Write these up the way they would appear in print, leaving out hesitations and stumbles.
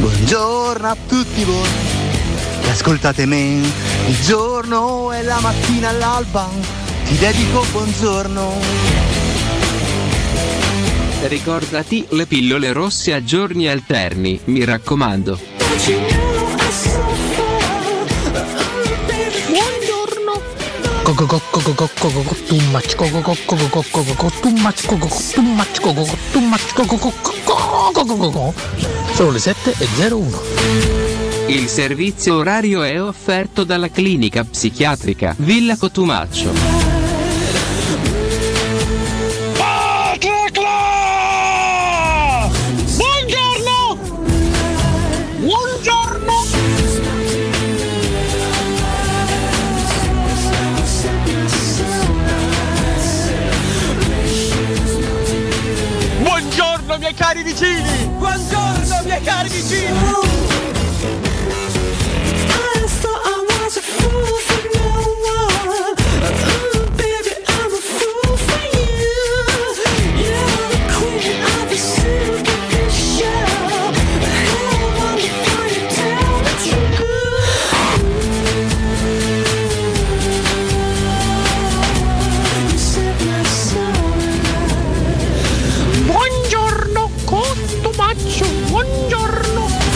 Buongiorno a tutti voi che ascoltate me, il giorno e la mattina all'alba, ti dedico buongiorno. Ricordati le pillole rosse a giorni alterni, mi raccomando. Buongiorno. Sono le 7:01. Il servizio orario è offerto dalla clinica psichiatrica Villa Cotumaccio. Patricla! Buongiorno! Buongiorno! Buongiorno miei cari vicini! Buongiorno miei cari vicini.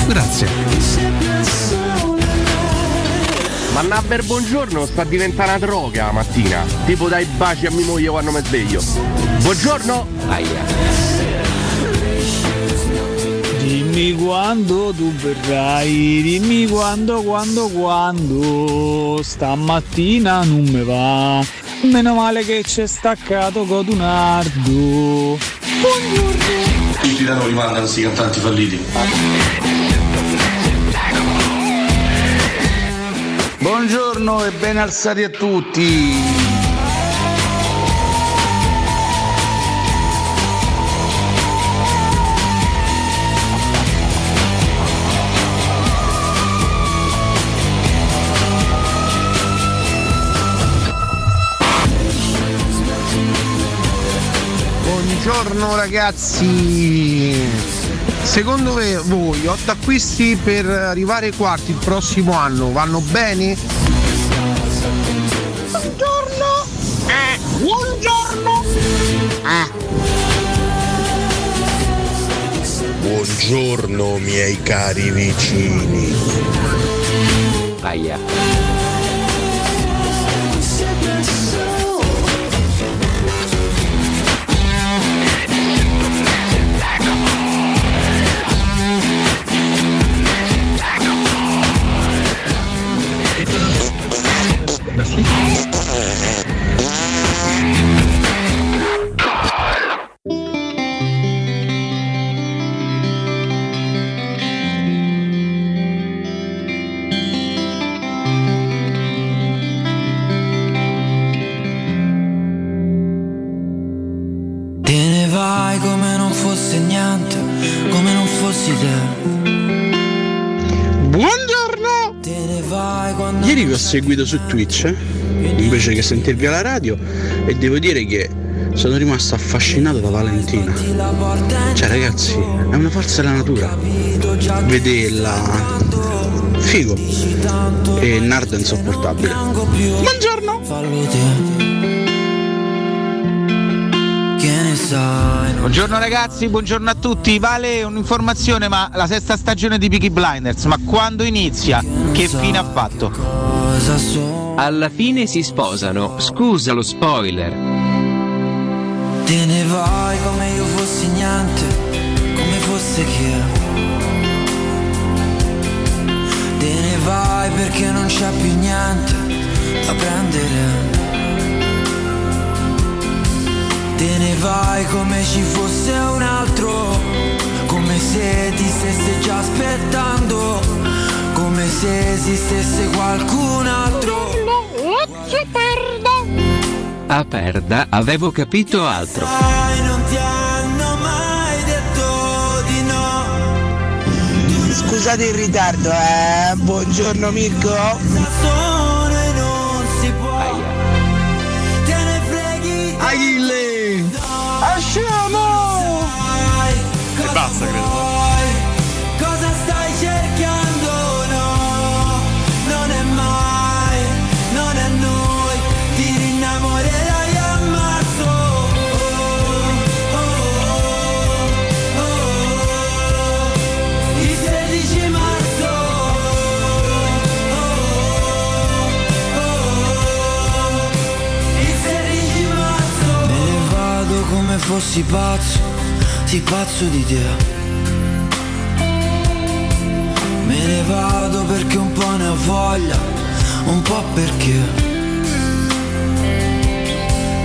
Grazie. Ma Nabber buongiorno sta diventando una droga la mattina. Tipo dai baci a mia moglie quando mi sveglio. Buongiorno. Aia. Dimmi quando tu verrai, dimmi quando. Stamattina non me va. Meno male che c'è staccato Cotunardo. Buongiorno. Il Tirano rimanda, questi cantanti falliti. Buongiorno e ben alzati a tutti. Buongiorno ragazzi. Secondo voi 8 acquisti per arrivare quarti il prossimo anno vanno bene? Buongiorno! Buongiorno! Buongiorno miei cari vicini. Aia. Seguito su Twitch invece che sentirvi alla radio, e devo dire che sono rimasto affascinato da Valentina. Cioè ragazzi, è una forza della natura vederla, figo. E Nardo è insopportabile. Buongiorno. Buongiorno ragazzi, buongiorno a tutti. Vale un'informazione, ma la sesta stagione di Peaky Blinders, ma quando inizia? Che fine ha fatto? Alla fine si sposano, scusa lo spoiler. Te ne vai come io fossi niente, come fosse che. Te ne vai perché non c'è più niente da prendere. Te ne vai come ci fosse un altro, come se ti stesse se esistesse qualcun altro. Occhio perdo. A perda avevo capito altro. Sai, non ti hanno mai detto di no. Scusate il ritardo, buongiorno Mirko. Non si può. Te ne freghi. Achille. Asciamo. E basta, credo. Come fossi pazzo, sì pazzo di te. Me ne vado perché un po' ne ho voglia, un po' perché.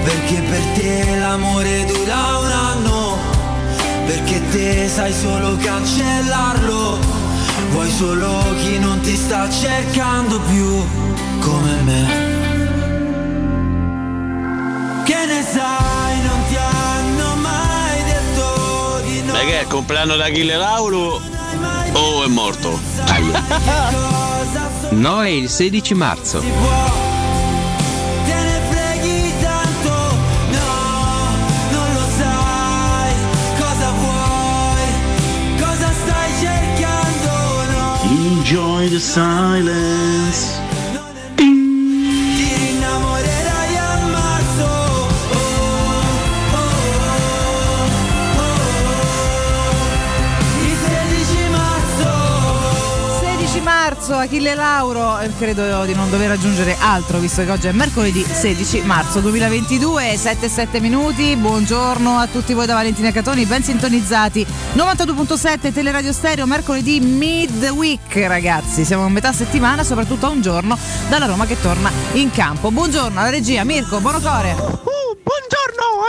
Perché per te l'amore dura un anno, perché te sai solo cancellarlo. Vuoi solo chi non ti sta cercando più come me. Che ne sai, non ti hanno mai detto di no. Ma che è il compleanno da Achille Lauro o è morto? No, è il 16 marzo. Si può, te ne freghi tanto, no, non lo sai cosa vuoi, cosa stai cercando, no. Enjoy the silence. Achille Lauro, credo di non dover aggiungere altro visto che oggi è mercoledì 16 marzo 2022, 7-7 minuti. Buongiorno a tutti voi da Valentina Catoni, ben sintonizzati 92.7 Teleradio Stereo, mercoledì midweek ragazzi, siamo a metà settimana, soprattutto a un giorno dalla Roma che torna in campo. Buongiorno alla regia, Mirko Bonocore. Buongiorno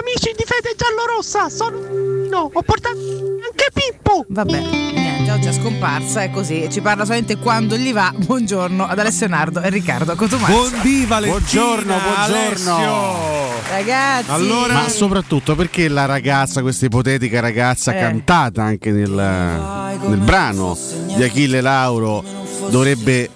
amici di Fede Giallorossa, ho portato anche Pippo. Vabbè. Oggi è scomparsa, è così, ci parla solamente quando gli va. Buongiorno ad Alessio Nardo e Riccardo Cotumaccio. Buondì Valentina. Buongiorno Alessio. Ragazzi, allora, ma soprattutto perché la ragazza, questa ipotetica ragazza cantata anche nel brano di Achille Lauro, dovrebbe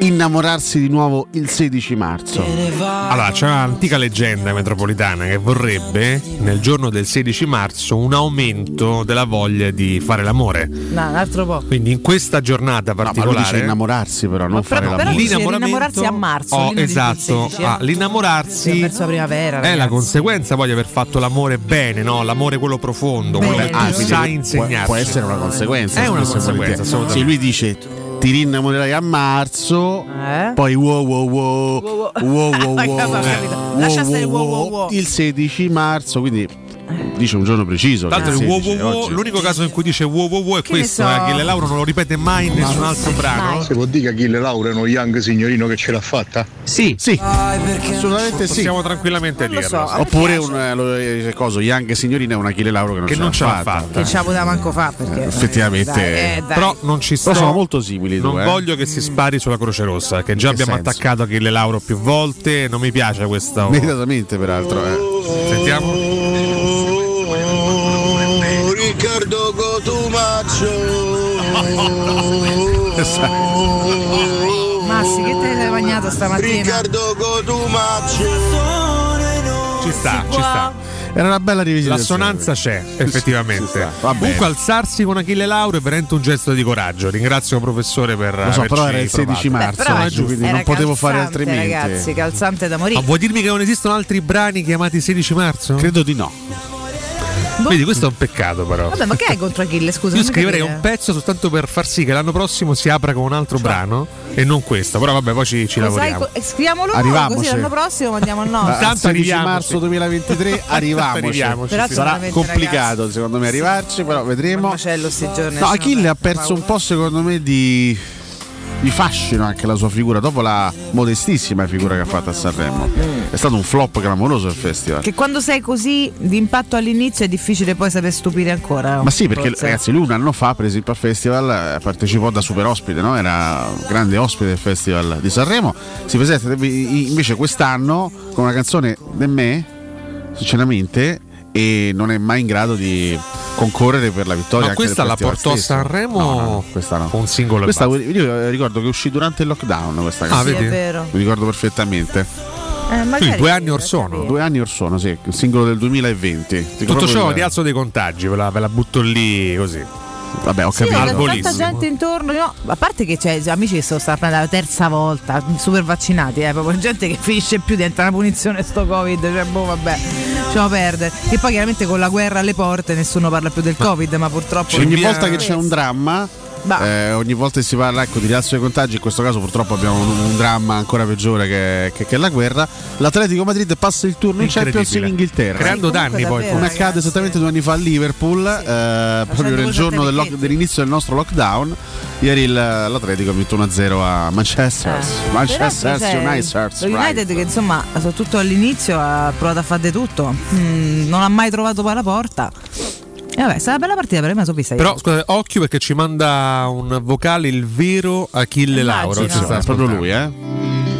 innamorarsi di nuovo il 16 marzo. Allora, c'è un'antica leggenda metropolitana che vorrebbe nel giorno del 16 marzo un aumento della voglia di fare l'amore. No, un altro po'. Quindi in questa giornata particolare, ma lui dice innamorarsi però, non fare l'amore. Però innamorarsi a marzo. Oh, esatto. 16, l'innamorarsi verso la primavera, ragazzi, è la conseguenza poi di aver fatto l'amore bene, no? L'amore quello profondo, quello che ti sa insegnarsi. Può essere una conseguenza. È una conseguenza. Se lui dice ti rinnamorerai a marzo, poi il 16 marzo, quindi dice un giorno preciso. Tanto il l'unico caso in cui dice è che questo, Achille Lauro non lo ripete mai in nessun altro brano. Si può dire che Achille Lauro è uno young signorino che ce l'ha fatta? Sì. Assolutamente sì. Possiamo tranquillamente dirlo. Oppure young signorino è un Achille Lauro che non ce l'ha fatta. Che ce la poteva manco fa, perché effettivamente dai. Però non ci sto. Però sono molto simili. Non voglio che si spari sulla Croce Rossa, che già abbiamo attaccato Achille Lauro più volte, non mi piace questa. Immediatamente peraltro. Sentiamo. Riccardo Cotumaccio. Massi, che te l'hai bagnato stamattina? Riccardo Cotumaccio. Ci sta. Era una bella revisione. L'assonanza c'è, effettivamente. Comunque alzarsi con Achille Lauro è veramente un gesto di coraggio. Ringrazio il professore per averci provato. Però era il 16 marzo, quindi non potevo fare altrimenti. Ragazzi, calzante da morire. Ma vuoi dirmi che non esistono altri brani chiamati 16 marzo? Credo di no. Vedi, questo è un peccato però. Vabbè, ma che hai contro Achille, scusa? Io scriverei un pezzo soltanto per far sì che l'anno prossimo si apra con un altro brano e non questo. Però vabbè, poi ci lavoriamo. Scriviamolo noi, così l'anno prossimo andiamo al nostro. Intanto 16 marzo 2023 arriviamoci. Sarà complicato, ragazzi, secondo me arrivarci, però vedremo. Achille ha perso un po', secondo me, di di fascino anche la sua figura dopo la modestissima figura che ha fatto a Sanremo. È stato un flop clamoroso il festival, che quando sei così d'impatto all'inizio è difficile poi saper stupire ancora. Ma sì, perché ragazzi, lui un anno fa per esempio al festival partecipò da super ospite, no? Era grande ospite del festival di Sanremo, si presenta invece quest'anno con una canzone de me sinceramente e non è mai in grado di concorrere per la vittoria. Ma anche questa la portò a Sanremo? No, questa no. Un singolo. Questa io ricordo che uscì durante il lockdown questa canzone. Ah, vedi? È vero. Mi ricordo perfettamente. Quindi, 2 anni or sono. 2 anni or sono, sì, il singolo del 2020. Tutto ciò di alzo dei contagi, ve la butto lì così. Vabbè, ho capito. Sì, tanta gente intorno, no? A parte che c'è amici che sono stati prendendo la terza volta, super vaccinati, proprio gente che finisce più dentro una punizione sto Covid, cioè boh, vabbè, lasciamo perdere. E poi chiaramente con la guerra alle porte nessuno parla più del Covid, ma purtroppo ogni volta che c'è un dramma, ogni volta che si parla, ecco, di rialzo dei contagi, in questo caso purtroppo abbiamo un dramma ancora peggiore che la guerra. L'Atletico Madrid passa il turno in Champions in Inghilterra, creando danni poi, come accade esattamente 2 anni fa a Liverpool, sì. Proprio nel giorno dell'inizio del nostro lockdown. Ieri l'Atletico ha vinto 1-0 a Manchester United. Lo United che insomma soprattutto all'inizio ha provato a fare di tutto, non ha mai trovato palla porta. Vabbè, sarà una bella partita per me, sono vista io. Però scusate, occhio perché ci manda un vocale il vero Achille Lauro. È proprio lui, eh?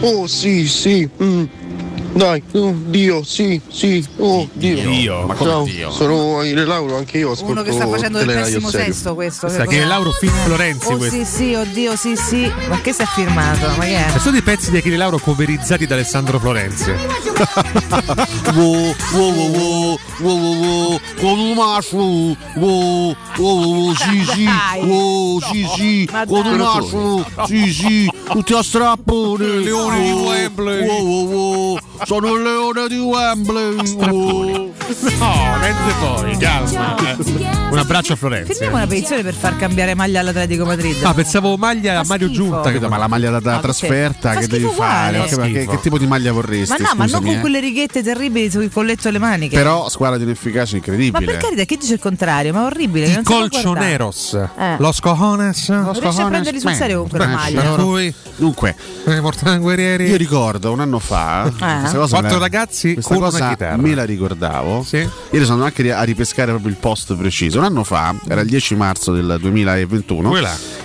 Oh sì, sì. Dai, Dio, sì, sì. Oh, Dio. Ma come Dio? Sono Achille Lauro, anche io ascolto. Uno che sta facendo del pessimo sesto questo. Achille Lauro film Florenzi questo. Oh sì, sì, oddio, sì, sì. Ma che si è firmato? Ma che è? Sono dei pezzi di Achille Lauro coverizzati da Alessandro Florenzi. Cotumaccio, sì, Cotumaccio, sì, tutti a strappone, leone di Wembley, sono il leone di Wembley, no, mezzo poi, calma. Un abbraccio a Florenzi. Firmiamo una petizione per far cambiare maglia all'Atletico Madrid. Ah, pensavo maglia a Mario Giunta, ma la maglia da trasferta che devi fare? Che tipo di maglia vorresti? Ma no, ma non con quelle righette terribili sul colletto alle maniche. Però squadra di inefficacia incredibile. Ma per carità, chi dice il contrario? Ma orribile. Il colchoneros, Los Cojones. Non riesce a prenderli sul serio con quella maglia. Dunque, io ricordo un anno fa, questa cosa me la ricordavo. Sì. Io sono anche a ripescare proprio il post preciso. Un anno fa, era il 10 marzo del 2021.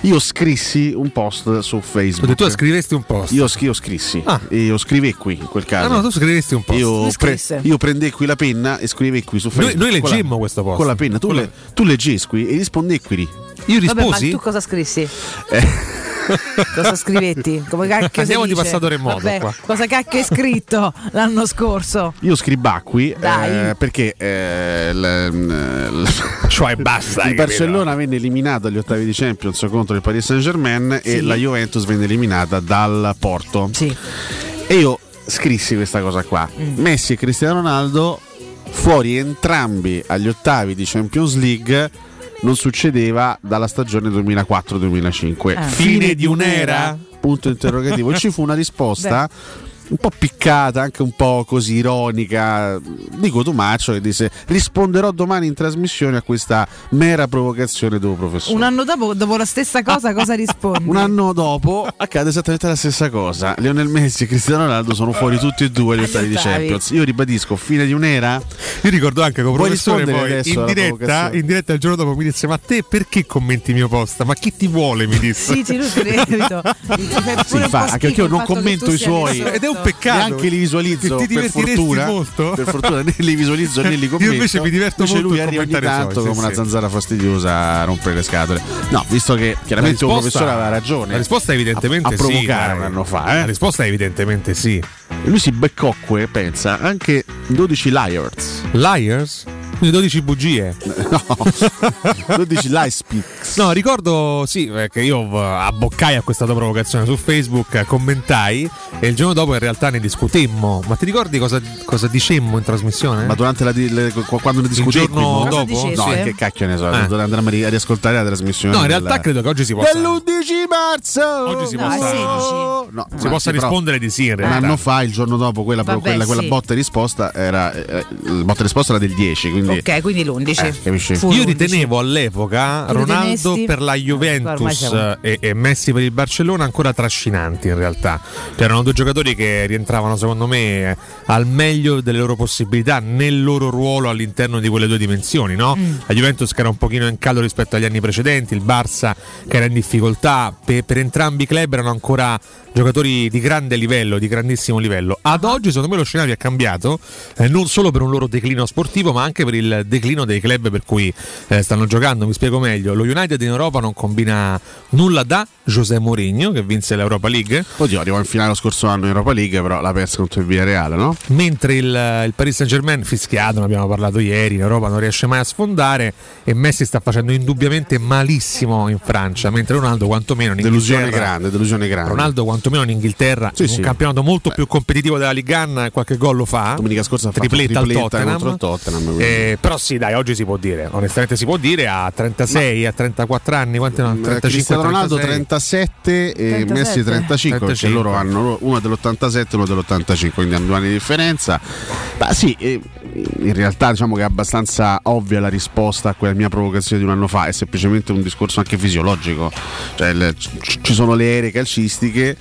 Io scrissi un post su Facebook. Tu scrivesti un post? Io scrissi. Io scrivevo qui in quel caso. Ah no, tu scrivesti un post. Io prendevo qui la penna e scrivevo qui su Facebook. Noi leggemmo questo post. Con la penna, tu leggessi qui e rispondevi qui. Io risposi. Vabbè, ma tu cosa scrissi? Cosa scrivetti? Come cacchio andiamo di passatore in modo. Vabbè, qua. Cosa cacchio hai scritto l'anno scorso? Io scribacqui perché cioè basta, il Barcellona venne eliminato agli ottavi di Champions contro il Paris Saint-Germain, sì. E la Juventus venne eliminata dal Porto, sì. E io scrissi questa cosa qua. Messi e Cristiano Ronaldo fuori entrambi agli ottavi di Champions League. Non succedeva dalla stagione 2004-2005. Fine di un'era? Punto interrogativo. E ci fu una risposta un po' piccata, anche un po' così ironica, di Cotumaccio, che disse: risponderò domani in trasmissione a questa mera provocazione del professore. Un anno dopo la stessa cosa, cosa risponde? Un anno dopo accade esattamente la stessa cosa. Lionel Messi e Cristiano Ronaldo sono fuori tutti e due agli ottavi di Champions. Io ribadisco, fine di un'era. Io ricordo anche che il professore poi in diretta il giorno dopo mi disse: ma te perché commenti il mio post? Ma chi ti vuole? Mi disse. Sì, lui credo. Anche io non commento i suoi. Un peccato, neanche li visualizzo, ti per fortuna molto? Per fortuna né li visualizzo né li commento. Io invece mi diverto molto, lui arriva ogni tanto come una zanzara fastidiosa a rompere le scatole, no, visto che chiaramente un professore aveva ragione, la risposta evidentemente a provocare un anno fa, la risposta evidentemente sì, e lui si beccò pensa anche 12 liars, quindi 12 bugie, no 12 lies. No, ricordo sì che io abboccai a questa tua provocazione su Facebook, commentai e il giorno dopo in realtà ne discutemmo. Ma ti ricordi cosa dicemmo in trasmissione? Ma durante quando ne discutemmo dopo? No, che cacchio ne so, andremo a riascoltare la trasmissione. No, in realtà credo che oggi si possa. Dell'11 marzo. Oggi si possa. No, si possa rispondere di sì in realtà. Un anno fa, il giorno dopo quella botta e risposta era del 10, quindi quindi ok, quindi l'11. Io ritenevo all'epoca Ronaldo per la Juventus e Messi per il Barcellona ancora trascinanti, in realtà, cioè, erano due giocatori che rientravano secondo me al meglio delle loro possibilità nel loro ruolo all'interno di quelle due dimensioni, no? La Juventus che era un pochino in calo rispetto agli anni precedenti, il Barça che era in difficoltà, per entrambi i club erano ancora giocatori di grande livello, di grandissimo livello. Ad oggi secondo me lo scenario è cambiato, non solo per un loro declino sportivo ma anche per il declino dei club per cui stanno giocando. Mi spiego meglio: lo United in Europa non combina nulla da José Mourinho, che vinse l'Europa League, oddio, arrivò in finale lo scorso anno in Europa League però la perse contro il Villarreal, no? Mentre il Paris Saint-Germain, fischiato, ne abbiamo parlato ieri, in Europa non riesce mai a sfondare, e Messi sta facendo indubbiamente malissimo in Francia, mentre Ronaldo quantomeno in Inghilterra, delusione grande. Ronaldo quantomeno in Inghilterra, sì. Campionato molto più competitivo della Ligue 1, qualche gol lo fa. Domenica scorsa ha fatto tripletta contro il Tottenham, però sì, dai, oggi si può dire, onestamente si può dire, a 36, a 34 anni, quanti, no? 35, Cristiano Ronaldo 37 e Messi 35, perché loro hanno uno dell'87 e uno dell'85, quindi hanno 2 anni di differenza. Ma sì, in realtà diciamo che è abbastanza ovvia la risposta a quella mia provocazione di un anno fa, è semplicemente un discorso anche fisiologico, cioè ci sono le ere calcistiche,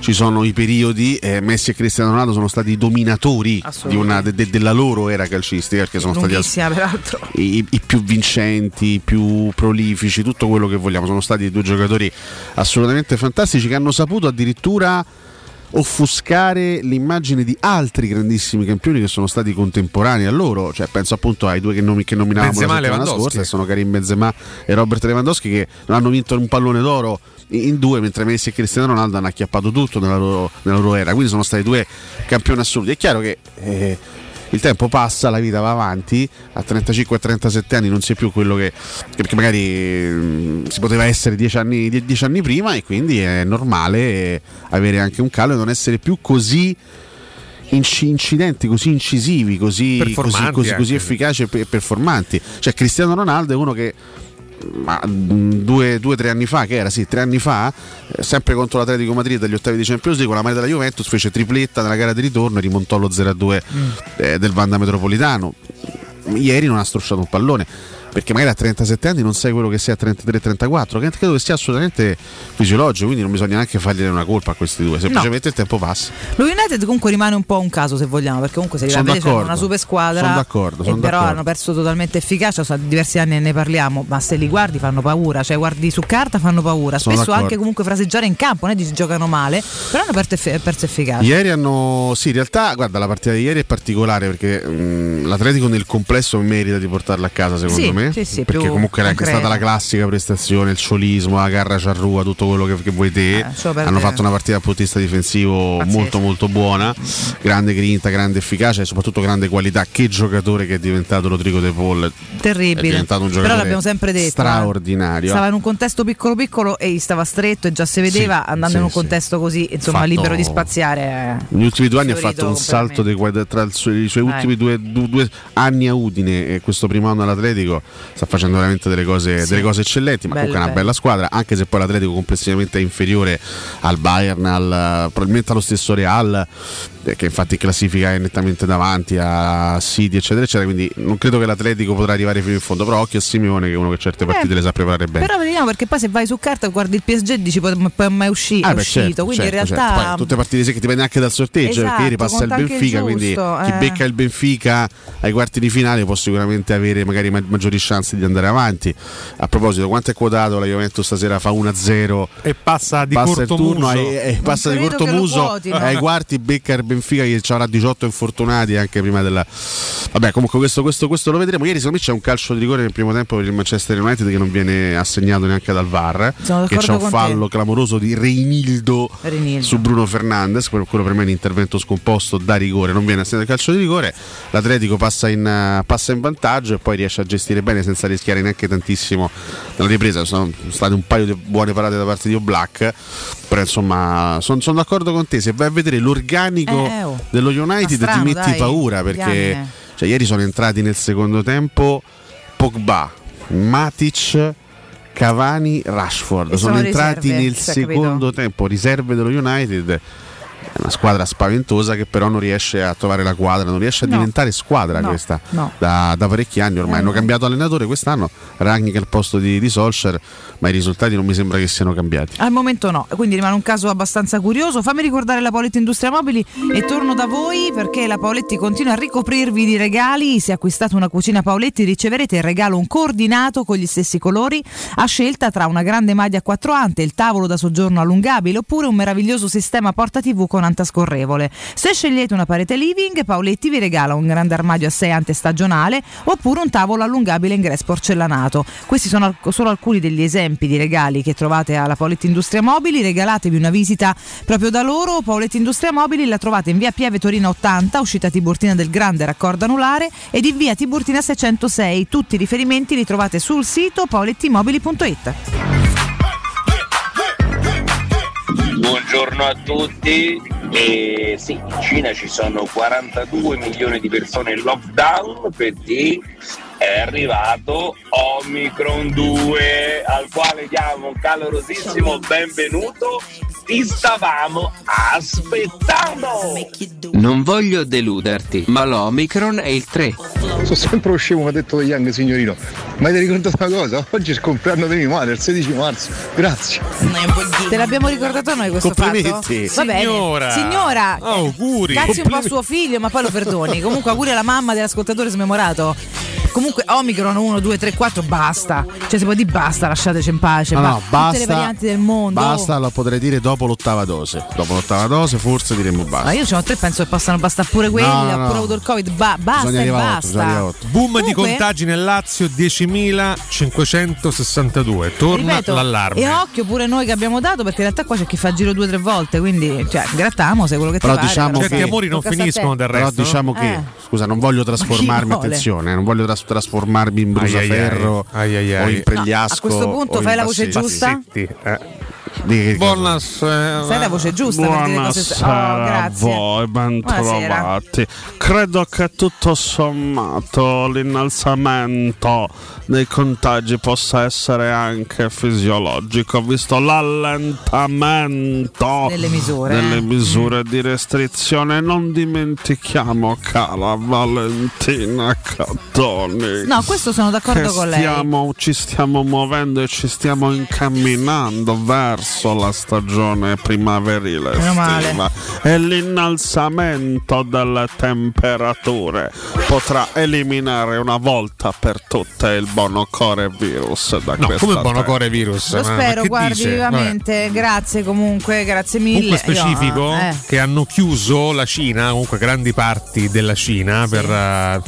ci sono i periodi, Messi e Cristiano Ronaldo sono stati i dominatori di una, della loro era calcistica, perché sono stati i più vincenti, i più prolifici, tutto quello che vogliamo. Sono stati due giocatori assolutamente fantastici che hanno saputo addirittura offuscare l'immagine di altri grandissimi campioni che sono stati contemporanei a loro, cioè penso appunto ai due che nominavamo la settimana scorsa, che sono Karim Benzema e Robert Lewandowski, che non hanno vinto un pallone d'oro in due, mentre Messi e Cristiano Ronaldo hanno acchiappato tutto nella loro era, quindi sono stati due campioni assoluti. È chiaro che il tempo passa, la vita va avanti, a 35 a 37 anni non si è più quello che magari si poteva essere 10 anni prima, e quindi è normale avere anche un calo e non essere più così incidenti, così incisivi, così efficaci e performanti. Cioè Cristiano Ronaldo è uno che ma 2-3 anni fa, che era 3 anni fa, sempre contro l'Atletico Madrid agli ottavi di Champions League, con la maglia della Juventus fece tripletta nella gara di ritorno e rimontò lo 0-2 del Wanda Metropolitano. Ieri non ha strusciato un pallone, perché magari a 37 anni non sai quello che sei a 33-34, che credo che sia assolutamente fisiologico, quindi non bisogna neanche fargli una colpa a questi due, semplicemente no. Il tempo passa. Lo United comunque rimane un po' un caso, se vogliamo, perché comunque se c'è una super squadra, però hanno perso totalmente efficacia, diversi anni ne parliamo, ma se li guardi fanno paura, cioè guardi su carta fanno paura, spesso anche comunque fraseggiare in campo, non è che giocano male, però hanno perso efficacia. Ieri hanno, sì, in realtà guarda, la partita di ieri è particolare perché l'Atletico nel complesso merita di portarla a casa, secondo me. Sì, perché comunque era anche stata la classica prestazione, il sciolismo, la garra charrua, tutto quello che vuoi te. Hanno fatto una partita a puntista difensivo molto buona, grande grinta, grande efficacia e soprattutto grande qualità. Che giocatore che è diventato Rodrigo De Paul, terribile, è diventato un giocatore, però l'abbiamo sempre detto, straordinario. Stava in un contesto piccolo e gli stava stretto e già si vedeva, andando in un contesto così, insomma, libero di spaziare. Negli ultimi 2 anni ha fatto un salto tra i suoi ultimi due anni a Udine e questo primo anno all'Atletico. Sta facendo veramente delle cose eccellenti, ma comunque è una bella squadra, anche se poi l'Atletico complessivamente è inferiore al Bayern, probabilmente allo stesso Real, che infatti in classifica è nettamente davanti a City eccetera, quindi non credo che l'Atletico potrà arrivare fino in fondo, però occhio a Simeone, che è uno che certe partite le sa preparare bene. Però vediamo, perché poi se vai su carta guardi il PSG e dici può mai uscire, quindi in realtà poi, tutte partite che dipende anche dal sorteggio, perché ieri passa il Benfica, quindi chi becca il Benfica ai quarti di finale può sicuramente avere magari maggiori chance di andare avanti. A proposito, quanto è quotato la Juventus stasera? Fa 1-0 e passa di corto muso ai quarti, becca il Benfica che ci avrà 18 infortunati anche prima della... Vabbè, comunque questo lo vedremo. Ieri secondo me c'è un calcio di rigore nel primo tempo per il Manchester United che non viene assegnato neanche dal VAR, che c'è un fallo clamoroso di Reinildo su Bruno Fernandes, quello per me è un intervento scomposto da rigore, non viene assegnato il calcio di rigore. L'Atletico passa in vantaggio e poi riesce a gestire bene senza rischiare neanche tantissimo dalla ripresa. Sono state un paio di buone parate da parte di Oblak, però insomma sono d'accordo con te, se vai a vedere l'organico dello United strano, ti metti paura, perché cioè, ieri sono entrati nel secondo tempo Pogba, Matic, Cavani, Rashford, sono entrati riserve, nel secondo tempo, riserve dello United. È una squadra spaventosa che però non riesce a trovare la quadra, non riesce a diventare squadra, questa da parecchi anni ormai. Hanno cambiato allenatore quest'anno, Rangnick al posto di Solskjaer, ma i risultati non mi sembra che siano cambiati. Al momento no, quindi rimane un caso abbastanza curioso. Fammi ricordare la Paoletti Industria Mobili e torno da voi, perché la Paoletti continua a ricoprirvi di regali. Se acquistate una cucina Paoletti riceverete in regalo un coordinato con gli stessi colori a scelta tra una grande maglia a quattro ante, il tavolo da soggiorno allungabile oppure un meraviglioso sistema porta TV con anta scorrevole. Se scegliete una parete living, Paoletti vi regala un grande armadio a 6 ante stagionale oppure un tavolo allungabile in gres porcellanato. Questi sono solo alcuni degli esempi di regali che trovate alla Paoletti Industria Mobili. Regalatevi una visita proprio da loro. Paoletti Industria Mobili la trovate in via Pieve Torino 80, uscita Tiburtina del Grande raccordo anulare, ed in via Tiburtina 606. Tutti i riferimenti li trovate sul sito paolettimobili.it. Buongiorno a tutti. Sì, in Cina ci sono 42 milioni di persone in lockdown perché è arrivato Omicron 2, al quale diamo un calorosissimo benvenuto. Ti stavamo aspettando. Non voglio deluderti, ma l'Omicron è il 3. Sono sempre lo scemo che ha detto degli anni, signorino. Ma ti ricordato una cosa? Oggi è il compleanno di mia madre, il 16 marzo. Grazie. Te l'abbiamo ricordato noi questo fatto? Va bene. Signora, auguri. Cazzi un po' a suo figlio, ma poi lo perdoni. Comunque auguri alla mamma dell'ascoltatore smemorato. Comunque Omicron 1, 2, 3, 4, basta. Cioè si può dire basta, lasciateci in pace. No, no, basta, tutte le varianti del mondo. Basta, lo potrei dire dopo l'ottava dose forse diremmo basta. Ma io c'ho tre, penso che possano bastare pure quelli. No. Ho provato il Covid, basta e basta. 8. Boom. Comunque, di contagi nel Lazio 10.562. Torna, ripeto, l'allarme. E occhio pure noi che abbiamo dato, perché in realtà qua c'è chi fa giro 2 o 3 volte, quindi cioè grattamo, se quello che ti pare. Diciamo certi amori non finiscono del resto. Però diciamo che scusa, non voglio trasformarmi, attenzione, non voglio trasformarmi in bruciaferro o in pregliasco. No, a questo punto fai la voce giusta? Buonasera. Sai la voce giusta? Buonasera, voi ben trovati. Credo che tutto sommato l'innalzamento dei contagi possa essere anche fisiologico, visto l'allentamento delle misure di restrizione. Non dimentichiamo, cara Valentina Catoni, no, questo sono d'accordo con lei, ci stiamo muovendo e ci stiamo incamminando verso la stagione primaverile estiva, e l'innalzamento delle temperature potrà eliminare una volta per tutte il Bonocore virus da questa come Bonocore virus. Lo spero, guardi vivamente. Grazie comunque, grazie mille. Comunque specifico che hanno chiuso la Cina, comunque grandi parti della Cina, per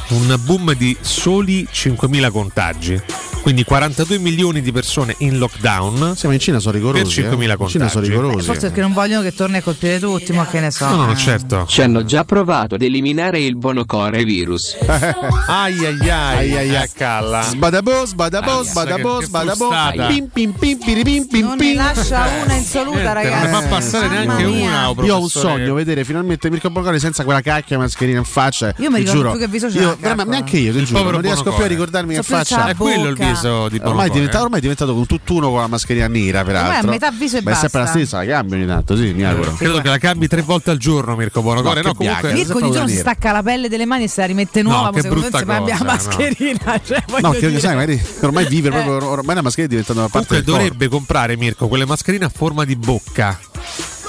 un boom di soli 5.000 contagi. Quindi 42 milioni di persone in lockdown. Siamo in Cina, sono rigorosi. Per 5.000 contagi. Cina sono rigorosi. Forse perché non vogliono che torni a colpire tutti, ma che ne so. No, certo. Ci hanno già provato ad eliminare il Bonocore virus. Ai calla. Sbadabò. Non ne lascia una insoluta, ragazzi. Non ne fa passare neanche una. Io ho un sogno, vedere finalmente Mirko Bonocore senza quella cacchia mascherina in faccia. Io mi ricordo più che viso c'è. Neanche io, ti giuro, non riesco più a ricordarmi in faccia. È quello il viso di Bonocore. Ormai è diventato con tutt'uno con la mascherina nera, peraltro. Ma metà viso e basta. Ma è sempre la stessa, la cambi ogni tanto, sì, mi auguro. Credo che la cambi 3 volte al giorno, Mirko Bonocore. No, comunque Mirko ogni giorno si stacca la pelle delle mani e se la rimette nuova, ma secondo me abbia la mascherina. No, che sai, ormai vive proprio, ormai la mascherina è diventata una parte del corpo. Dovrebbe comprare Mirko quelle mascherine a forma di bocca,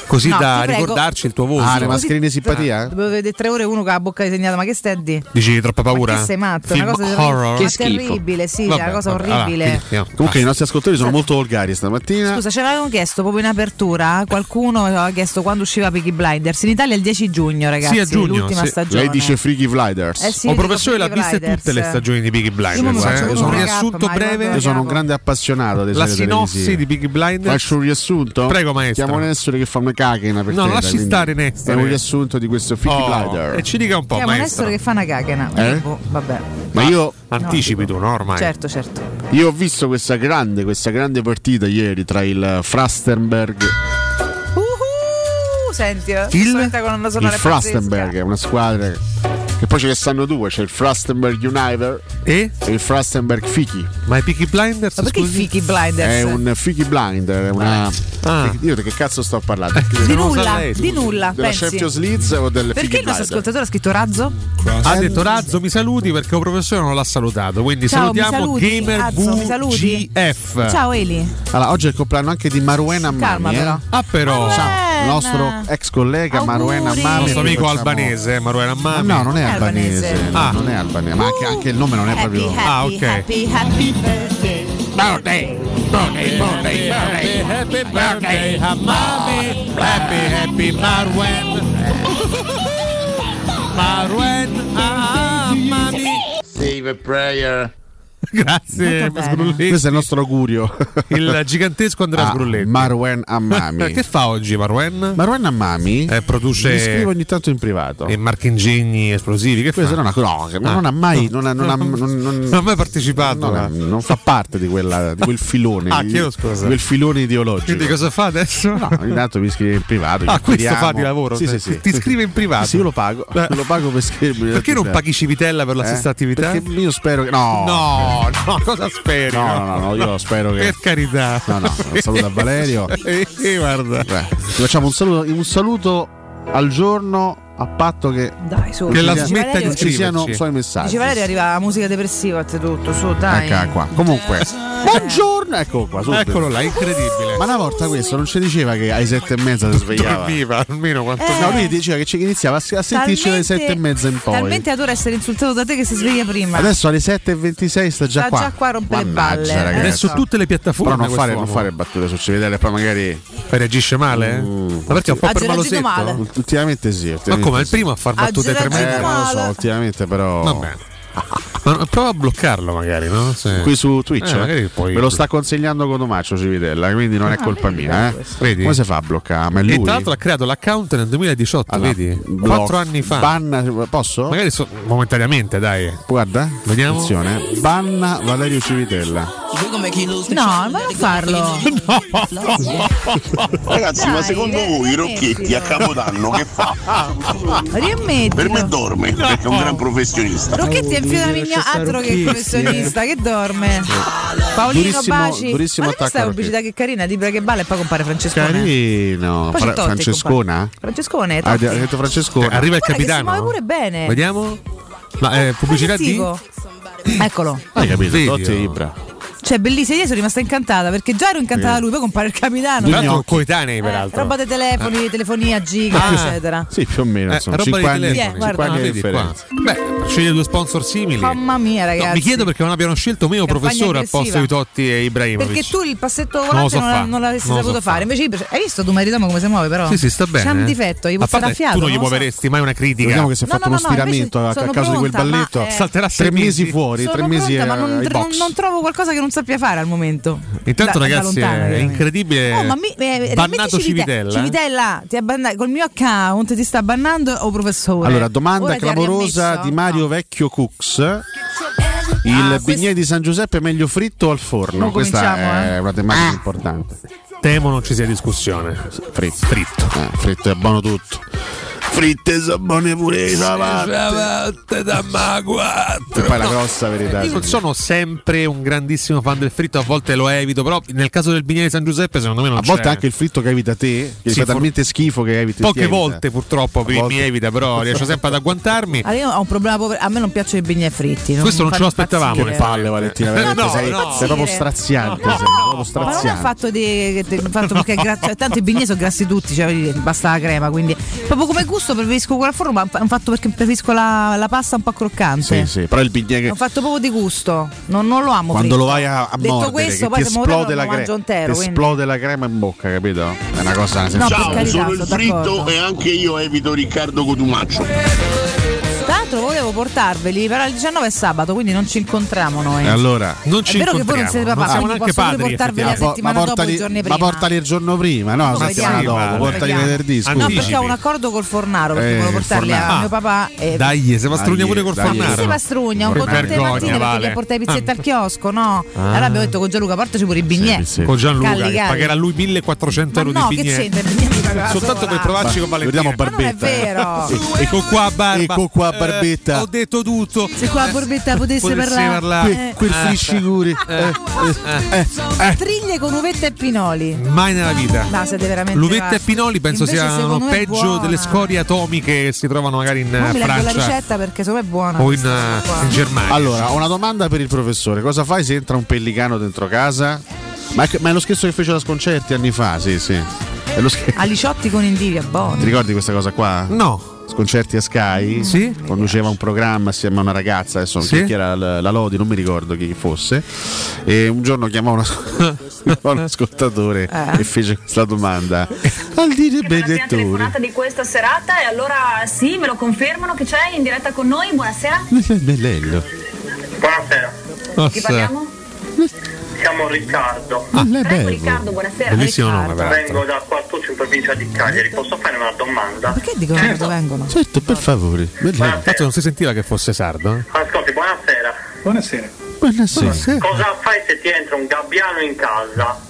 così da ricordarci il tuo volto. Le mascherine di simpatia? Dovevo vedere 3 ore uno con la bocca disegnata, ma che stai di? Dici troppa paura? Ma che sei matto? Film, una cosa horror. Che schifo. Terribile, sì, vabbè, una cosa orribile. Comunque i nostri ascoltatori sono molto volgari stamattina. Scusa, ce l'avevano chiesto proprio in apertura, qualcuno aveva chiesto quando usciva Peaky Blinders. In Italia è il 10 giugno, ragazzi, sì, a giugno, l'ultima stagione. Lei dice Peaky Blinders. Ho professore l'ha vista tutte le stagioni di Peaky Blinders. Un riassunto breve. Io sono un grande appassionato delle serie televisive. La sinossi di Peaky Blinders. Faccio un riassunto. Prego maestro. Chiamo Nessore che fa una cacchina per terra, lasci stare Nestor. È un riassunto di questo Peaky Blinders. E ci dica un po', maestro. È Nestor che fa una cacchina. Vabbè. Ma io anticipi tu, no, ormai. Certo. Io ho visto questa grande partita ieri tra il Frastenberg. Senti, il Frastenberg è una squadra che poi ce ne stanno due, c'è il Frastenberg United e il Frastenberg Fichi. Ma i Peaky Blinders? Ma perché i Peaky Blinders? È un Peaky Blinder, è una Io che cazzo sto parlando? Di nulla. Della Champions League o delle Peaky Blinders? Perché il nostro ascoltatore ha scritto Razzo? Ha detto Razzo, mi saluti perché un professore non l'ha salutato. Quindi ciao, salutiamo Gamer VGF. Ciao Eli. Allora, oggi è il compleanno anche di Maruena Mami. Ah, però ciao, nostro ex collega Maruena Mami, nostro amico albanese Maruena Mami. No, non è albanese. Ah, non è albanese, ma anche il nome non è proprio. Ah, ok. Happy birthday. Birthday. Happy birthday, Mami. Happy Marwen. Marwen, Mami. Save a prayer. Grazie, questo è il nostro augurio. Il gigantesco Andrea Sgrulletti. Marwen Ammami. Che fa oggi Marwen? Marwen Ammami produce. Mi scrive ogni tanto in privato. E marchingegni esplosivi. Che questa fa? Non ha mai partecipato. Non fa parte di quel filone. Chiedo scusa. Quel filone ideologico. Quindi cosa fa adesso? No, ogni tanto mi scrive in privato. Questo fa di lavoro. Sì. Ti scrive in privato. Sì, io lo pago. Lo pago per scrivermi. Perché non paghi Civitella per la stessa attività? Perché io spero che. No. No, cosa speri? No, io spero che. Per carità. No, un saluto a Valerio. Guarda. Ti facciamo un saluto al giorno. A patto che la smetta di ci siano suoi messaggi. Dice Valerio, arriva la musica depressiva tutto, su, dai. Ecca qua. Comunque. Buongiorno, eccolo qua. Subito. Eccolo là, incredibile. Ma una volta questo non ci diceva che alle 7:30 si svegliava. Dormiva almeno quanto. No, lui diceva che ci iniziava a sentirci alle 7:30 in poi. Talmente adora essere insultato da te che si sveglia prima. Adesso alle 7:26 sta già qua. Sta già qua a rompere le balle. Ragazzi. Adesso tutte le piattaforme. Però non fare battute su Civitella, poi magari reagisce male? Ma perché è un po' per malosetto. Ultimamente sì. Ma il primo a far battute per me? Non lo so, ultimamente però. Vabbè. Prova a bloccarlo magari, no? Se... Qui su Twitch poi... Me lo sta consigliando Cotumaccio Civitella, quindi non è colpa mia. Vedi? Come si fa a bloccare? Ma è lui. E tra l'altro ha creato l'account nel 2018, allora, vedi? 4 anni fa. Banna, posso? Magari momentaneamente, dai. Guarda, vediamo. Attenzione. Banna Valerio Civitella. No, vai a farlo. No. Ragazzi, dai, ma secondo voi i Rocchetti a Capodanno che fa? Rimettilo. Per me dorme, perché è un gran professionista. Rocchetti è più altro che professionista che dorme. Paolino durissimo, Baci. Durissimo. Ma questa è la pubblicità che carina, di Bra che Balla, e poi compare Francescone. Carino. Francescona? Francescone. Ha detto Francescone. Arriva il capitano. Ma pure bene. Vediamo. Ma pubblicità di? Eccolo. Hai capito? Ibra. Cioè, bellissima, io sono rimasta incantata perché già ero incantata da lui, poi compare il capitano. Tanto coetanei peraltro. Roba dei telefoni, telefonia giga, eccetera. Sì, più o meno, insomma, 5 anni di differenza. Beh, scegliere due sponsor simili. Mamma mia, ragazzi. No, mi chiedo perché non abbiano scelto me o professore al posto di Totti e Ibrahimovic. Perché tu il passetto volante non l'avessi saputo fare. Invece hai visto Dumaritamo come si muove, però? Sì, sta bene. C'è un difetto, gli può stare a fiato. Tu non gli muoveresti mai una critica. Vediamo che si è fatto uno stiramento a causa di quel balletto. Salterà 3 mesi fuori, 3 mesi a box. Non trovo qualcosa che non sappia fare al momento. Intanto ragazzi, è incredibile. Oh, ma bannato Civitella ti abbanna col mio account, ti sta bannando o professore? Allora, domanda clamorosa di Mario Vecchio Cooks. Il bignè di San Giuseppe è meglio fritto o al forno? Questa è una tematica importante. Temo non ci sia discussione. Fritto è buono tutto. Fritte sono buone pure i ciabatte da maguato. E poi la grossa verità. Io non sono sempre un grandissimo fan del fritto, a volte lo evito, però nel caso del bignè di San Giuseppe secondo me non a c'è. A volte anche il fritto che evita te, che fa talmente schifo che eviti. Poche volte purtroppo mi evita, però riesco sempre ad agguantarmi. Allora, io ho un problema, a me non piacciono i bignè fritti. Questo non ce lo aspettavamo. Che palle, Valentina, sei proprio straziante. Ma non è fatto perché tanto i bignè sono grassi tutti, cioè basta la crema, quindi proprio come gusto preferisco quella forma, ma è un fatto perché preferisco la pasta un po' croccante. Sì, però il bignè che ho fatto proprio di gusto, non lo amo. Quando fritto. Lo vai a mordere, questo, poi ti esplode la crema, esplode la crema in bocca, capito? È una cosa. No, ciao, carità, sono il fritto d'accordo. E anche io evito Riccardo Cotumaccio. Tra l'altro volevo portarveli, però il 19 è sabato, quindi non ci incontriamo noi. Allora, non ci incontriamo. È vero che voi non siete papà, quindi anche posso padri, portarveli la settimana dopo, i giorni prima. Ma portali il giorno prima, no? La settimana dopo, portali venerdì. No, perché ho un accordo col Fornaro, perché volevo portarli a mio papà. Dai, se pastrugna pure col Fornaro. Sì, si pastrugna, un po' tutte le mattine perché portai i pizzetti al chiosco, no? Allora abbiamo detto con Gianluca, portaci pure i bignè. Con Gianluca, pagherà lui 1.400 euro di bignè. Soltanto per provarci con Valentina. Vediamo Barbetta. E con qua Barba. borbetta. Ho detto tutto. Se qua borbetta potesse parlare. Quel fricicuri. Triglie con uvetta e pinoli. Mai nella vita. No, siete veramente l'uvetta e pinoli penso siano peggio delle scorie atomiche che si trovano magari in Francia. La ricetta perché se no è buona. O in Germania. Allora, ho una domanda per il professore. Cosa fai se entra un pellicano dentro casa? Ma è lo scherzo che fece la Sconcerti anni fa, sì. È lo scherzo. Aliciotti con Indivia, buono. Ti ricordi questa cosa qua? No. Sconcerti a Sky, sì, conduceva un programma assieme a una ragazza, adesso chi era la Lodi, non mi ricordo chi fosse, e un giorno chiamò un ascoltatore e fece questa domanda al DJ Benedettore. La telefonata di questa serata, e allora sì, me lo confermano che c'è in diretta con noi, buonasera. Bellello. Buonasera. Chi parliamo? Siamo Riccardo. Riccardo, buonasera. Bellissimo nome, vengo da Quartuccio in provincia di Cagliari. Posso fare una domanda? Perché dicono che vengono? Certo, per favore. Infatti non si sentiva che fosse sardo. Ascolti, buonasera. Buonasera. Cosa fai se ti entra un gabbiano in casa?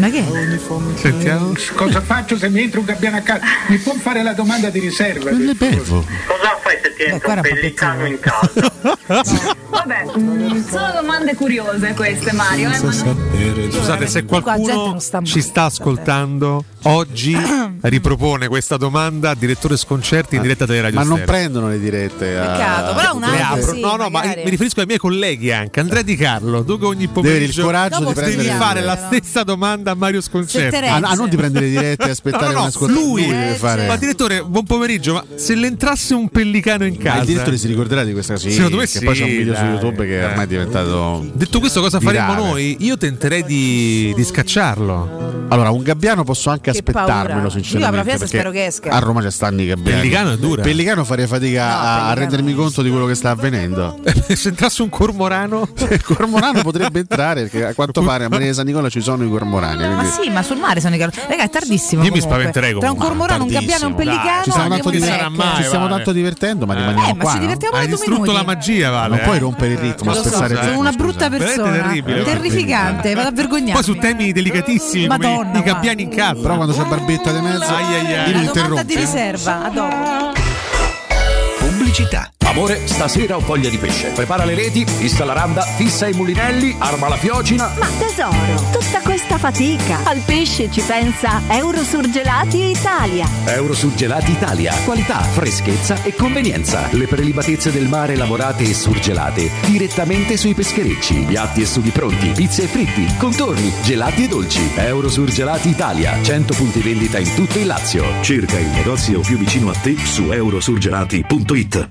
Ma che è? Sentiamo. Cosa faccio se mi entra un gabbiano a casa? Mi può fare la domanda di riserva? Non le bevo. Cosa fai se ti entra un pellicano in casa? Vabbè, sono domande curiose queste, Mario. Scusate, se qualcuno ci sta ascoltando oggi ripropone questa domanda a direttore Sconcerti in diretta Teleradio Stereo. Ma non prendono le dirette. Peccato, però un altro. Sì, no, ma mi riferisco ai miei colleghi anche. Andrea Di Carlo, tu che ogni pomeriggio devi fare la stessa domanda a Mario Sconcerti. Non ti prendere le dirette e aspettare un ascoltatore. Lui deve fare. Ma direttore, buon pomeriggio, ma se le entrasse un pellicano in casa. Il direttore si ricorderà di questa cosa. Secondo me sì. Poi c'è un video su YouTube che ormai è diventato. Detto questo, cosa faremo noi? Io tenterei di scacciarlo. Allora, un gabbiano posso anche aspettarmelo, sinceramente. Io spero che esca. A Roma c'è stanno i gabbiani. Pellicano è dura. Pellicano farei fatica a rendermi conto di quello che sta avvenendo. Se entrasse un cormorano. Il cormorano potrebbe entrare, perché a quanto pare a Maria San Nicola ci sono i cormorani. Ma sì, ma sul mare sono i cormorani. Raga, è tardissimo. Io mi spaventerei comunque. Tra un cormorano, un gabbiano e un pellicano. Ci stiamo tanto divertendo, ma rimaniamo qua. Ma ci divertiamo da 2 minuti. Hai distrutto la magia, Vale. Non puoi rompere il ritmo, spezzare il ritmo. Sono una brutta persona. Terrificante, vado a vergognarmi. Poi su temi delicatissimi. Madonna, i gabbiani in casa. Però quando c'è Barbetta di mezzo, la domanda di riserva, a dopo. Pubblicità. Amore, stasera ho voglia di pesce. Prepara le reti, fissa la randa, fissa i mulinelli, arma la fiocina. Ma tesoro, tutta questa fatica. Al pesce ci pensa Eurosurgelati Italia. Eurosurgelati Italia. Qualità, freschezza e convenienza. Le prelibatezze del mare lavorate e surgelate direttamente sui pescherecci. Piatti e sughi pronti, pizze e fritti, contorni, gelati e dolci. Eurosurgelati Italia. 100 punti vendita in tutto il Lazio. Cerca il negozio più vicino a te su eurosurgelati.it.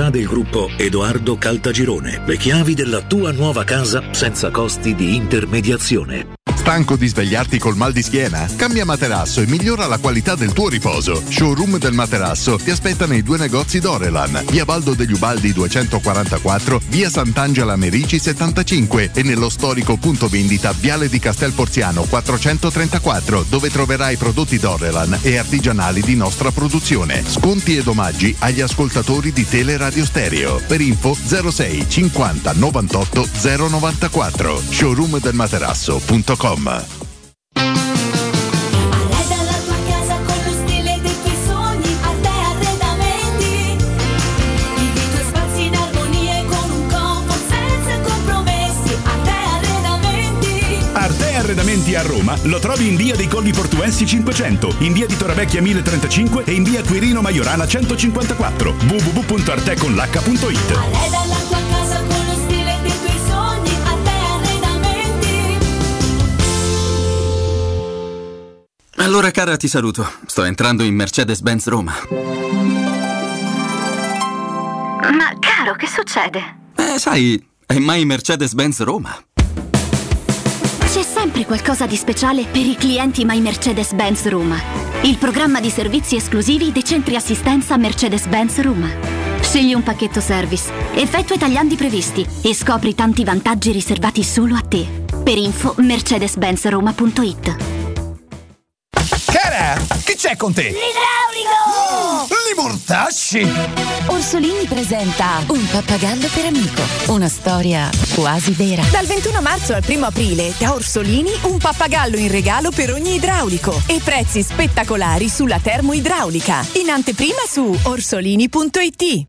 del gruppo Edoardo Caltagirone. Le chiavi della tua nuova casa senza costi di intermediazione. Stanco di svegliarti col mal di schiena? Cambia materasso e migliora la qualità del tuo riposo. Showroom del materasso ti aspetta nei 2 negozi Dorelan, via Baldo degli Ubaldi 244, via Sant'Angela Merici 75 e nello storico punto vendita Viale di Castel Porziano 434, dove troverai prodotti Dorelan e artigianali di nostra produzione. Sconti ed omaggi agli ascoltatori di Teleradio Stereo. Per info 06 50 98 094. Showroom del materasso.com. Arreda la tua casa con lo stile dei tuoi sogni. Arte Arredamenti. Vivi i tuoi spazi in armonia e con un comfort senza compromessi. Arte Arredamenti. Arte Arredamenti a Roma lo trovi in via dei Colli Portuensi 500, in via di Torrevecchia 1035 e in via Quirino Maiorana 154. www.arteconlh.it. Arreda la tua casa con lo stile dei tuoi sogni. Allora cara, ti saluto. Sto entrando in Mercedes-Benz Roma. Ma caro, che succede? Sai, è mai Mercedes-Benz Roma. C'è sempre qualcosa di speciale per i clienti My Mercedes-Benz Roma. Il programma di servizi esclusivi dei centri assistenza Mercedes-Benz Roma. Scegli un pacchetto service, effettua i tagliandi previsti e scopri tanti vantaggi riservati solo a te. Per info mercedes-benzroma.it. Cara, che c'è con te? L'idraulico! Li mortasci! Orsolini presenta Un pappagallo per amico, una storia quasi vera. Dal 21 marzo al 1 aprile, da Orsolini, un pappagallo in regalo per ogni idraulico e prezzi spettacolari sulla termoidraulica. In anteprima su orsolini.it.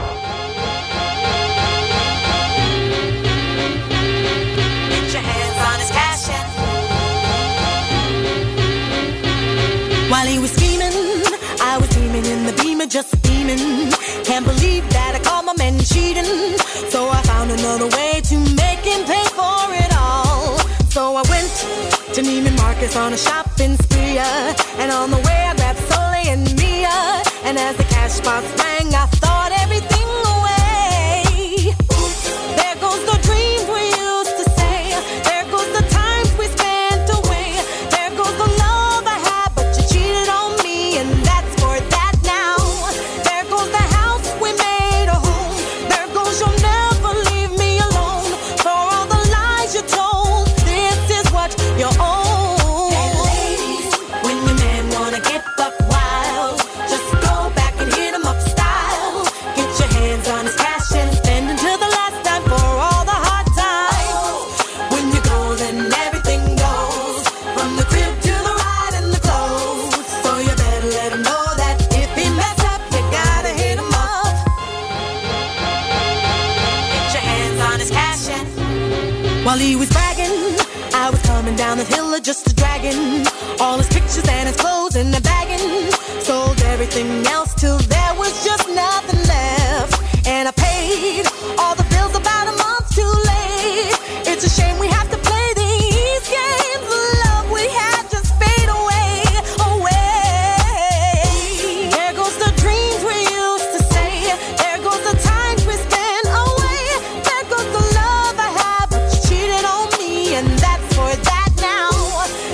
While he was scheming, I was dreaming in the beamer, just steaming. Can't believe that I caught my man cheating. So I found another way to make him pay for it all. So I went to Neiman Marcus on a shopping spree, and on the way I grabbed Sole and Mia. And as the cash box rang, I thought everything away. Oops, there goes the dream we used to say. There goes the times we spent away. There goes the love I had. While he was bragging, I was coming down the hill just a dragon. All his pictures and his clothes in the bagging. Sold everything else till there was just nothing left. And I paid all the bills about a month too late. It's a shame we have to play these games. The love we had just fade away, away. There goes the dreams we used to say. There goes the times we spent away. There goes the love I had. Cheated on me, and that's for that now.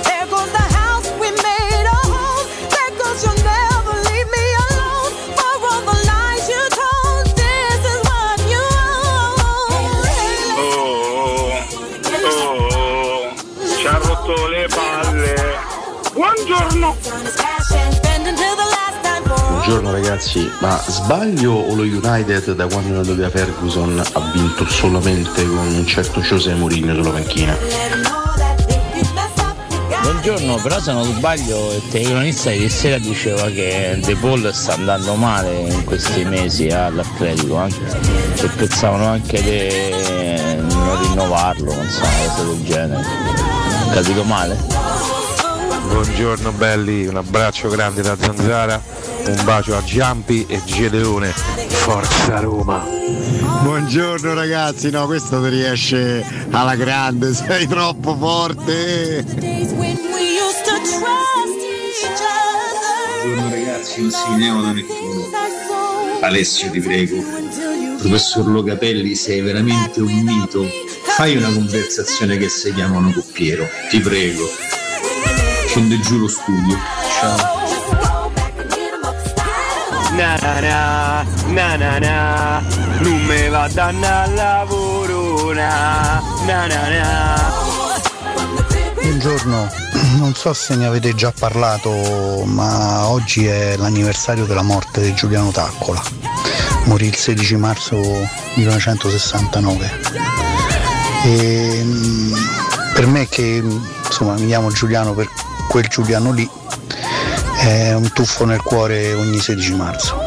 There goes the house we made a home. There goes you'll never leave me alone. For all the lies you told, this is what you own. Oh, ci ha rotto le palle. Buongiorno. buongiorno ragazzi, ma sbaglio o lo United da quando è andato via Ferguson ha vinto solamente con un certo José Mourinho sulla panchina? Buongiorno, però se non sbaglio il telecronista ieri sera diceva che De Paul sta andando male in questi mesi all'Atletico, e pensavano anche di non rinnovarlo, non so, cose del genere. Ho capito male? Buongiorno belli, un abbraccio grande da Zanzara, un bacio a Giampi e Gedeone, forza Roma! Buongiorno ragazzi, no, questo ti riesce alla grande, sei troppo forte! Buongiorno ragazzi, non si vedeva da nessuno. Alessio ti prego, professor Locatelli, sei veramente un mito, fai una conversazione che si chiamano Coppiero, ti prego. Conde giuro studio. Ciao. Na na na na, non me va danna al lavoro. Na na na. Buongiorno, non so se ne avete già parlato, ma oggi è l'anniversario della morte di Giuliano Taccola. Morì il 16 marzo 1969. E per me, che insomma mi chiamo Giuliano per quel Giuliano lì, è un tuffo nel cuore ogni 16 marzo.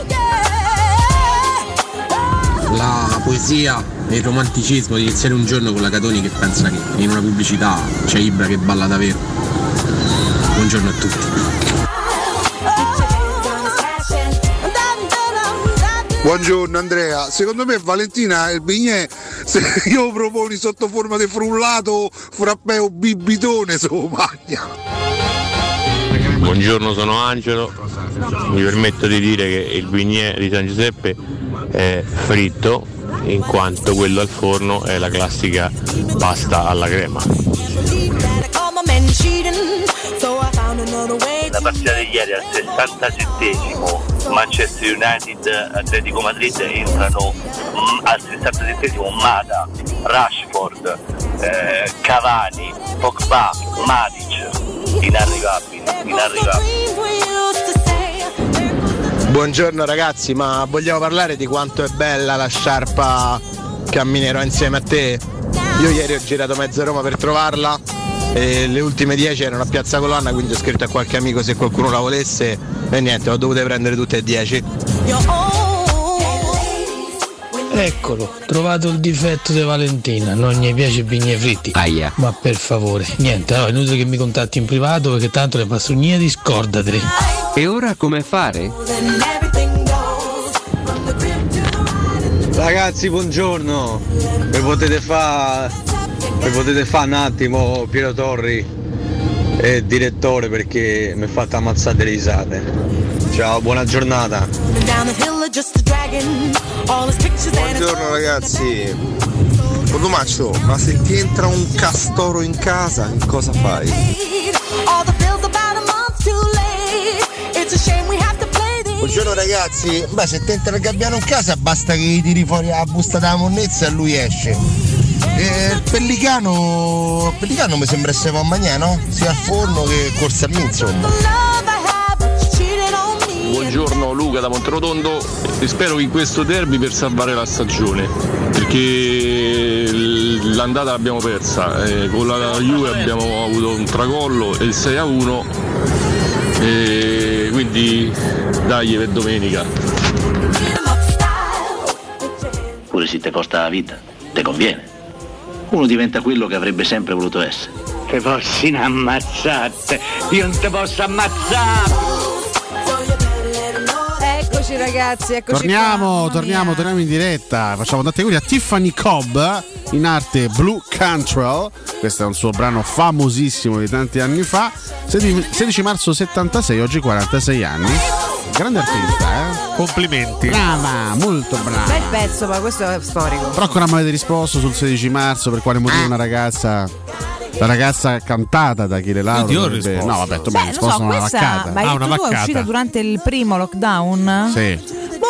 La poesia e il romanticismo di iniziare un giorno con la Catoni che pensa che in una pubblicità c'è Ibra che balla davvero. Buongiorno a tutti. Buongiorno Andrea, secondo me Valentina il bignè, se io proponi sotto forma di frullato, frappè o bibitone se lo magna. Buongiorno, sono Angelo, mi permetto di dire che il bignè di San Giuseppe è fritto, in quanto quello al forno è la classica pasta alla crema. La partita di ieri al 67esimo Manchester United Atletico Madrid, entrano al 67esimo Mata, Rashford, Cavani, Pogba, Matic. Inarrivabile. Buongiorno ragazzi, ma vogliamo parlare di quanto è bella la sciarpa Camminerò insieme a te? Io ieri ho girato mezza Roma per trovarla e le ultime 10 erano a Piazza Colonna, quindi ho scritto a qualche amico se qualcuno la volesse e niente, ho dovuto prendere tutte e 10. Eccolo, trovato il difetto di Valentina, non gli piace i bignè fritti. Aia. Ma per favore, niente, no, è inutile che mi contatti in privato perché tanto le pastrugnie, scordatele. E ora come fare? Ragazzi, buongiorno. Mi potete fa un attimo Piero Torri e direttore perché mi è fatta ammazzare le risate. Ciao, buona giornata. Buongiorno ragazzi, Cotumaccio, ma se ti entra un castoro in casa, cosa fai? Buongiorno ragazzi, ma se ti entra il gabbiano in casa basta che gli tiri fuori la busta della monnezza e lui esce. Il pellicano mi sembra essere un magnà, no? Sia al forno che corsa a me, insomma. Buongiorno Luca da Monterotondo, e spero che in questo derby per salvare la stagione, perché l'andata l'abbiamo persa, con la Juve abbiamo avuto un tracollo e il 6-1, quindi dai per domenica. Pure se ti costa la vita, ti conviene. Uno diventa quello che avrebbe sempre voluto essere. Te fossi ammazzate, io non te posso ammazzare! Ragazzi, eccoci, torniamo in diretta. Facciamo tanti auguri a Tiffany Cobb, in arte Blue Cantrell. Questo è un suo brano famosissimo di tanti anni fa. 16 marzo 76, oggi 46 anni. Grande artista, eh? Complimenti. Brava, molto brava. Bel pezzo, ma questo è storico. Però ancora mi avete risposto sul 16 marzo, per quale motivo una ragazza... La ragazza cantata da Achille Lauro. No, vabbè, tu mi hai risposto, una vaccata. Ma è uscita durante il primo lockdown? Sì.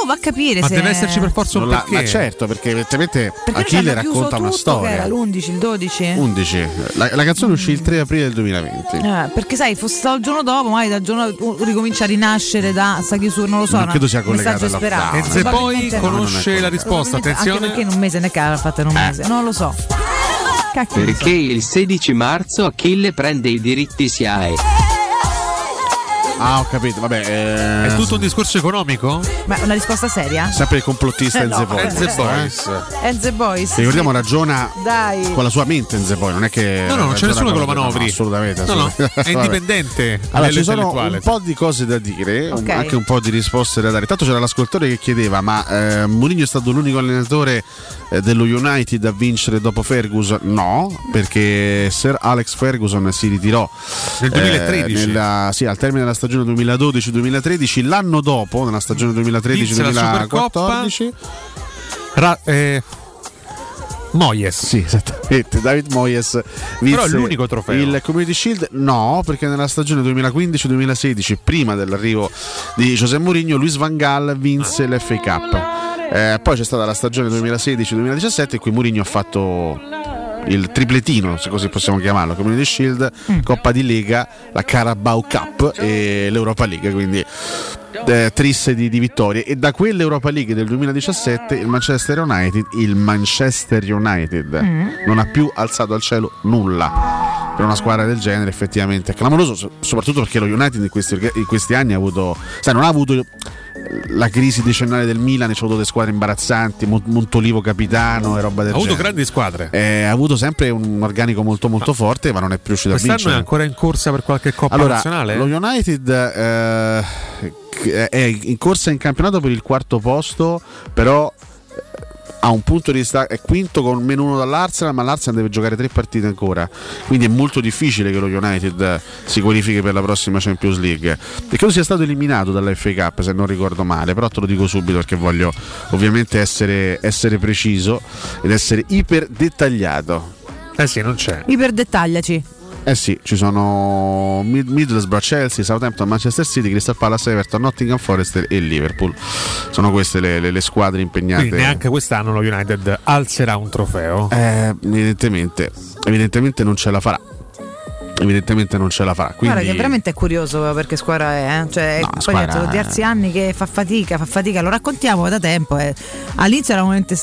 boh, va a capire. Ma se deve esserci per forza un perché. Ma certo, perché evidentemente Achille racconta una storia. Era l'11, il 12. 11. La canzone uscì il 3 aprile del 2020. Perché sai, fosse stato il giorno dopo, magari dal giorno ricomincia a rinascere da sa chiusura, non lo so. Non credo sia collegato alla frase. E se poi conosce la risposta, attenzione. Anche perché in un mese ne cara fatta in un mese. Non lo so. Cacchio. Perché il 16 marzo Achille prende i diritti SIAE. Ah, ho capito, vabbè. È tutto un discorso economico? Ma una risposta seria? Sempre il complottista Enze Boys. Enze Boys. Ricordiamo, ragiona dai con la sua mente Enze Boys, non è che no, non c'è nessuno che lo manovri. No, assolutamente. No, è indipendente. Allora, ci sono un po' di cose da dire, okay, anche un po' di risposte da dare. Tanto c'era l'ascoltatore che chiedeva: ma Mourinho è stato l'unico allenatore dello United a vincere dopo Ferguson? No, perché Sir Alex Ferguson si ritirò nel 2013. Sì, al termine della stagione 2012-2013, l'anno dopo, nella stagione 2013-2014, Moyes. Sì, esattamente. David Moyes vinse. Però è l'unico trofeo. Il Community Shield no, perché nella stagione 2015-2016, prima dell'arrivo di José Mourinho, Luis Van Gaal vinse l'FA Cup. Poi c'è stata la stagione 2016-2017 in cui Mourinho ha fatto il tripletino, se così possiamo chiamarlo, Community Shield, Coppa di Lega, la Carabao Cup e l'Europa League, quindi trisse di vittorie. E da quell'Europa League del 2017 il Manchester United non ha più alzato al cielo nulla. Per una squadra del genere effettivamente è clamoroso, soprattutto perché lo United in questi anni ha avuto, sai, non ha avuto la crisi decennale del Milan, ci ha avuto delle squadre imbarazzanti, Montolivo capitano e roba del genere. Ha avuto grandi squadre, ha avuto sempre un organico molto molto forte, ma non è più riuscito a vincere. Quest'anno è ancora in corsa per qualche coppa nazionale? Lo United è in corsa in campionato per il quarto posto, però ha un punto di distacco, è quinto con meno uno dall'Arsenal, ma l'Arsenal deve giocare 3 partite ancora, quindi è molto difficile che lo United si qualifichi per la prossima Champions League, e credo sia stato eliminato dalla FA Cup se non ricordo male, però te lo dico subito perché voglio ovviamente essere preciso ed essere iper dettagliato. Sì, non c'è iper dettagliaci. Sì, ci sono Middlesbrough, Chelsea, Southampton, Manchester City, Crystal Palace, Everton, Nottingham Forest e Liverpool. Sono queste le squadre impegnate. Quindi neanche quest'anno lo United alzerà un trofeo? Evidentemente non ce la farà. Quindi... Guarda che veramente è curioso perché squadra è, cioè, no, poi sono diversi anni che fa fatica, lo raccontiamo da tempo. All'inizio era veramente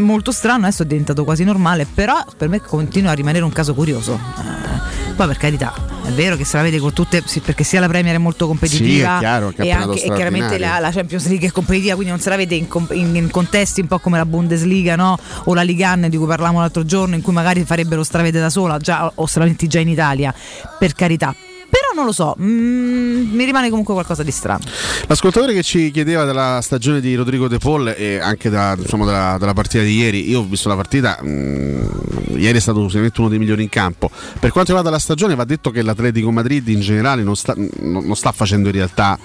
molto strano, adesso è diventato quasi normale, però per me continua a rimanere un caso curioso. Poi per carità, è vero che se la vede con tutte, perché sia la Premier è molto competitiva, sì, è chiaro, e anche e chiaramente la Champions League è competitiva, quindi non se la vede in contesti un po' come la Bundesliga, no? O la Ligue 1 di cui parlavamo l'altro giorno, in cui magari farebbero stravede da sola, già, o solamente già in Italia. Per carità, però non lo so, mi rimane comunque qualcosa di strano. L'ascoltatore che ci chiedeva della stagione di Rodrigo De Paul e anche dalla partita di ieri, io ho visto la partita, ieri è stato sicuramente uno dei migliori in campo. Per quanto riguarda la stagione, va detto che l'Atletico Madrid in generale non sta facendo in realtà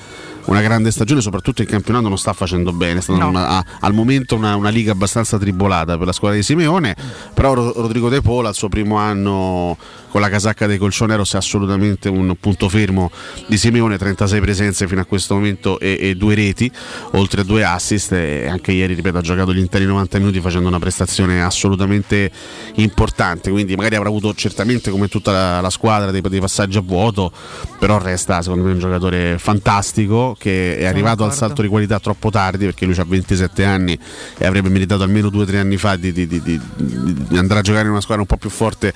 una grande stagione, soprattutto il campionato non sta facendo bene, al momento una liga abbastanza tribolata per la squadra di Simeone, però Rodrigo De Paul al suo primo anno con la casacca dei colchoneros è assolutamente un punto fermo di Simeone, 36 presenze fino a questo momento e 2 reti, oltre a 2 assist, e anche ieri, ripeto, ha giocato gli interi 90 minuti facendo una prestazione assolutamente importante, quindi magari avrà avuto certamente come tutta la squadra dei passaggi a vuoto, però resta secondo me un giocatore fantastico che è arrivato al salto di qualità troppo tardi, perché lui ha 27 anni e avrebbe meritato almeno 2-3 anni fa di andare a giocare in una squadra un po' più forte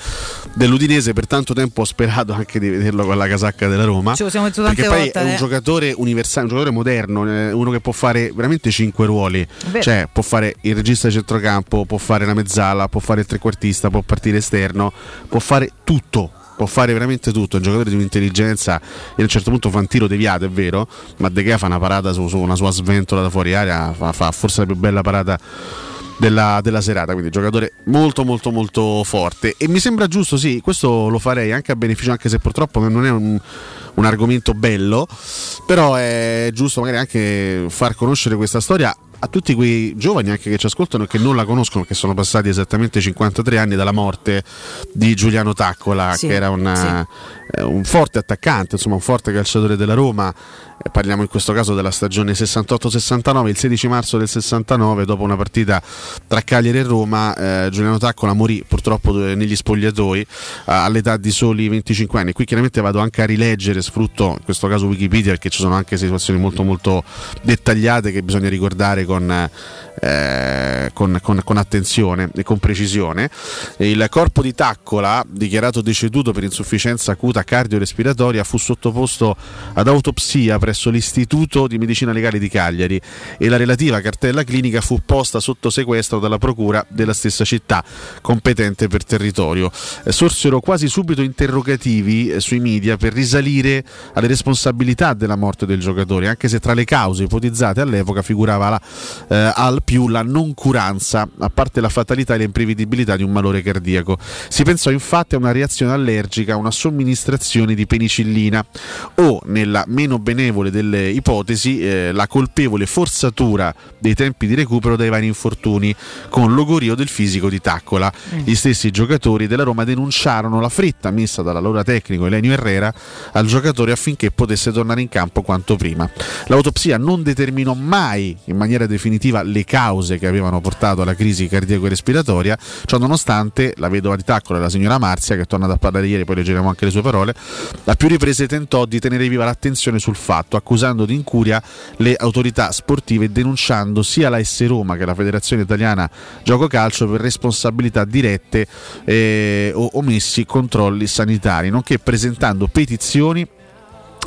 dell'Udinese. Per tanto tempo ho sperato anche di vederlo con la casacca della Roma, perché poi è un giocatore universale, un giocatore moderno, uno che può fare veramente 5 ruoli, cioè può fare il regista di centrocampo, può fare la mezzala, può fare il trequartista, può partire esterno, può fare tutto. Può fare veramente tutto, è un giocatore di un'intelligenza, e a un certo punto fa un tiro deviato, è vero, ma De Gea fa una parata su una sua sventola da fuori area, fa forse la più bella parata della serata, quindi giocatore molto molto molto forte, e mi sembra giusto, sì, questo lo farei anche a beneficio, anche se purtroppo non è un argomento bello, però è giusto magari anche far conoscere questa storia a tutti quei giovani anche che ci ascoltano e che non la conoscono, che sono passati esattamente 53 anni dalla morte di Giuliano Taccola, sì, che era un forte attaccante, insomma un forte calciatore della Roma. Parliamo in questo caso della stagione 68-69, il 16 marzo del 69, dopo una partita tra Cagliari e Roma, Giuliano Taccola morì purtroppo negli spogliatoi all'età di soli 25 anni. Qui chiaramente vado anche a rileggere, sfrutto in questo caso Wikipedia, perché ci sono anche situazioni molto molto dettagliate che bisogna ricordare con attenzione e con precisione. Il corpo di Taccola, dichiarato deceduto per insufficienza acuta cardiorespiratoria, fu sottoposto ad autopsia presso l'Istituto di Medicina Legale di Cagliari e la relativa cartella clinica fu posta sotto sequestro dalla procura della stessa città competente per territorio. Sorsero quasi subito interrogativi sui media per risalire alle responsabilità della morte del giocatore, anche se tra le cause ipotizzate all'epoca figurava al più la noncuranza, a parte la fatalità e l'imprevedibilità di un malore cardiaco. Si pensò infatti a una reazione allergica, una somministrazione di penicillina o, nella meno benevole delle ipotesi, la colpevole forzatura dei tempi di recupero dai vari infortuni, con logorio del fisico di Taccola. Gli stessi giocatori della Roma denunciarono la fretta messa dall'allora tecnico Helenio Herrera al giocatore affinché potesse tornare in campo quanto prima. L'autopsia non determinò mai in maniera definitiva le cause che avevano portato alla crisi cardiaco-respiratoria. Ciò nonostante, la vedova di Taccola, la signora Marzia, che è tornata a parlare ieri, poi leggeremo anche le sue parole, a più riprese tentò di tenere viva l'attenzione sul fatto, accusando di incuria le autorità sportive e denunciando sia la S Roma che la Federazione Italiana Gioco Calcio per responsabilità dirette o omessi controlli sanitari, nonché presentando petizioni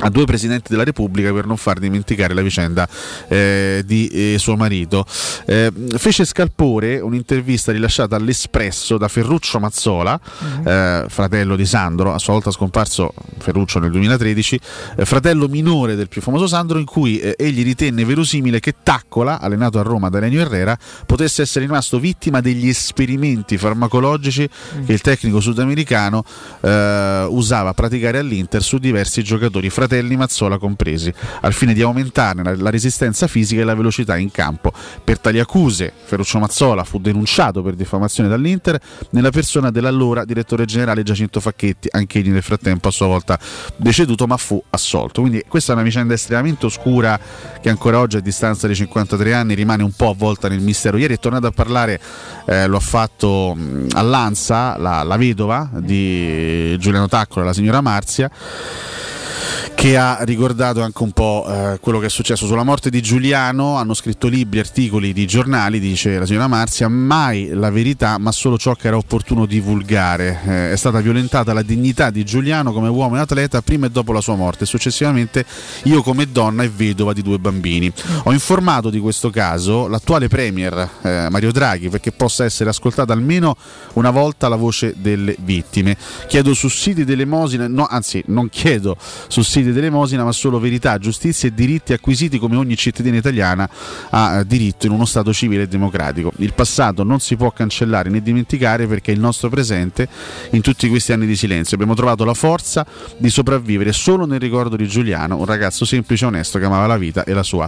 a due presidenti della Repubblica per non far dimenticare la vicenda di suo marito. Fece scalpore un'intervista rilasciata all'Espresso da Ferruccio Mazzola, fratello di Sandro, a sua volta scomparso Ferruccio nel 2013, fratello minore del più famoso Sandro, in cui egli ritenne verosimile che Taccola, allenato a Roma da Helenio Herrera, potesse essere rimasto vittima degli esperimenti farmacologici che il tecnico sudamericano usava a praticare all'Inter su diversi giocatori, fratelli Mazzola compresi, al fine di aumentarne la resistenza fisica e la velocità in campo. Per tali accuse Ferruccio Mazzola fu denunciato per diffamazione dall'Inter nella persona dell'allora direttore generale Giacinto Facchetti, anch'egli nel frattempo a sua volta deceduto, ma fu assolto. Quindi questa è una vicenda estremamente oscura che ancora oggi, a distanza di 53 anni, rimane un po' avvolta nel mistero. Ieri è tornata a parlare, lo ha fatto all'Ansa la vedova di Giuliano Taccola, la signora Marzia, che ha ricordato anche un po' quello che è successo sulla morte di Giuliano. Hanno scritto libri, articoli di giornali, dice la signora Marzia, mai la verità ma solo ciò che era opportuno divulgare. È stata violentata la dignità di Giuliano come uomo e atleta prima e dopo la sua morte, successivamente io come donna e vedova di due bambini. Ho informato di questo caso l'attuale premier Mario Draghi perché possa essere ascoltata almeno una volta la voce delle vittime. Chiedo sussidi d'elemosina, no, anzi non chiedo sussidi d'elemosina ma solo verità, giustizia e diritti acquisiti come ogni cittadina italiana ha diritto in uno Stato civile e democratico. Il passato non si può cancellare né dimenticare perché è il nostro presente. In tutti questi anni di silenzio abbiamo trovato la forza di sopravvivere solo nel ricordo di Giuliano, un ragazzo semplice e onesto che amava la vita e la sua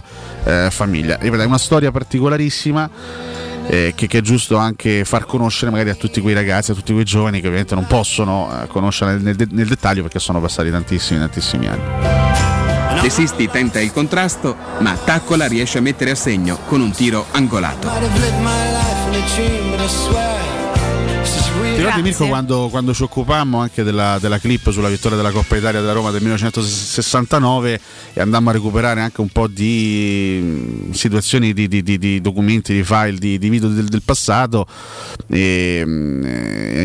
famiglia. È una storia particolarissima che è giusto anche far conoscere magari a tutti quei ragazzi, a tutti quei giovani che ovviamente non possono conoscere nel dettaglio perché sono passati tantissimi anni. Desisti tenta il contrasto, ma Taccola riesce a mettere a segno con un tiro angolato. Ti ricordi, Mirko, quando ci occupammo anche della clip sulla vittoria della Coppa Italia della Roma del 1969 e andammo a recuperare anche un po' di situazioni, di documenti, di file, di video del passato e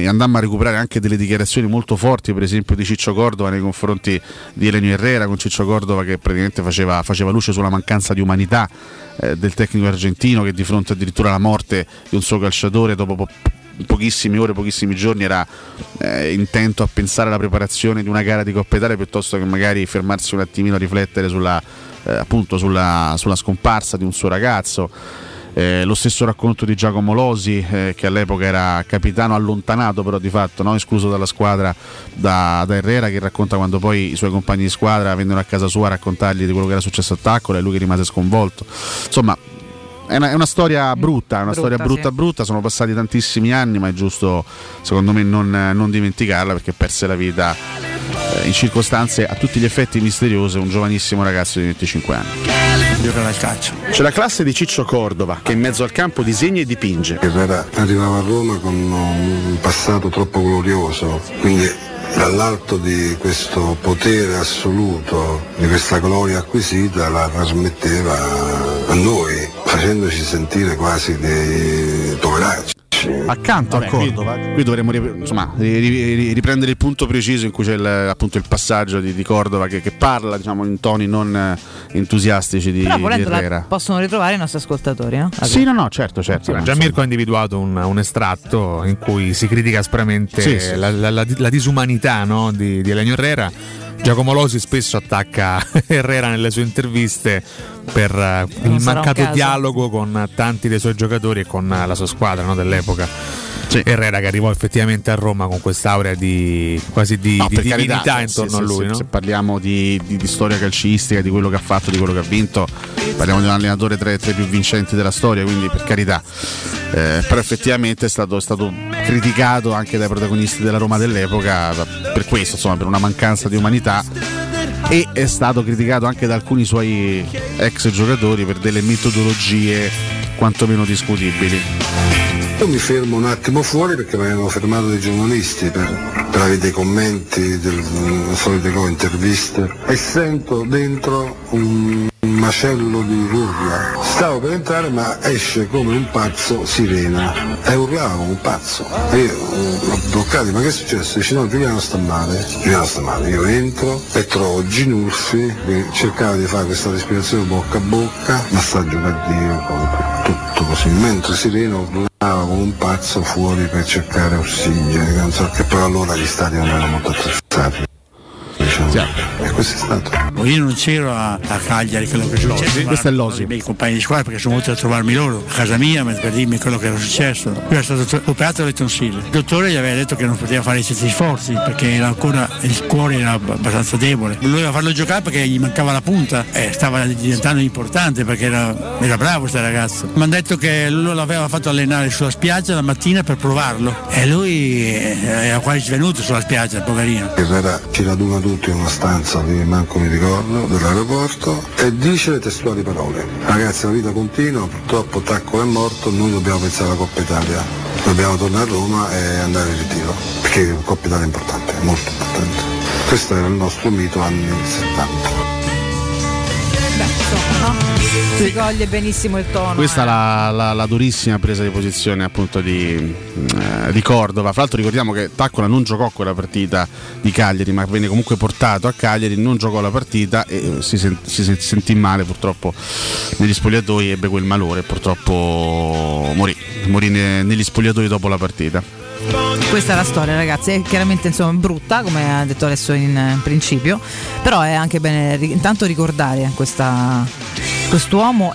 andammo a recuperare anche delle dichiarazioni molto forti, per esempio di Ciccio Cordova nei confronti di Helenio Herrera, con Ciccio Cordova che praticamente faceva luce sulla mancanza di umanità del tecnico argentino, che di fronte addirittura alla morte di un suo calciatore dopo pochissime ore, pochissimi giorni era intento a pensare alla preparazione di una gara di Coppa Italia piuttosto che magari fermarsi un attimino a riflettere sulla scomparsa di un suo ragazzo. Lo stesso racconto di Giacomo Losi, che all'epoca era capitano allontanato, però di fatto escluso dalla squadra da Herrera, che racconta quando poi i suoi compagni di squadra vennero a casa sua a raccontargli di quello che era successo a Taccola e lui che rimase sconvolto. Insomma, è una storia brutta, brutta. Sono passati tantissimi anni, ma è giusto, secondo me, non dimenticarla perché perse la vita in circostanze a tutti gli effetti misteriose, un giovanissimo ragazzo di 25 anni. C'è la classe di Ciccio Cordova che in mezzo al campo disegna e dipinge. Herrera arrivava a Roma con un passato troppo glorioso, quindi dall'alto di questo potere assoluto, di questa gloria acquisita, la trasmetteva a noi, facendoci sentire quasi dei poveracci. Accanto a Cordova, qui dovremmo riprendere il punto preciso in cui c'è appunto il passaggio di Cordova che parla, diciamo, in toni non entusiastici di Herrera. Possono ritrovare i nostri ascoltatori, no? Sì, no, certo. Già Mirko ha individuato un estratto in cui si critica aspramente la disumanità, no, di Helenio Herrera. Giacomo Losi spesso attacca Herrera nelle sue interviste per il mancato dialogo con tanti dei suoi giocatori e con la sua squadra, no, dell'epoca. Sì. Herrera che arrivò effettivamente a Roma con quest'aurea di divinità, carità, intorno a lui. No? Se parliamo di storia calcistica, di quello che ha fatto, di quello che ha vinto, parliamo di un allenatore tra i più vincenti della storia, quindi per carità. Però effettivamente è stato criticato anche dai protagonisti della Roma dell'epoca per questo, insomma, per una mancanza di umanità, e è stato criticato anche da alcuni suoi ex giocatori per delle metodologie quantomeno discutibili. Io mi fermo un attimo fuori perché mi avevano fermato dei giornalisti per avere dei commenti, del solito interviste, e sento dentro un macello di urla. Stavo per entrare ma esce come un pazzo sirena e urlava come un pazzo. E io l'ho bloccato, ma che è successo? Dice no, Giuliano sta male. Io entro e trovo Ginulfi che cercava di fare questa respirazione bocca a bocca, massaggio cardiaco, tutto così, mentre sirena con un pazzo fuori per cercare ossigeno, non so, che però allora gli stati non erano molto attrezzati, diciamo. E questo è stato. Io non c'ero a Cagliari, quello che successe. Questo è l'Osi. I miei compagni di squadra, perché sono venuti a trovarmi loro a casa mia per dirmi quello che era successo. Lui era stato operato alle tonsille. Il dottore gli aveva detto che non poteva fare i stessi sforzi perché era ancora, il cuore era abbastanza debole. Non doveva farlo giocare perché gli mancava la punta. Stava diventando importante perché era bravo sta ragazzo. Mi hanno detto che lui l'aveva fatto allenare sulla spiaggia la mattina per provarlo. E lui era quasi svenuto sulla spiaggia, poverino. Ci raduna tutti in una stanza che manco mi ricordo dell'aeroporto e dice le testuali parole: ragazzi, la vita continua, purtroppo Taccola è morto, noi dobbiamo pensare alla Coppa Italia, dobbiamo tornare a Roma e andare in ritiro perché la Coppa Italia è importante, è molto importante. Questo era il nostro mito anni 70. Si coglie benissimo il tono. Questa è la durissima presa di posizione appunto di Cordova. Fra l'altro ricordiamo che Taccola non giocò quella partita di Cagliari, ma venne comunque portato a Cagliari, non giocò la partita e si sentì male purtroppo negli spogliatoi, ebbe quel malore, purtroppo morì negli spogliatoi dopo la partita. Questa è la storia, ragazzi, è chiaramente, insomma, brutta, come ha detto adesso in principio, però è anche bene intanto ricordare quest'uomo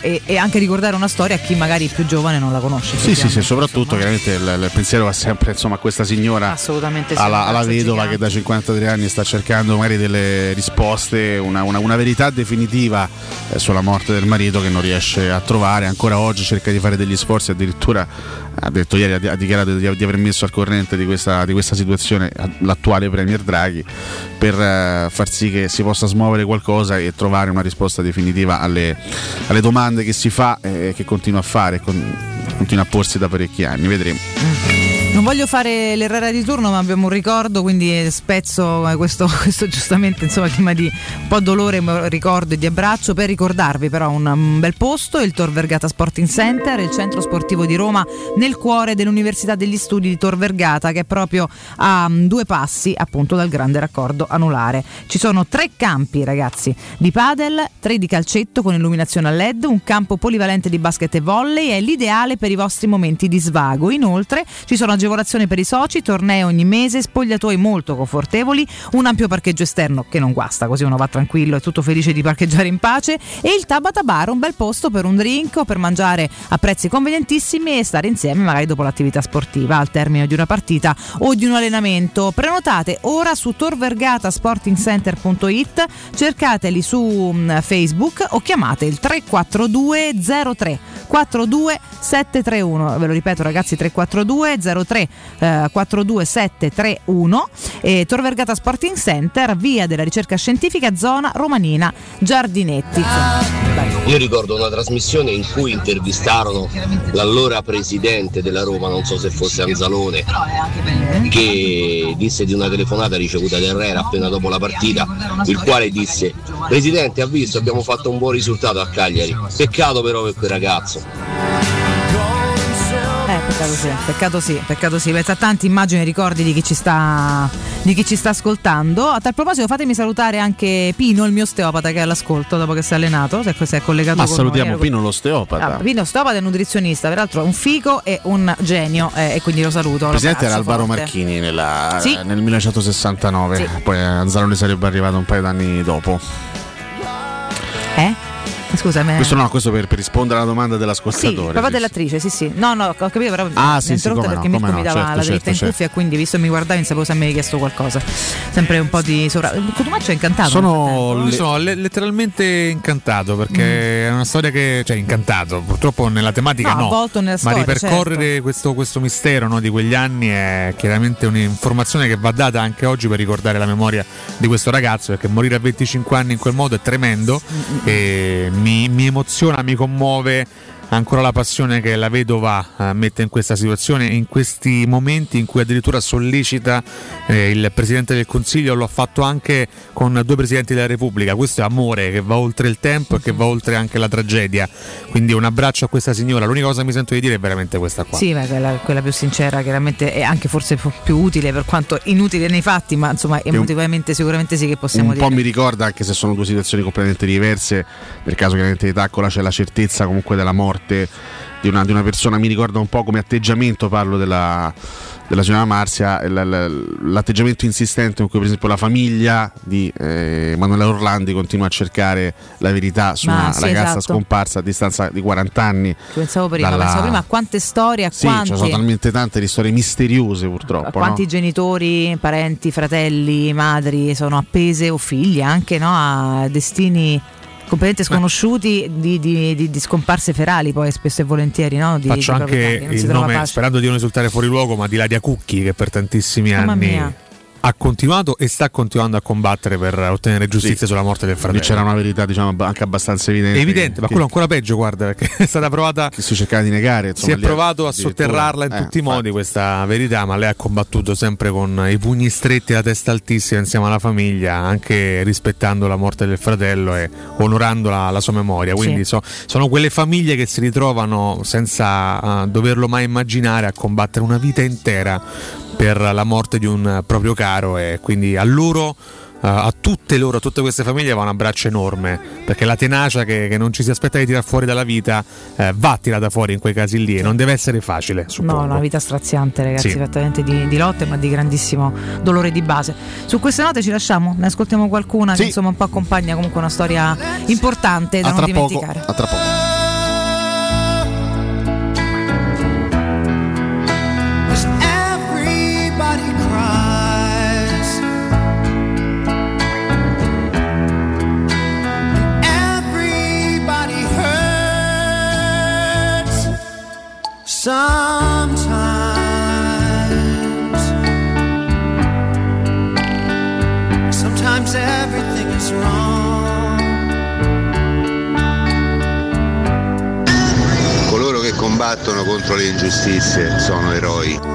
e anche ricordare una storia a chi magari più giovane non la conosce. Sì, soprattutto, insomma, chiaramente il pensiero va sempre, insomma, a questa signora, assolutamente sì, alla vedova gigante, che da 53 anni sta cercando magari delle risposte, una verità definitiva sulla morte del marito che non riesce a trovare, ancora oggi cerca di fare degli sforzi, addirittura ha detto ieri, ha dichiarato di aver messo al corrente di questa situazione l'attuale Premier Draghi per far sì che si possa smuovere qualcosa e trovare una risposta definitiva alle domande che si fa e che continua a fare, continua a porsi da parecchi anni. Vedremo. Non voglio fare l'Herrera di turno, ma abbiamo un ricordo, quindi spezzo questo giustamente, insomma, clima di un po' dolore, ricordo e di abbraccio, per ricordarvi però un bel posto, il Tor Vergata Sporting Center, il centro sportivo di Roma nel cuore dell'Università degli Studi di Tor Vergata, che è proprio a due passi appunto dal grande raccordo anulare. Ci sono 3 campi, ragazzi, di padel, 3 di calcetto con illuminazione a LED, un campo polivalente di basket e volley, è l'ideale per i vostri momenti di svago. Inoltre ci sono agevolazione per i soci, tornei ogni mese, spogliatoi molto confortevoli, un ampio parcheggio esterno che non guasta, così uno va tranquillo e tutto felice di parcheggiare in pace, e il Tabata Bar, un bel posto per un drink o per mangiare a prezzi convenientissimi e stare insieme magari dopo l'attività sportiva, al termine di una partita o di un allenamento. Prenotate ora su torvergatasportingcenter.it, cercateli su Facebook o chiamate il 342 03 42 731. Ve lo ripeto, ragazzi, 342 03 3-4-2-7-3-1. Tor Vergata Sporting Center, via della ricerca scientifica, zona Romanina Giardinetti. Io ricordo una trasmissione in cui intervistarono l'allora presidente della Roma, non so se fosse Anzalone, che disse di una telefonata ricevuta da Herrera appena dopo la partita, il quale disse: presidente, ha visto, abbiamo fatto un buon risultato a Cagliari, peccato però per quel ragazzo. Peccato sì, pensa a tanti immagini e ricordi di chi ci sta ascoltando. A tal proposito fatemi salutare anche Pino, il mio osteopata, che è all'ascolto dopo che si è allenato, se è collegato. Ma con salutiamo noi. Pino l'osteopata. Pino osteopata è nutrizionista, peraltro è un figo e un genio, e quindi lo saluto. Il presidente era Alvaro forte. Marchini sì. Nel 1969, sì. Poi Anzalone sarebbe arrivato un paio d'anni dopo. Scusami. Questo per rispondere alla domanda dell'ascoltatore. Sì, proprio dell'attrice, sì. No, ho capito, però mi è interrotta perché Mirko mi dava la diretta in cuffia, quindi visto che mi guardavi non sapevo se mi avevi chiesto qualcosa. Sempre un po' di Cotumaccio è incantato. Sono letteralmente incantato, perché è una storia che, cioè, incantato, purtroppo nella tematica avvolto nella storia, ma ripercorrere questo mistero di quegli anni è chiaramente un'informazione che va data anche oggi per ricordare la memoria di questo ragazzo, perché morire a 25 anni in quel modo è tremendo. E mi emoziona, mi commuove ancora la passione che la vedova mette in questa situazione, in questi momenti in cui addirittura sollecita il Presidente del Consiglio. Lo ha fatto anche con 2 Presidenti della Repubblica. Questo è amore che va oltre il tempo e che va oltre anche la tragedia. Quindi un abbraccio a questa signora. L'unica cosa che mi sento di dire è veramente questa qua. Sì, ma quella più sincera, chiaramente, è anche forse più utile, per quanto inutile nei fatti, ma insomma emotivamente sicuramente sì che possiamo dire. Un po' mi ricorda, anche se sono 2 situazioni completamente diverse, nel caso chiaramente di Taccola c'è la certezza comunque della morte di una persona. Mi ricorda un po' come atteggiamento, parlo della signora Marzia, l'atteggiamento insistente con cui per esempio la famiglia di Manuela Orlandi continua a cercare la verità su ragazza scomparsa a distanza di 40 anni. Pensavo prima a quante storie, ci sono talmente tante di storie misteriose purtroppo. Quanti genitori, parenti, fratelli, madri sono appese, o figli anche, a destini completamente sconosciuti di scomparse ferali, poi spesso e volentieri faccio anche il nome, sperando di non risultare fuori luogo, ma di Ilaria Cucchi, che per tantissimi anni ha continuato e sta continuando a combattere per ottenere giustizia sulla morte del fratello. Lì c'era una verità anche abbastanza evidente ma quello ancora peggio, guarda, perché è stata provata, che si cercava di negare, insomma, si è provato a sotterrarla in tutti i modi questa verità, ma lei ha combattuto sempre con i pugni stretti e la testa altissima insieme alla famiglia, anche rispettando la morte del fratello e onorando la sua memoria, quindi sono quelle famiglie che si ritrovano senza doverlo mai immaginare a combattere una vita intera per la morte di un proprio caro, e quindi a tutte queste famiglie va un abbraccio enorme, perché la tenacia che non ci si aspetta di tirar fuori dalla vita va tirata fuori in quei casi lì, e non deve essere facile, suppongo. Una vita straziante, ragazzi, fattamente di lotte, ma di grandissimo dolore di base. Su queste note ci lasciamo, ne ascoltiamo qualcuna che insomma un po' accompagna comunque una storia importante da non dimenticare. A tra poco. Sometimes everything is wrong. Coloro che combattono contro le ingiustizie sono eroi.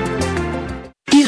Il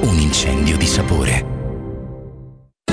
un incendio di sapore.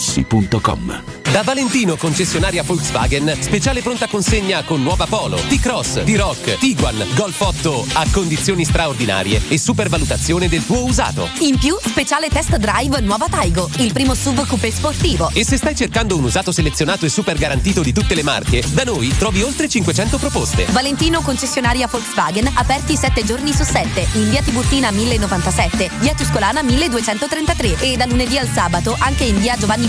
Da Valentino, concessionaria Volkswagen, speciale pronta consegna con nuova Polo, T-Cross, T-Roc, Tiguan, Golf 8 a condizioni straordinarie e supervalutazione del tuo usato. In più, speciale test drive nuova Taigo, il primo SUV coupé sportivo. E se stai cercando un usato selezionato e super garantito di tutte le marche, da noi trovi oltre 500 proposte. Valentino, concessionaria Volkswagen, aperti 7 giorni su 7, in via Tiburtina 1097, via Tuscolana 1233 e da lunedì al sabato anche in via Giovanni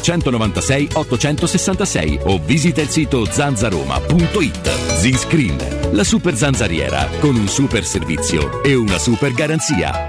196 866 o visita il sito zanzaroma.it. Z-Screen, la super zanzariera con un super servizio e una super garanzia.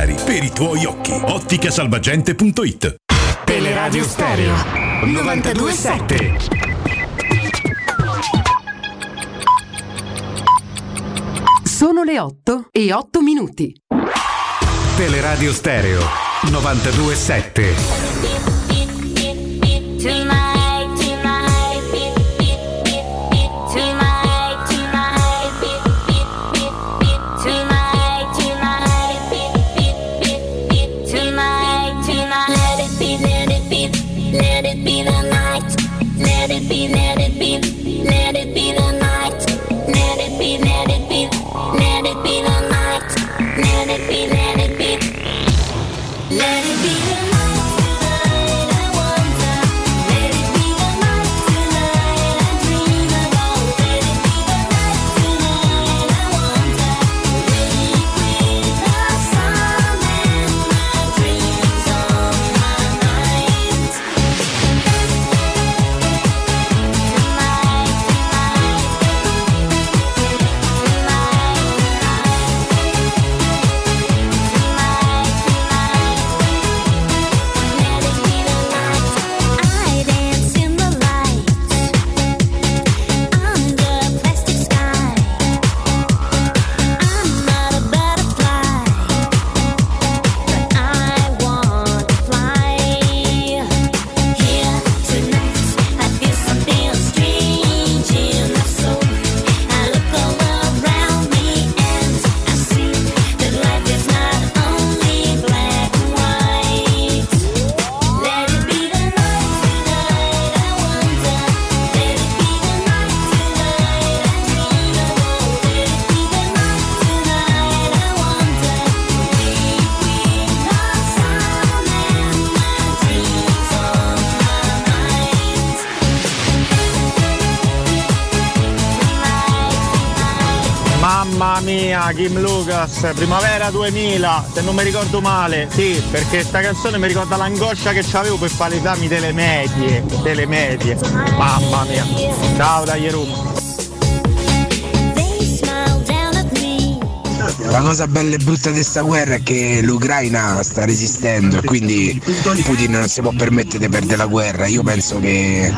per i tuoi occhi. Otticasalvagente.it. Teleradio Stereo 92.7. Sono le 8:08. Teleradio Stereo 92.7. Let it be the night, I want to let it Mamma mia, Kim Lucas, Primavera 2000, se non mi ricordo male. Sì, perché sta canzone mi ricorda l'angoscia che c'avevo per fare gli esami delle medie. Mamma mia. Ciao da Jerome. La cosa bella e brutta di questa guerra è che l'Ucraina sta resistendo e quindi Putin non si può permettere di perdere la guerra. Io penso che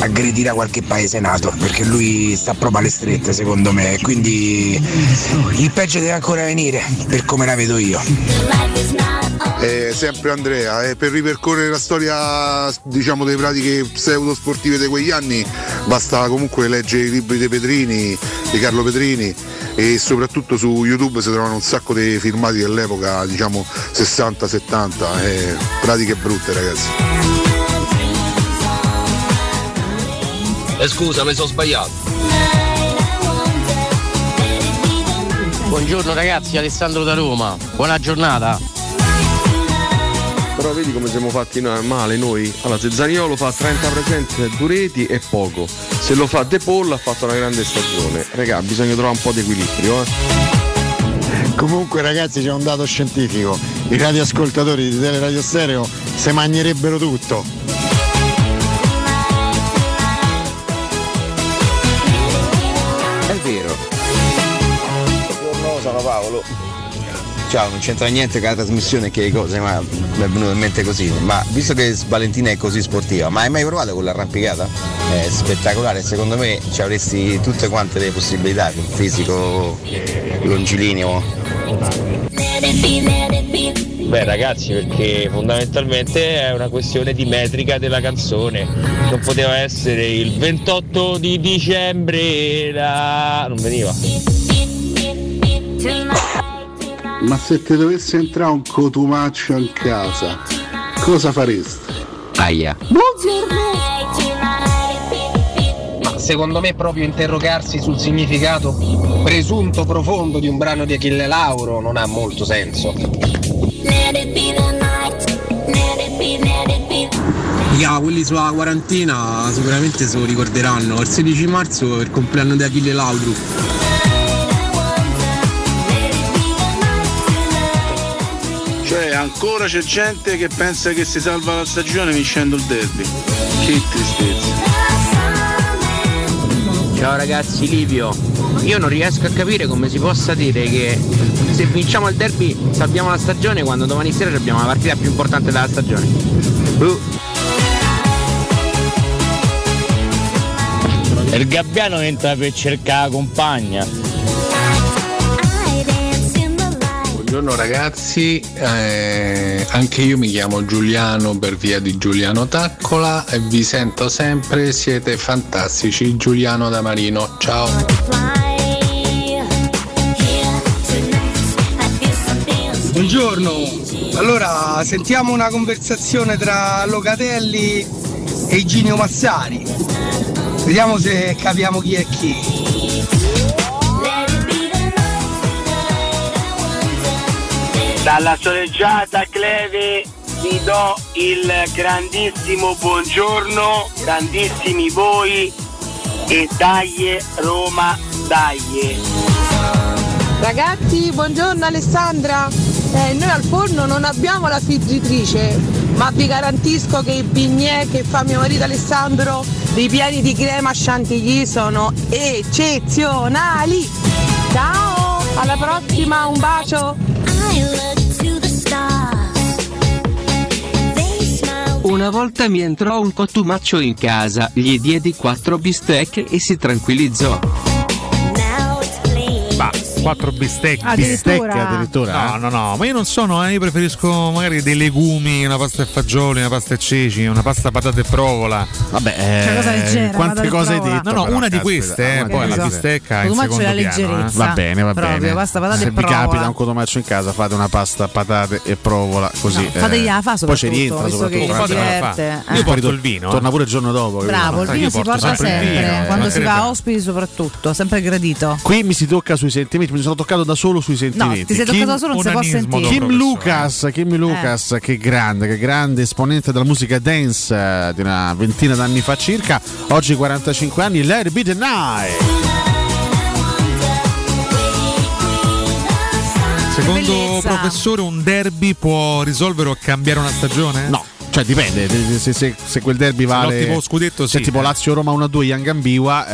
aggredirà qualche paese NATO, perché lui sta proprio alle strette secondo me, quindi il peggio deve ancora venire, per come la vedo io. Sempre Andrea, per ripercorrere la storia, diciamo, delle pratiche pseudosportive di quegli anni basta comunque leggere i libri di Petrini, di Carlo Petrini, e soprattutto su YouTube si trovano un sacco di filmati dell'epoca, diciamo 60-70, pratiche brutte, ragazzi. Scusa, mi sono sbagliato. Buongiorno ragazzi, Alessandro da Roma, buona giornata. Però vedi come siamo fatti male noi. Allora, se Zaniolo fa 30% Dureti è poco, se lo fa De Paul ha fatto una grande stagione. Raga, bisogna trovare un po' di equilibrio, Comunque ragazzi, c'è un dato scientifico: i radioascoltatori di Teleradio Stereo se mangerebbero tutto. Paolo, ciao, non c'entra niente con la trasmissione che cose, ma mi è venuto in mente così. Ma visto che Valentina è così sportiva, ma hai mai provato con l'arrampicata? È spettacolare, secondo me ci avresti tutte quante le possibilità, con fisico longilineo. Beh ragazzi, perché fondamentalmente è una questione di metrica della canzone. Non poteva essere il 28 di dicembre la... non veniva. Ma se te dovesse entrare un Cotumaccio in casa, cosa faresti? Aia. Buongiorno. Ma secondo me proprio interrogarsi sul significato presunto profondo di un brano di Achille Lauro non ha molto senso. Raga, quelli sulla quarantena sicuramente se lo ricorderanno. Il 16 marzo è il compleanno di Achille Lauro. Cioè, ancora c'è gente che pensa che si salva la stagione vincendo il derby. Che tristezza. Ciao ragazzi, Livio. Io non riesco a capire come si possa dire che se vinciamo il derby salviamo la stagione quando domani sera abbiamo la partita più importante della stagione. Il gabbiano entra per cercare la compagna. Buongiorno ragazzi, anche io mi chiamo Giuliano per via di Giuliano Taccola e vi sento sempre, siete fantastici. Giuliano da Marino, ciao. Buongiorno, allora sentiamo una conversazione tra Locatelli e Ginio Massari, vediamo se capiamo chi è chi. Dalla soleggiata Cleve vi do il grandissimo buongiorno, grandissimi voi, e daglie Roma, daglie. Ragazzi, buongiorno Alessandra, noi al forno non abbiamo la friggitrice, ma vi garantisco che i bignè che fa mio marito Alessandro, ripieni di crema chantilly, sono eccezionali. Ciao, alla prossima, un bacio. Una volta mi entrò un Cotumaccio in casa, gli diedi 4 bistecche e si tranquillizzò. Bah, 4 bistecche addirittura? No, ma io non sono, io preferisco magari dei legumi, una pasta e fagioli, una pasta e ceci, una pasta patate e provola. Vabbè, cosa leggera, quante cose hai detto? No, una di queste, poi la bistecca è in secondo piano. Leggerezza. Va bene. Pasta, patate e provola. Se vi capita un Cotumaccio in casa, fate una pasta patate e provola, così. No, fategli la fa, poi ci rientra soprattutto. Io porto il vino. Torna pure il giorno dopo. Bravo, il vino si porta sempre, quando si va a ospiti soprattutto, sempre gradito. Qui mi si tocca sui sentimenti, mi sono toccato da solo sui sentimenti. No, ti sei toccato da solo, non si può sentire. Kim Lucas, che grande esponente della musica dance di una ventina d'anni fa circa, oggi 45 anni, Let It Be The Night. Secondo bellezza. Professore, un derby può risolvere o cambiare una stagione? No, cioè dipende se quel derby vale, no, tipo scudetto, se sì, tipo Lazio-Roma 1-2 Yangambiwa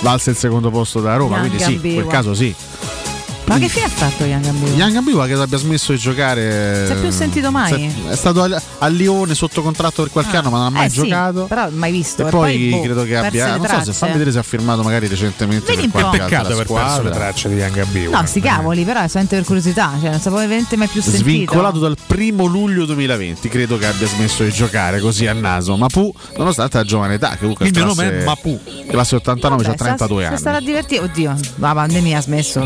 valse il secondo posto da Roma, quindi sì, in quel caso sì. Ma che fine ha fatto Yangambiwa? Yangambiwa che abbia smesso di giocare. Non si è più sentito mai. È stato a Lione sotto contratto per qualche anno, ma non ha mai giocato. Sì, però mai visto. E poi credo che abbia. Non so se fa vedere se ha firmato magari recentemente. Vedi, per qualche peccato aver perso le tracce di Yangambiwa. No, sti cavoli, però sento per curiosità. Cioè, non sapevo veramente mai più sentito. Svincolato dal 1° luglio 2020, credo che abbia smesso di giocare così a naso. Mapu, nonostante la giovane età, che il mio nome è Mapu. Classe 89, c'ha 32 anni. Sarà divertito. Oddio, la pandemia ha smesso.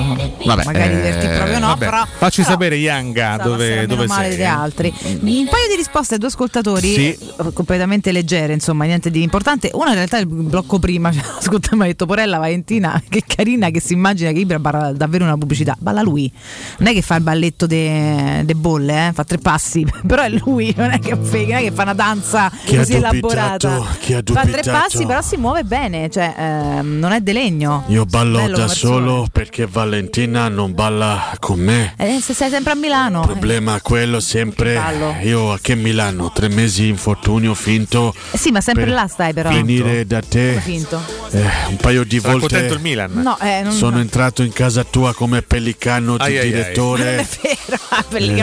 Vabbè, magari diverti proprio no, vabbè. Però facci sapere Yanga dove sei degli altri. Un paio di risposte a due ascoltatori, sì, completamente leggere, insomma, niente di importante. Una in realtà il blocco prima, cioè, ascolta, mi ha detto Porella Valentina, che carina che si immagina che Ibra balla davvero una pubblicità. Balla lui, non è che fa il balletto de bolle, fa 3 passi, però è lui, non è che fa una danza così elaborata. Fa 3 passi, però si muove bene, cioè non è de legno. Io ballo da solo perché Valentina non balla con me. Se sei sempre a Milano. Il problema è quello sempre. Io a che Milano? 3 mesi infortunio finto. Sì, ma sempre là stai però. Venire da te. Finto. Un paio di sarà volte. Contento il Milan. No, sono entrato in casa tua come pellicano di direttore.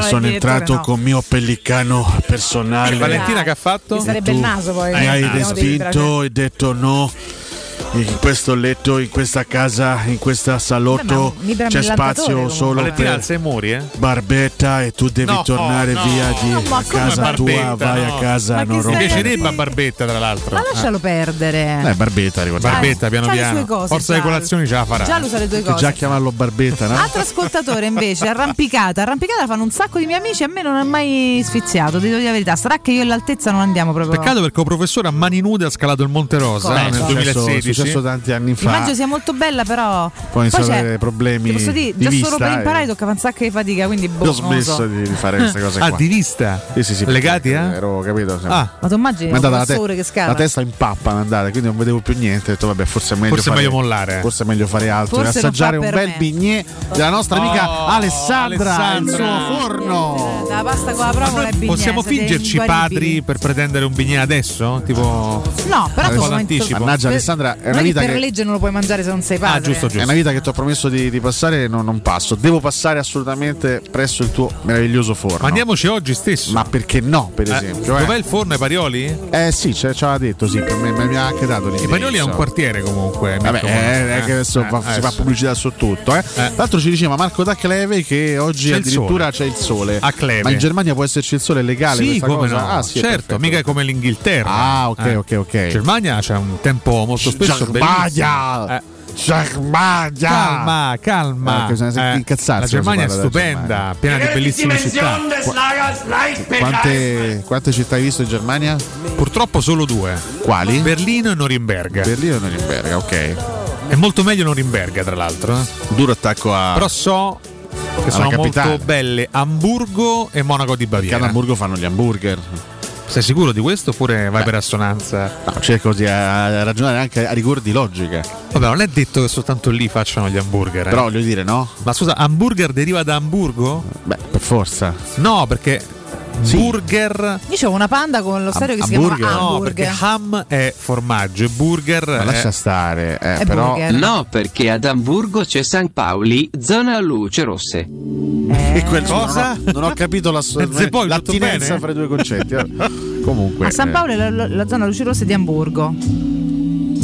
Sono entrato con mio pellicano personale. E Valentina che ha fatto? Mi sarebbe il naso poi. Mi hai respinto e detto no. In questo letto, in questa casa, in questa salotto c'è spazio solo Valentina per muri, barbetta, e tu devi tornare via a casa tua, vai a casa. Non piacerebbe a Barbetta, tra l'altro. Ma lascialo perdere. Barbetta, ricordiamo. Barbetta piano piano. Forza di colazioni ce la farà. Già lo sa le due cose. Già chiamarlo Barbetta, no? Altro ascoltatore invece, arrampicata la fanno un sacco di miei amici, a me non è mai sfiziato, ti devo dire la verità. Sarà che io e l'altezza non andiamo proprio. Peccato perché un professore a mani nude ha scalato il Monte Rosa nel 2016. Successo tanti anni fa. Immagino sia molto bella, però poi c'è problemi. Posso dire, di già vista, solo per imparare tocca un sacco di fatica, quindi boh, ho smesso di fare queste cose qua. Di vista? Sì, legati ero capito. Ma tu immagini un professore che scala. La testa in pappa è andata, quindi non vedevo più niente, ho detto vabbè, forse è meglio mollare. Forse è meglio fare altro e assaggiare un bel bignè della nostra amica Alessandra, il suo forno. La pasta con la provola e bignè. Possiamo fingerci padri per pretendere un bignè adesso? Tipo no, però mannaggia Alessandra, è una vita per che... legge non lo puoi mangiare se non sei padre. Giusto. È una vita che ti ho promesso di passare e non passo. Devo passare assolutamente presso il tuo meraviglioso forno. Ma andiamoci oggi stesso. Ma perché no, per esempio? Dov'è il forno ai Parioli? Sì, ce l'ha detto, sì, per me, mi ha anche dato l'indirizzo. I Parioli è un quartiere comunque. Vabbè, che adesso si fa pubblicità su tutto. L'altro ci diceva Marco da Kleve che oggi c'è addirittura c'è il sole. A Kleve. Ma in Germania può esserci il sole legale? Sì, come cosa? No? Sì, certo, mica è come l'Inghilterra. Ok. In Germania c'è un tempo molto spesso. Germania! Calma! Bisogna incazzarsi. La Germania è stupenda, piena di bellissime città. Quante città hai visto in Germania? Purtroppo solo 2. Quali? Berlino e Norimberga. Ok. È molto meglio Norimberga, tra l'altro. Duro attacco a. Però so che sono molto belle Amburgo e Monaco di Baviera. Perché ad Amburgo fanno gli hamburger. Sei sicuro di questo oppure vai per assonanza? No, cerco di ragionare anche a rigor di logica. Vabbè, non è detto che soltanto lì facciano gli hamburger. Però voglio dire, no? Ma scusa, hamburger deriva da Amburgo? Beh, per forza. No, perché... Sì. Burger. Io c'ho una panda con lo stereo che si chiama hamburger. No, perché ham è formaggio e burger. Ma lascia stare, però. Burger. No, perché ad Amburgo c'è San Paoli, zona luce rosse. E quel cosa? Non ho capito l'attinenza fra i due concetti. Comunque. A San Paolo è la zona luce rosse di Amburgo.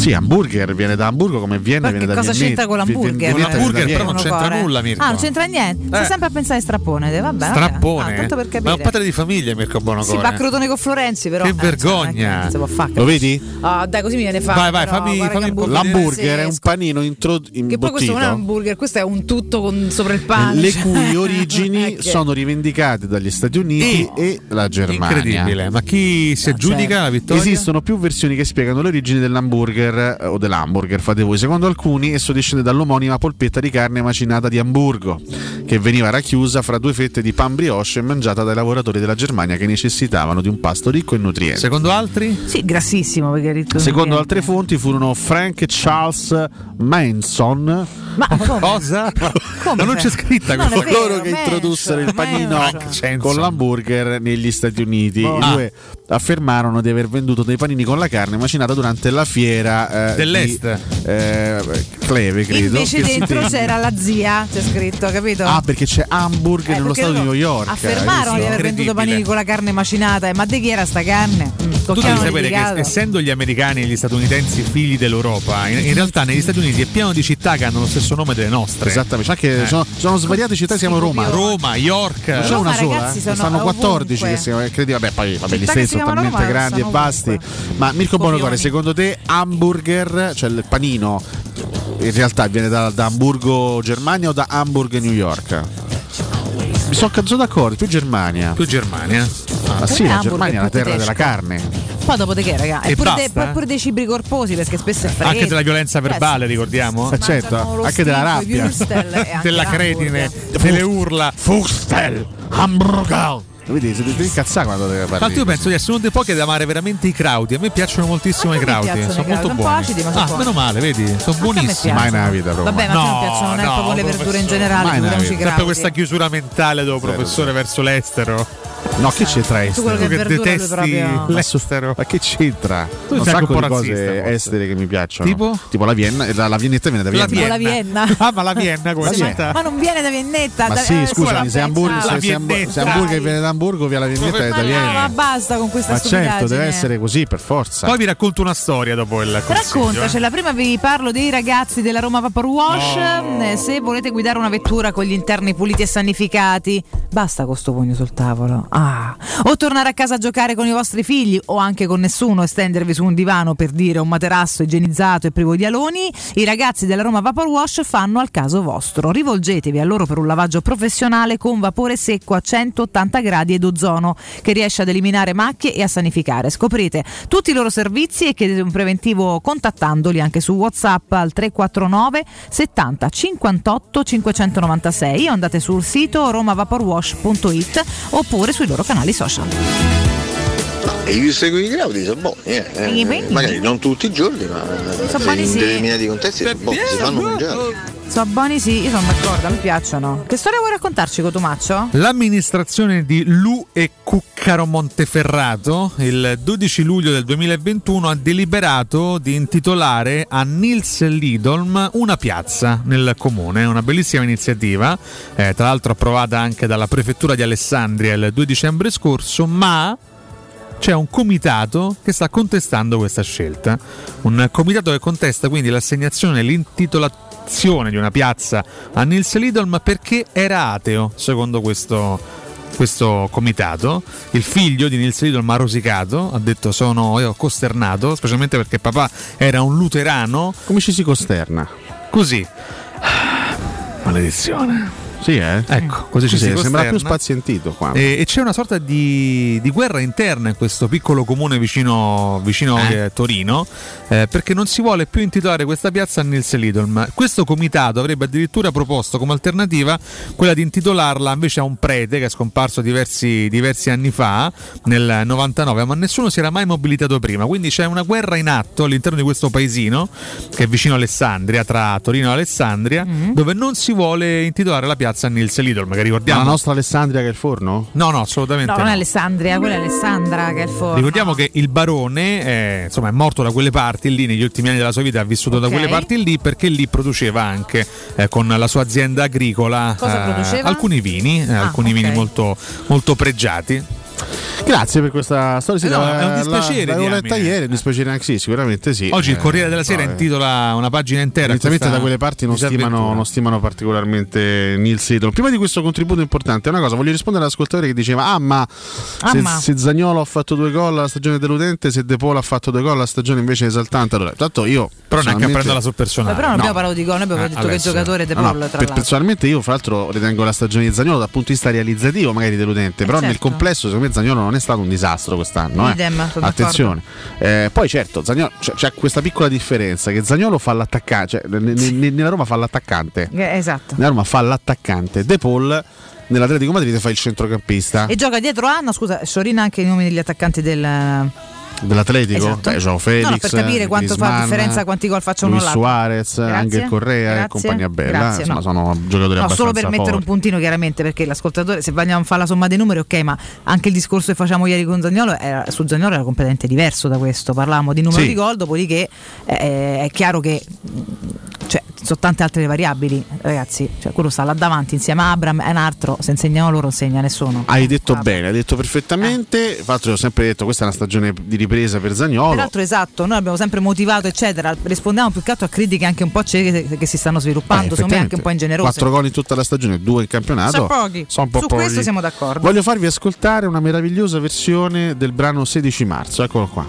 Sì, hamburger viene da Amburgo come Vienna viene da Vienna. Cosa c'entra con l'hamburger? Con l'hamburger però non c'entra nulla, Mirko. Non c'entra niente. Sei sempre a pensare a Strappone, vabbè. Strappone? Tanto per capire. Ma è un padre di famiglia Mirko Bonocore. Si fa a Crotone con Florenzi però. Che vergogna. Cioè, lo vedi? Dai, così mi viene fatto. Vai, fammi l'hamburger è un panino imbottito. Che poi questo non è un hamburger, questo è un tutto con sopra il pane. Le cui origini sono rivendicate dagli Stati Uniti e la Germania. Incredibile. Ma chi si aggiudica la vittoria? Esistono più versioni che spiegano le origini dell'hamburger o dell'hamburger, fate voi. Secondo alcuni esso discende dall'omonima polpetta di carne macinata di Amburgo, che veniva racchiusa fra due fette di pan brioche mangiata dai lavoratori della Germania che necessitavano di un pasto ricco e nutriente. Secondo altri? Sì, grassissimo. Secondo altre fonti furono Frank Charles Manson. Ma come? Cosa? Come? Ma non c'è scritta questa. No, coloro che introdussero il panino con l'hamburger negli Stati Uniti. I due affermarono di aver venduto dei panini con la carne macinata durante la fiera dell'est di, Cleve, credo. Invece che dentro c'era la zia, c'è scritto, capito? Ah, perché c'è hamburger nello stato di New York. Affermarono di aver venduto panini con la carne macinata. Ma di chi era sta carne? Tu devi sapere che essendo gli americani e gli statunitensi figli dell'Europa, in realtà negli Stati Uniti è pieno di città che hanno lo stesso nome delle nostre. Esattamente, cioè sono svariate città, siamo Roma, York. Non c'è una sola, sono 14 che si credi, vabbè gli stessi sono talmente Roma, grandi e vasti. Ma Mirko Bonocore, secondo te hamburger, cioè il panino, in realtà viene da Hamburgo, Germania, o da Hamburg, New York? Mi sono d'accordo, più Germania. Ah, sì, la Germania è la terra della carne. Poi dopo di che, raga? E pure dei cibri corposi, perché spesso è freddo. Anche della violenza verbale, ricordiamo? Certo, anche della rabbia, della cretine, delle urla. Fustel, hamburger. Vedi, se devi incazzare quando deve parlare. Tanto io penso di essere uno dei pochi ad amare veramente i crauti. A me piacciono moltissimo i crauti. Sono molto buoni. Acidi, ma sono meno male, vedi? Sono buonissimi. Mai una vita, Roma. Vabbè, ma a me piacciono tanto con le verdure in generale. Non ci credi. Questa chiusura mentale dello professore verso l'estero. No, che c'entra estero? Tu che detesti proprio... l'estero. Ma che c'entra? Tu un sacco di cose estere che mi piacciono. Tipo la Vienna, la Viennetta viene da Vienna. Ah, ma la Vienna come città? Ma non viene da Viennetta. Ma sì, scusami, se Hamburger viene da Hamburgo, via la Viennetta è da Vienna. Ma basta con questa stupidaggine. Ma certo, deve essere così per forza. Poi vi racconto una storia dopo il consiglio. Raccontacela, prima vi parlo dei ragazzi della Roma Vapor Wash. Se volete guidare una vettura con gli interni puliti e sanificati, basta con sto pugno sul tavolo. O tornare a casa a giocare con i vostri figli, o anche con nessuno, e stendervi su un divano, per dire, un materasso igienizzato e privo di aloni, i ragazzi della Roma Vapor Wash fanno al caso vostro. Rivolgetevi a loro per un lavaggio professionale con vapore secco a 180 gradi ed ozono, che riesce ad eliminare macchie e a sanificare. Scoprite tutti i loro servizi e chiedete un preventivo contattandoli anche su WhatsApp al 349 70 58 596 o andate sul sito romavaporwash.it oppure sui loro canali social. E io seguo i crauti, sono buoni, magari non tutti i giorni, ma in determinati contesti sono buoni, si fanno mangiare. So buoni, sì, io sono d'accordo, mi piacciono. Che storia vuoi raccontarci, Cotumaccio? L'amministrazione di Lu e Cuccaro Monteferrato il 12 luglio del 2021 ha deliberato di intitolare a Nils Liedholm una piazza nel comune. Una bellissima iniziativa, tra l'altro approvata anche dalla prefettura di Alessandria il 2 dicembre scorso, ma c'è un comitato che sta contestando questa scelta. Un comitato che contesta quindi l'assegnazione e l'intitolazione di una piazza a Nils Liedholm perché era ateo, secondo questo comitato. Il figlio di Nils Liedholm ha rosicato, ha detto sono costernato, specialmente perché papà era un luterano. Come ci si costerna? Così. Maledizione. Sì, ecco, così ci si sembra più spazientito qua. E c'è una sorta di guerra interna in questo piccolo comune vicino Torino, perché non si vuole più intitolare questa piazza a Nils Liedholm. Questo comitato avrebbe addirittura proposto come alternativa quella di intitolarla invece a un prete che è scomparso diversi anni fa, nel 99, ma nessuno si era mai mobilitato prima. Quindi c'è una guerra in atto all'interno di questo paesino che è vicino Alessandria, tra Torino e Alessandria, dove non si vuole intitolare la piazza a Nils Liedholm, che ricordiamo. Ma la nostra Alessandria che è il forno? No, assolutamente. No, non è Alessandria, quella è Alessandra che è il forno. Ricordiamo che il barone è morto da quelle parti lì, negli ultimi anni della sua vita ha vissuto da quelle parti lì, perché lì produceva anche con la sua azienda agricola alcuni vini molto, molto pregiati. Grazie per questa storia. È un dispiacere. L'avevo letta ieri, dispiacere anche, sì, sicuramente sì. Oggi il Corriere della Sera intitola una pagina intera. Esattamente, da quelle parti non stimano particolarmente Nils Liedholm. Prima di questo contributo importante, una cosa, voglio rispondere all'ascoltatore che diceva: se Zaniolo ha fatto 2 gol alla stagione deludente, se De Paul ha fatto 2 gol alla stagione invece esaltante. Allora, tanto io però neanche prendo la sua personale. Però non abbiamo parlato di gol, noi abbiamo detto che il giocatore De Paul, tra l'altro. Personalmente io, fra l'altro, ritengo la stagione di Zaniolo dal punto di vista realizzativo magari deludente, però nel complesso secondo me Zaniolo 2021 non è stato un disastro quest'anno, attenzione. Poi certo Zaniolo, c'è questa piccola differenza che Zaniolo fa l'attaccante, cioè, nella Roma fa l'attaccante, esatto, nella Roma fa l'attaccante. De Paul nell'Atletico Madrid fa il centrocampista e gioca dietro Anna, scusa, sciorina anche i nomi degli attaccanti dell'Atletico, esatto. João Felix, no, per capire quanto Griezmann, fa differenza, quanti gol faccia uno l'altro. Suarez, anche Correa, grazie, e compagnia bella. Grazie, insomma, no, sono giocatori abbastanza solo per forti. Mettere un puntino chiaramente, perché l'ascoltatore, se vogliamo fare la somma dei numeri, ok, ma anche il discorso che facciamo ieri con Zaniolo su Zaniolo era completamente diverso da questo. Parlavamo di numero, sì, di gol, dopodiché è chiaro che sono tante altre variabili, ragazzi, quello sta là davanti insieme a Abram, è un altro, se insegnano loro non insegna nessuno. Hai detto bene, hai detto perfettamente, infatti ho sempre detto questa è una stagione di ripresa per Zaniolo. Peraltro esatto, noi abbiamo sempre motivato eccetera, rispondiamo più che altro a critiche anche un po' cieche che si stanno sviluppando, secondo me anche un po' ingenerose. 4 gol in tutta la stagione, 2 in campionato, sono pochi, sono un po' su pochi. Questo siamo d'accordo. Voglio farvi ascoltare una meravigliosa versione del brano 16 marzo, eccolo qua.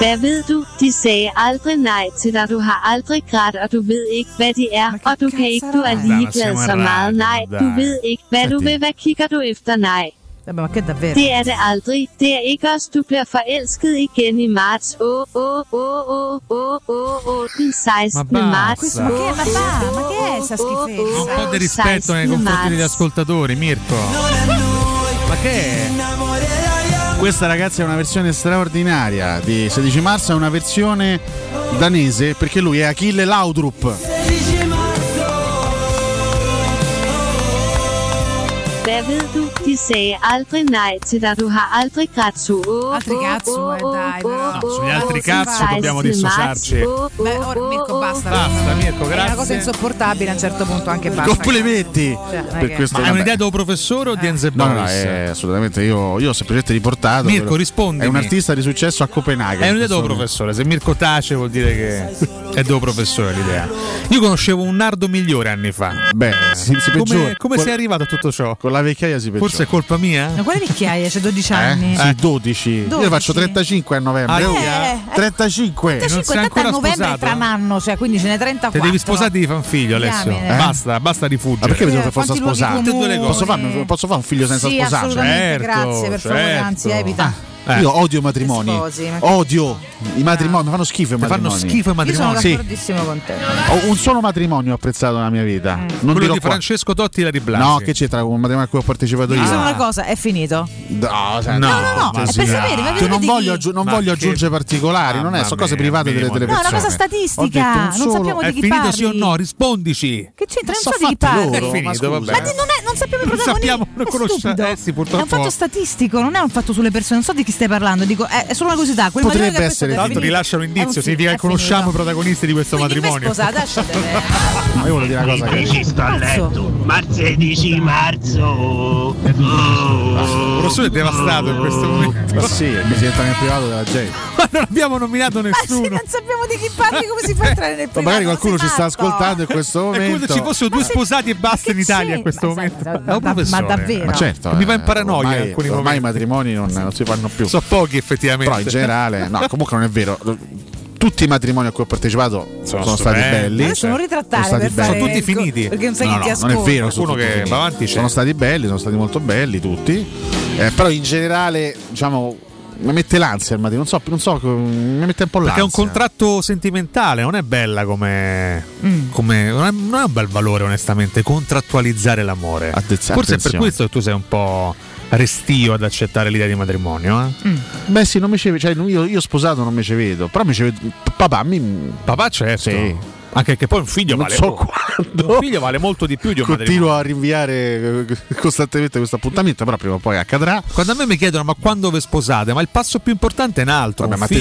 Hvad ved du? De sagde aldrig nej til dig. Du har aldrig grædt, og du ved ikke, hvad det er. Og du kan ikke, du er ligeglad så meget. Nej, du ved ikke, hvad du vil. Hvad kigger du efter? Nej. Det er det aldrig. Det er ikke os, du bliver forelsket igen i marts. Åh, åh, åh, åh, åh, åh, åh, den 16. marts. Ma che è essa schifezza? Un po' di rispetto nei confronti degli ascoltatori, Mirko. Ma che è? Questa ragazza è una versione straordinaria di 16 marzo, è una versione danese perché lui è Achille Lauro. Hvad ved du? De sagde aldrig nej til dig. Du har aldrig grædt. Altri cazzo, dai. No, sugli altri cazzo dobbiamo dissociarci. Beh, ora Mirko basta. Basta Mirko, grazie. È una cosa insopportabile a un certo punto anche basta. Complimenti. Per questo ma è un'idea del professore o di Enzo Boris? No, assolutamente io ho semplicemente riportato. Mirko risponde. È un artista di successo a Copenaghen. È un'idea del professore. Se Mirko tace vuol dire che è del professore l'idea. Io conoscevo un Nardo migliore anni fa. Beh, si peggiora. Come sei arrivato a tutto ciò? Con la vecchiaia si peggiora. Forse è colpa mia? Ma quale vecchiaia? C'è 12 anni? Sì, 12. Io faccio 35 a novembre. 35 non sei ancora novembre tra un anno, cioè quindi ce ne 34. Te devi sposare di fan figlio, Alessio. Basta di fuggire. Ma perché mi devo fare sposare? Posso fare un figlio senza sposare? Certo, grazie, per favore, anzi evita. Io odio i matrimoni. Odio i matrimoni, mi fanno schifo i matrimoni. Io sono d'accordissimo con te. Un solo matrimonio ho apprezzato nella mia vita. Non quello di Francesco Totti la Riblasi. No, che c'entra con un matrimonio a cui ho partecipato io. Una cosa, è finito. No. È per sapere, ma non voglio aggiungere particolari, non è, sono cose private delle persone. No, è una cosa statistica. Non sappiamo di chi parli. È finito sì o no? Rispondici. Che c'entra? Non so di chi parli. Ma non sappiamo i protagonisti. È un fatto statistico, non è un fatto sulle persone, non so di chi stai parlando, dico è solo una curiosità. Quel potrebbe essere, tra l'altro rilasciano indizio, significa che conosciamo i protagonisti di questo quindi matrimonio. Ma io voglio dire una cosa che sto a letto. Marzo. Il professore è devastato in questo momento. Ma sì, mi si entra nel privato della gente. Ma non abbiamo nominato nessuno. Non sappiamo di chi parli, come si fa a entrare nel privato. Magari qualcuno ci sta ascoltando in questo momento. Ci fossero due sposati e basta in Italia in questo momento. Ma davvero? Ma certo. Mi va in paranoia in alcuni momenti. Ormai i matrimoni non si fanno più. Sono pochi effettivamente. Però in generale, no, comunque non è vero. Tutti i matrimoni a cui ho partecipato sono stati belli. Adesso non ritrattare, sono tutti finiti. Perché non sai chi ti ascolta. Non è vero, sono che va avanti. Sono stati belli, sono stati molto belli tutti. Però in generale, diciamo, mi mette l'ansia il matrimonio, non so, mi mette un po' l'ansia. Perché è un contratto sentimentale, non è bella come non è un bel valore onestamente contrattualizzare l'amore. Forse è per questo che tu sei un po' restio ad accettare l'idea di matrimonio, eh? Beh sì, non mi ci vedo, cioè io sposato non mi ci vedo, però mi ci vedo papà certo. Sì. Anche che poi un figlio non vale so quando. Un figlio vale molto di più di un matrimonio. Continuo a rinviare costantemente questo appuntamento, però prima o poi accadrà. Quando a me mi chiedono ma quando ve sposate, ma il passo più importante è un altro. Vabbè, te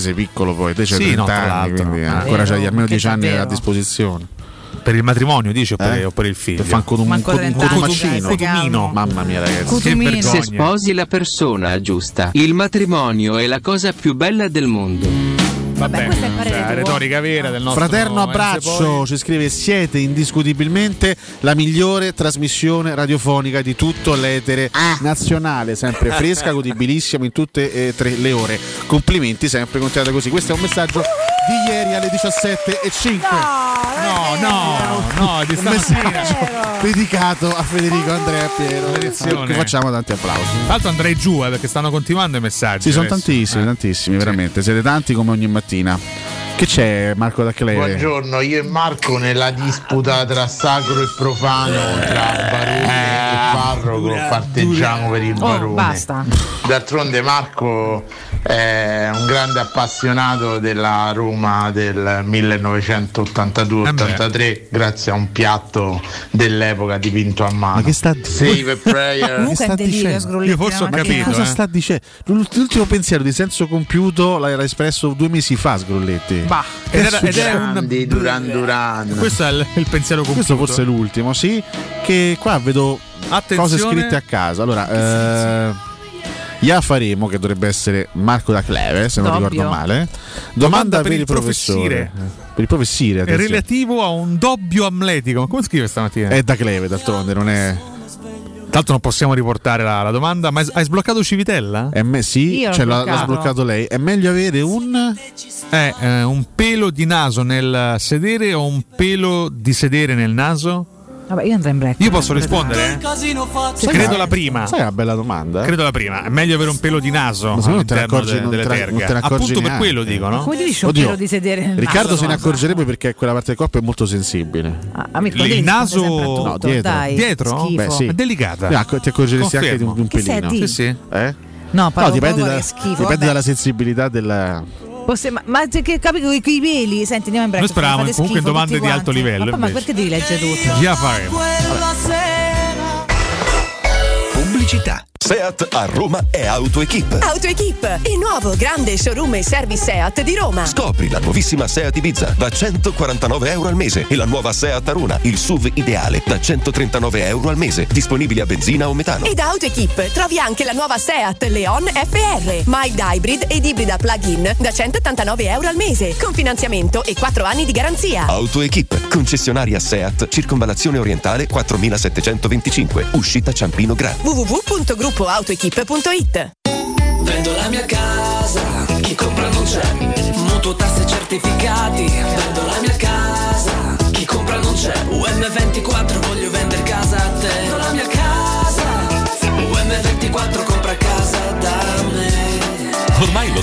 sei piccolo poi, te c'hai 30 anni, quindi ancora c'hai almeno 10 anni a disposizione. Per il matrimonio dice o per il figlio. Fa un cotumacino. Mamma mia ragazzi, che vergogna. Se sposi la persona giusta, il matrimonio è la cosa più bella del mondo. Vabbè, questa è la retorica vera del nostro fraterno abbraccio. Ci scrive: siete indiscutibilmente la migliore trasmissione radiofonica di tutto l'etere nazionale, sempre fresca, godibilissima in tutte e 3 le ore. Complimenti sempre, continuate così. Questo è un messaggio di ieri alle 17:05. No! No, di stamattina dedicato a Federico, Andrea e Piero, che facciamo tanti applausi. Tra l'altro andrei giù perché stanno continuando i messaggi. Sì, sono tantissimi, tantissimi, veramente. Siete tanti come ogni mattina. Che c'è, Marco D'Aclere? Buongiorno, io e Marco nella disputa tra sacro e profano, tra barone e parroco, parteggiamo per il barone. Basta. D'altronde Marco è un grande appassionato della Roma del 1982-83, grazie a un piatto dell'epoca dipinto a mano. Ma che sta dicendo? Save a prayer. Comunque è delirio, Sgrulletti. Io forse ho capito. Cosa sta dicendo? L'ultimo pensiero di senso compiuto l'era espresso 2 mesi fa, Sgrulletti. Ed era Duran Duran. Questo è il pensiero compiuto. Questo forse è l'ultimo, sì. Che qua vedo cose scritte a caso. Allora, ya faremo, che dovrebbe essere Marco D'Acleve, se non ricordo male. Domanda per il professore. Per il professore è relativo a un doppio amletico. Come scrive stamattina? È D'Acleve, d'altronde, non è. Tanto non possiamo riportare la domanda. Ma hai sbloccato Civitella? Sì, cioè l'ha sbloccato lei. È meglio avere un pelo di naso nel sedere o un pelo di sedere nel naso? Vabbè, io andrei in break. Io posso rispondere? Credo la prima. Sai, una bella domanda. Credo la prima. È meglio avere un pelo di naso all'interno delle terghe. Appunto per quello dico, no? Come ti dice un pelo di sedere nel naso? Riccardo se ne accorgerebbe perché quella parte del corpo è molto sensibile. Il naso dietro? Beh, sì. È delicata. Ti accorgeresti anche di un pelino. Sì, sì. No, dipende dalla sensibilità della. Ma che capito i peli? Senti, andiamo in break. Noi speriamo comunque domande di alto livello. Ma perché devi leggere tutto? Già faremo. Pubblicità. Seat a Roma è AutoEquip. AutoEquip, il nuovo grande showroom e service Seat di Roma. Scopri la nuovissima Seat Ibiza da €149 al mese e la nuova Seat Arona, il SUV ideale, da €139 al mese, disponibili a benzina o metano. E da AutoEquip trovi anche la nuova Seat Leon FR, mild hybrid ed ibrida plug-in da €189 al mese, con finanziamento e 4 anni di garanzia. AutoEquip, concessionaria Seat, circonvallazione orientale 4725, uscita Ciampino Gra. www.gruppoautoequip.it. Vendo la mia casa, chi compra non c'è. Mutuo, tasse, certificati. Vendo la mia casa, chi compra non c'è. UM24, voglio vendere casa a te. Vendo la mia casa, UM24, compra casa da me. Ormai lo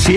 Se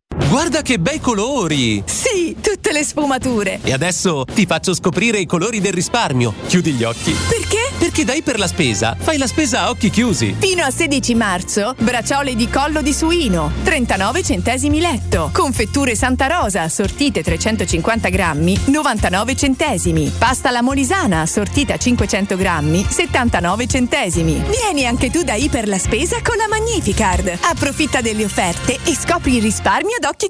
Guarda che bei colori! Sì, tutte le sfumature! E adesso ti faccio scoprire i colori del risparmio. Chiudi gli occhi. Perché? Perché dai per la spesa, fai la spesa a occhi chiusi. Fino a 16 marzo, braciole di collo di suino, 39 centesimi letto. Confetture Santa Rosa, assortite 350 grammi, 99 centesimi. Pasta alla molisana, assortita 500 grammi, 79 centesimi. Vieni anche tu da Iper la Spesa con la Magnificard. Approfitta delle offerte e scopri il risparmio ad occhi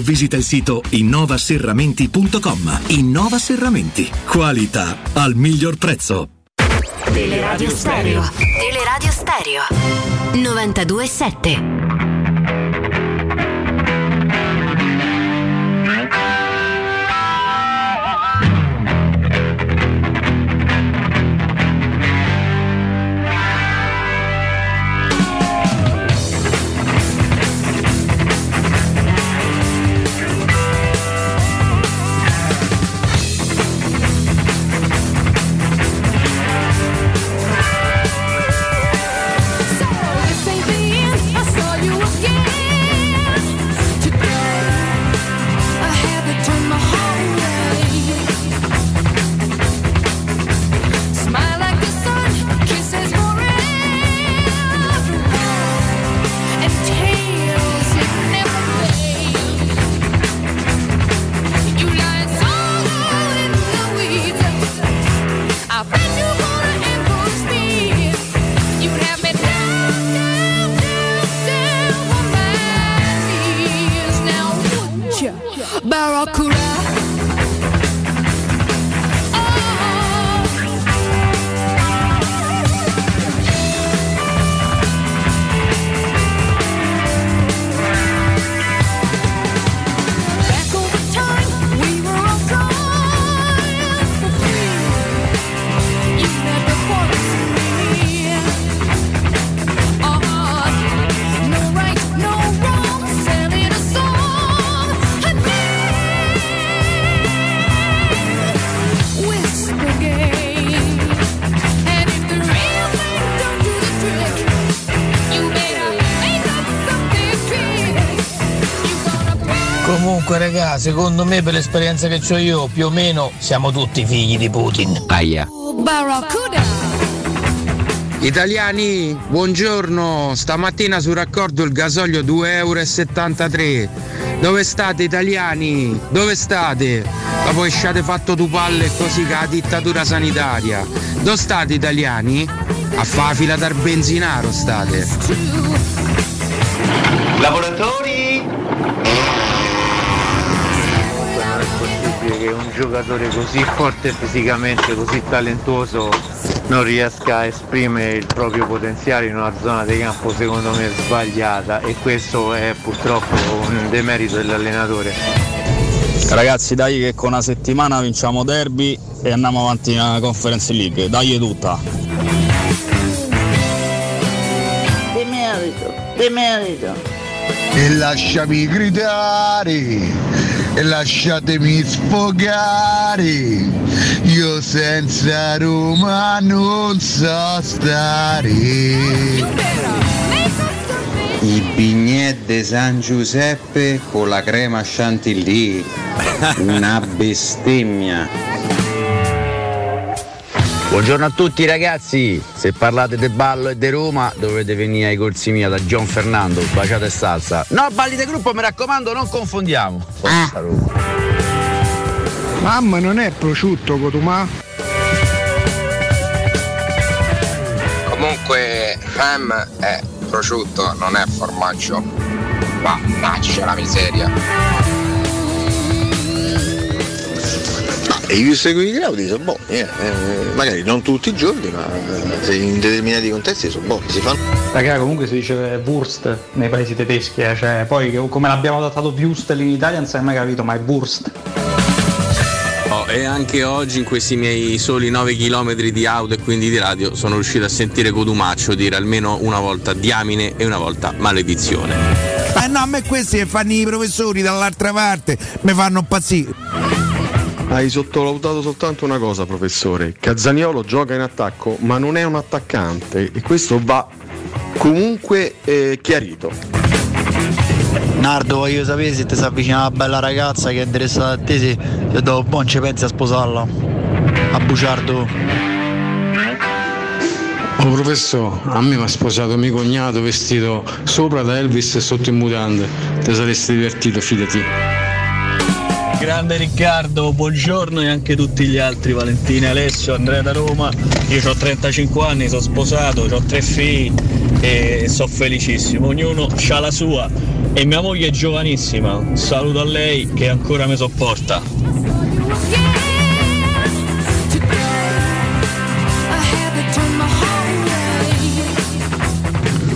visita il sito innovaserramenti.com. Innova Serramenti, qualità al miglior prezzo. Teleradio Stereo. Teleradio Stereo 92.7. Raga, secondo me, per l'esperienza che ho io, più o meno siamo tutti figli di Putin. Aia. Italiani, buongiorno. Stamattina sul raccordo il gasolio 2,73 €. Dove state, italiani? Dove state? Dopo che sciate fatto due palle così che la dittatura sanitaria. Dove state, italiani? A fa fila dal benzinaro state. Lavoratori! Che un giocatore così forte fisicamente, così talentuoso, non riesca a esprimere il proprio potenziale in una zona di campo secondo me sbagliata, e questo è purtroppo un demerito dell'allenatore. Ragazzi, dai che con una settimana vinciamo derby e andiamo avanti nella Conference League, dai tutta. Demerito. E lasciami gridare e lasciatemi sfogare, io senza Roma non so stare. I bignè de San Giuseppe con la crema chantilly, una bestemmia. Buongiorno a tutti ragazzi, se parlate de ballo e de Roma dovete venire ai corsi mia da Gian Fernando, baciate e salsa. No, balli de gruppo, mi raccomando, non confondiamo. Forza Roma. Mamma, non è prosciutto Cotumà? Comunque ham è prosciutto, non è formaggio. Mannaggia la miseria. E i seguiti graudi sono buoni, magari non tutti i giorni, ma in determinati contesti sono buoni, si fanno. Raga, comunque si dice Wurst nei paesi tedeschi, cioè poi come l'abbiamo adattato Wüstel in Italia non si è mai capito, ma è Wurst. Oh, e anche oggi in questi miei soli 9 km di auto e quindi di radio sono riuscito a sentire Cotumaccio dire almeno una volta diamine e una volta maledizione. Ah no, a me questi che fanno i professori dall'altra parte mi fanno impazzire. Hai sottovalutato soltanto una cosa, professore, che Zaniolo gioca in attacco ma non è un attaccante, e questo va comunque chiarito. Nardo, voglio sapere se ti si avvicina una bella ragazza che è interessata a te, se dopo buon ci pensi a sposarla, a buciardo. Oh professore, a me mi ha sposato mio cognato vestito sopra da Elvis e sotto in mutande, te saresti divertito, fidati. Grande Riccardo, buongiorno, e anche tutti gli altri, Valentina, Alessio, Andrea da Roma. Io ho 35 anni, sono sposato, ho 3 figli e sono felicissimo. Ognuno ha la sua e mia moglie è giovanissima. Un saluto a lei che ancora mi sopporta.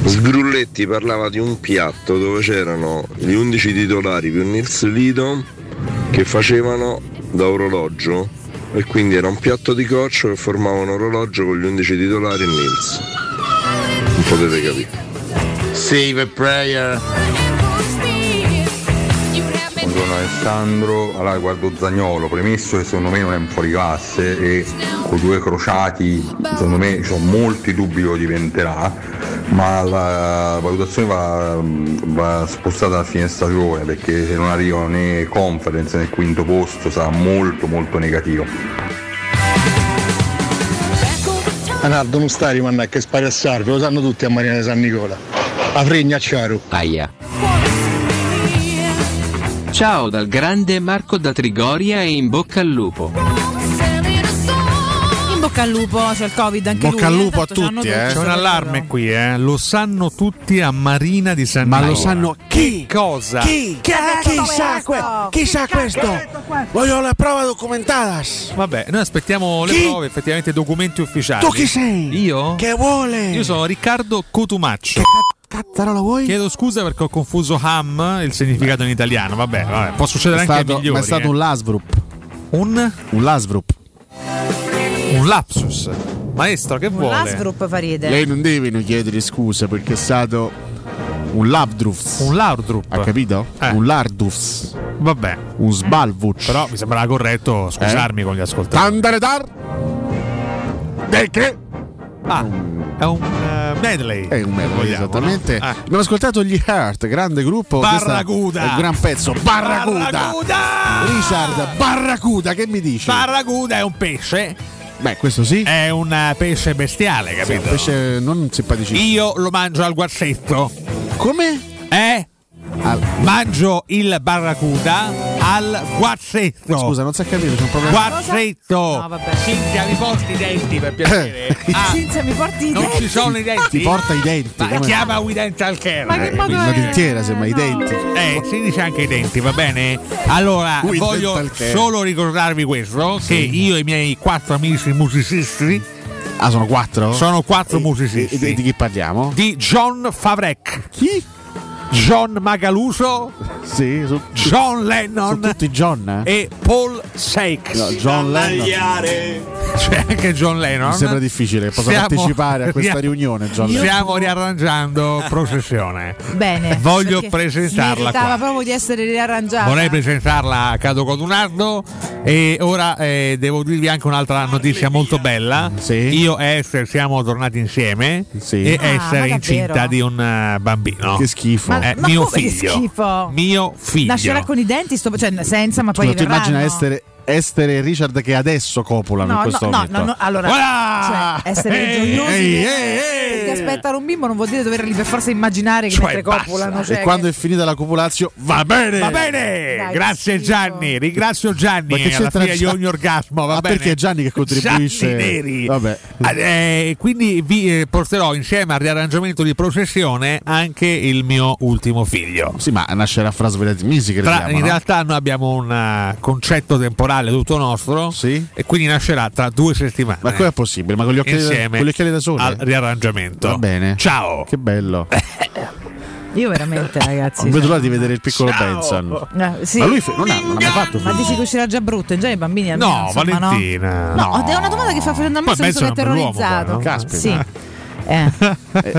Sgrulletti parlava di un piatto dove c'erano gli 11 titolari più Nils Liedholm che facevano da orologio, e quindi era un piatto di coccio che formava un orologio con gli 11 titolari e Nils. Non potete capire. Save a prayer. Buongiorno Alessandro, allora guardo Zaniolo, premesso che secondo me non è un fuoriclasse e con 2 crociati secondo me ho molti dubbi che lo diventerà, ma la valutazione va spostata alla fine stagione, perché se non arriva né Conference né quinto posto sarà molto molto negativo. Anardo non sta rimandando che spari a Sarve, lo sanno tutti a Marina di San Nicola, a Fregna Ciaro. Aia. Ciao dal grande Marco da Trigoria e in bocca al lupo. Bocca al lupo, c'è il Covid anche bocca lui. Bocca al lupo a tutti, C'è un allarme qui, Lo sanno tutti a Marina di San Nicola. Ma lo sanno chi? Cosa? Chi sa questo? Voglio la prova documentata. Vabbè, noi aspettiamo le prove, effettivamente documenti ufficiali. Tu chi sei? Io? Che vuole? Io sono Riccardo Cotumaccio. Cazzarola vuoi? Chiedo scusa perché ho confuso ham, il significato in italiano. Vabbè, può succedere anche ai migliori. Ma è stato un Lasbrup. Un Lasbrup. Un lapsus, maestro, che vuole? Un lapsus fa ridere. Lei non deve chiedere scusa perché è stato un labdrufs. Un laudrup. Ha capito? Un lardufs. Vabbè. Un sbalvuc. Però mi sembrava corretto scusarmi con gli ascoltatori. Tandaretar. Perché? È un medley. È un medley, vogliamo, esattamente. No? Abbiamo ascoltato gli Heart, grande gruppo. Barracuda. Un gran pezzo. Barracuda. Richard Barracuda, che mi dici? Barracuda è un pesce. Beh, questo sì. È un pesce bestiale, capito? Sì, un pesce non simpaticissimo. Io lo mangio al guazzetto. Come? Mangio il barracuda al guazzetto. Scusa, non si è capito, c'è un problema. Guazzetto. No, vabbè. Cinzia, mi porti i denti, per piacere. Cinzia, mi porti i denti. Non ci sono i denti. Ti porta i denti. Ma chiama We Dental Care. Ma che modo è? La dentiera, sembra i denti. Si dice anche i denti, va bene? Allora, We voglio solo ricordarvi questo, che io e i miei 4 amici musicisti. Ah, sono 4? Sono 4 musicisti. E di chi parliamo? Di John Favreck. Chi? John Magaluso, sì, John Lennon, tutti John, e Paul Sykes. No, John Lennon. C'è anche John Lennon. Mi sembra difficile che possa partecipare a questa riunione. John Lennon. Stiamo riarrangiando processione. Bene. Voglio presentarla. Meritava proprio di essere riarrangiata. Vorrei presentarla a Cado Codunardo. E ora devo dirvi anche un'altra notizia molto bella. Sì. Io e Esther siamo tornati insieme. Sì. E Esther è incinta di un bambino. Che schifo. Ma mio figlio. Nascerà con i denti, cioè senza, ma poi verranno. Tu immagina essere Esther e Richard che adesso copulano in questo momento. No, allora, cioè, essere gioiosi perché aspettare un bimbo non vuol dire doverli per forza immaginare che mentre copulano. Cioè, e quando è finita la copulazio, va bene. Dai, grazie Gianni, ringrazio Gianni alla fine di ogni orgasmo. Va bene. Perché è Gianni che contribuisce. Gianni Neri. Vabbè. Quindi vi porterò insieme al riarrangiamento di processione anche il mio ultimo figlio. Sì, ma nascerà fra svariati mesi, crediamo. In realtà noi abbiamo un concetto temporale tutto nostro, sì. E quindi nascerà tra 2 settimane. Ma come è possibile? Ma con gli occhiali da sole? Al riarrangiamento. Va bene. Ciao. Che bello. Io veramente, ragazzi, non vedo l'ora di vedere il piccolo Benson. Sì. Ma lui non ha fatto. Ma dici che uscirà già brutto? Già i bambini almeno, no, insomma, Valentina. No, è una domanda che fa fondamentalmente. Mi sono terrorizzato. Caspita. Sì.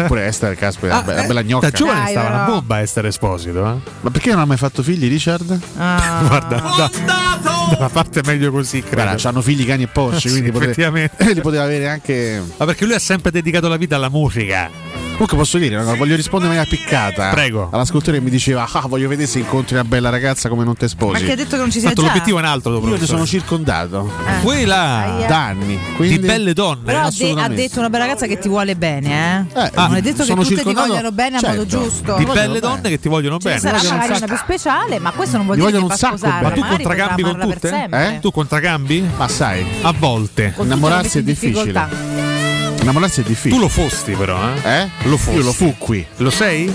Pure Esther, caspita, una bella gnocca. Da giovane stava una bomba Esther Esposito, eh? Ma perché non ha mai fatto figli, Richard? Guarda, da una parte è meglio così, credo. Guarda, hanno figli cani e porci, quindi li poteva avere anche. Ma perché lui ha sempre dedicato la vita alla musica. Comunque posso dire, no? Voglio rispondere a piccata. Prego. All'ascoltatore che mi diceva: voglio vedere se incontri una bella ragazza come non te sposi. Perché hai detto che non ci sia già? L'obiettivo è un altro. Io ti sono circondato da anni, quindi, di belle donne. Però ha detto una bella ragazza che ti vuole bene, eh? Non è detto che tutte ti vogliono bene, certo, a modo giusto. Di belle donne che ti vogliono bene. Sarà magari una più speciale, ma questo non vuol dire che fa sposare. Ma tu contracambi con tutte? Tu contracambi? Ma sai, a volte innamorarsi è difficile. Innamorarsi è difficile. Tu lo fosti, però, eh? Lo fosti. Io lo fu qui. Lo sei?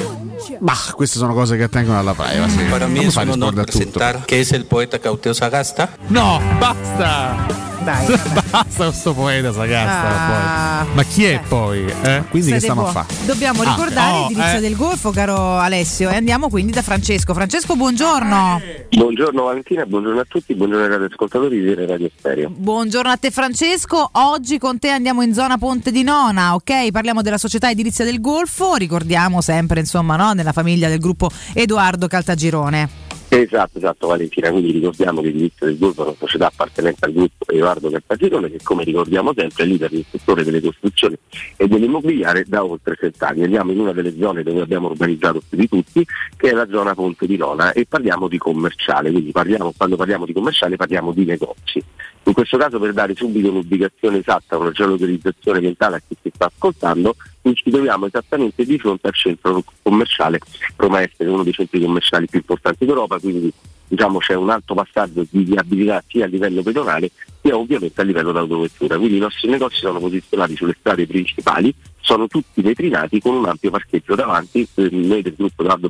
Bah, queste sono cose che attengono alla privacy. Para mí es un honor presentar que es el poeta Cauteo Sagasta. No, basta! Dai. Basta questo poeta Sagasta. Ma chi è poi? Quindi che stiamo a fare? Dobbiamo ricordare l'inizio del golfo, caro Alessio. E andiamo quindi da Francesco. Francesco, buongiorno. Buongiorno Valentina, buongiorno a tutti. Buongiorno ai radioascoltatori di Radio Stereo. Buongiorno a te Francesco. Oggi con te andiamo in zona Ponte di Nona, ok? Parliamo della società edilizia del golfo. Ricordiamo sempre, insomma, no? Nella famiglia del gruppo Edoardo Caltagirone. Esatto Valentina, quindi ricordiamo che l'edilizia del golfo è una società appartenente al gruppo Edoardo Caltagirone che, come ricordiamo sempre, è leader nel settore delle costruzioni e dell'immobiliare da oltre 70 anni. Andiamo in una delle zone dove abbiamo urbanizzato più di tutti, che è la zona Ponte di Nona, e parliamo di commerciale, quindi quando parliamo di commerciale parliamo di negozi. In questo caso, per dare subito un'ubicazione esatta, una geolocalizzazione mentale a chi si sta ascoltando, ci troviamo esattamente di fronte al centro commerciale Roma Est, che è uno dei centri commerciali più importanti d'Europa, quindi diciamo c'è un alto passaggio di viabilità sia a livello pedonale sia ovviamente a livello d'autovettura. Quindi i nostri negozi sono posizionati sulle strade principali, sono tutti vetrinati con un ampio parcheggio davanti. Noi del gruppo Edoardo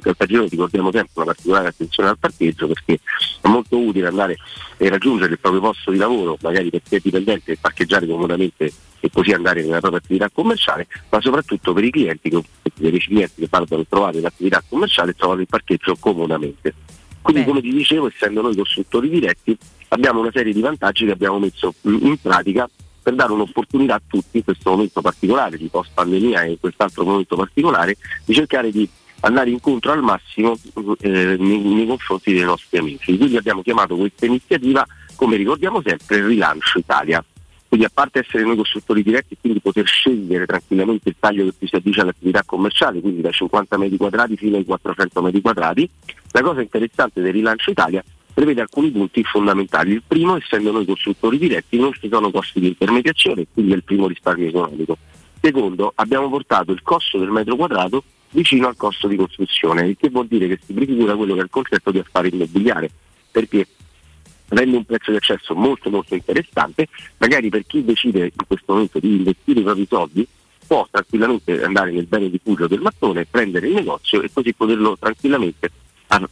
Caltagirone ricordiamo sempre una particolare attenzione al parcheggio, perché è molto utile andare e raggiungere il proprio posto di lavoro, magari per chi è dipendente, e parcheggiare comodamente e così andare nella propria attività commerciale, ma soprattutto per i clienti, per i clienti che vanno a trovare l'attività commerciale trovano il parcheggio comodamente. Quindi, come ti dicevo, essendo noi costruttori diretti, abbiamo una serie di vantaggi che abbiamo messo in pratica per dare un'opportunità a tutti in questo momento particolare di post pandemia e in quest'altro momento particolare di cercare di andare incontro al massimo nei confronti dei nostri amici. Quindi abbiamo chiamato questa iniziativa, come ricordiamo sempre, Rilancio Italia. Quindi, a parte essere noi costruttori diretti e quindi poter scegliere tranquillamente il taglio che più si addice all'attività commerciale, quindi da 50 metri quadrati fino ai 400 metri quadrati, la cosa interessante del Rilancio Italia prevede alcuni punti fondamentali. Il primo, essendo noi costruttori diretti, non ci sono costi di intermediazione, quindi è il primo risparmio economico. Secondo, abbiamo portato il costo del metro quadrato vicino al costo di costruzione, il che vuol dire che si prefigura quello che è il concetto di affare immobiliare, perché rende un prezzo di accesso molto molto interessante. Magari per chi decide in questo momento di investire i propri soldi può tranquillamente andare nel bene rifugio del mattone, prendere il negozio e così poterlo tranquillamente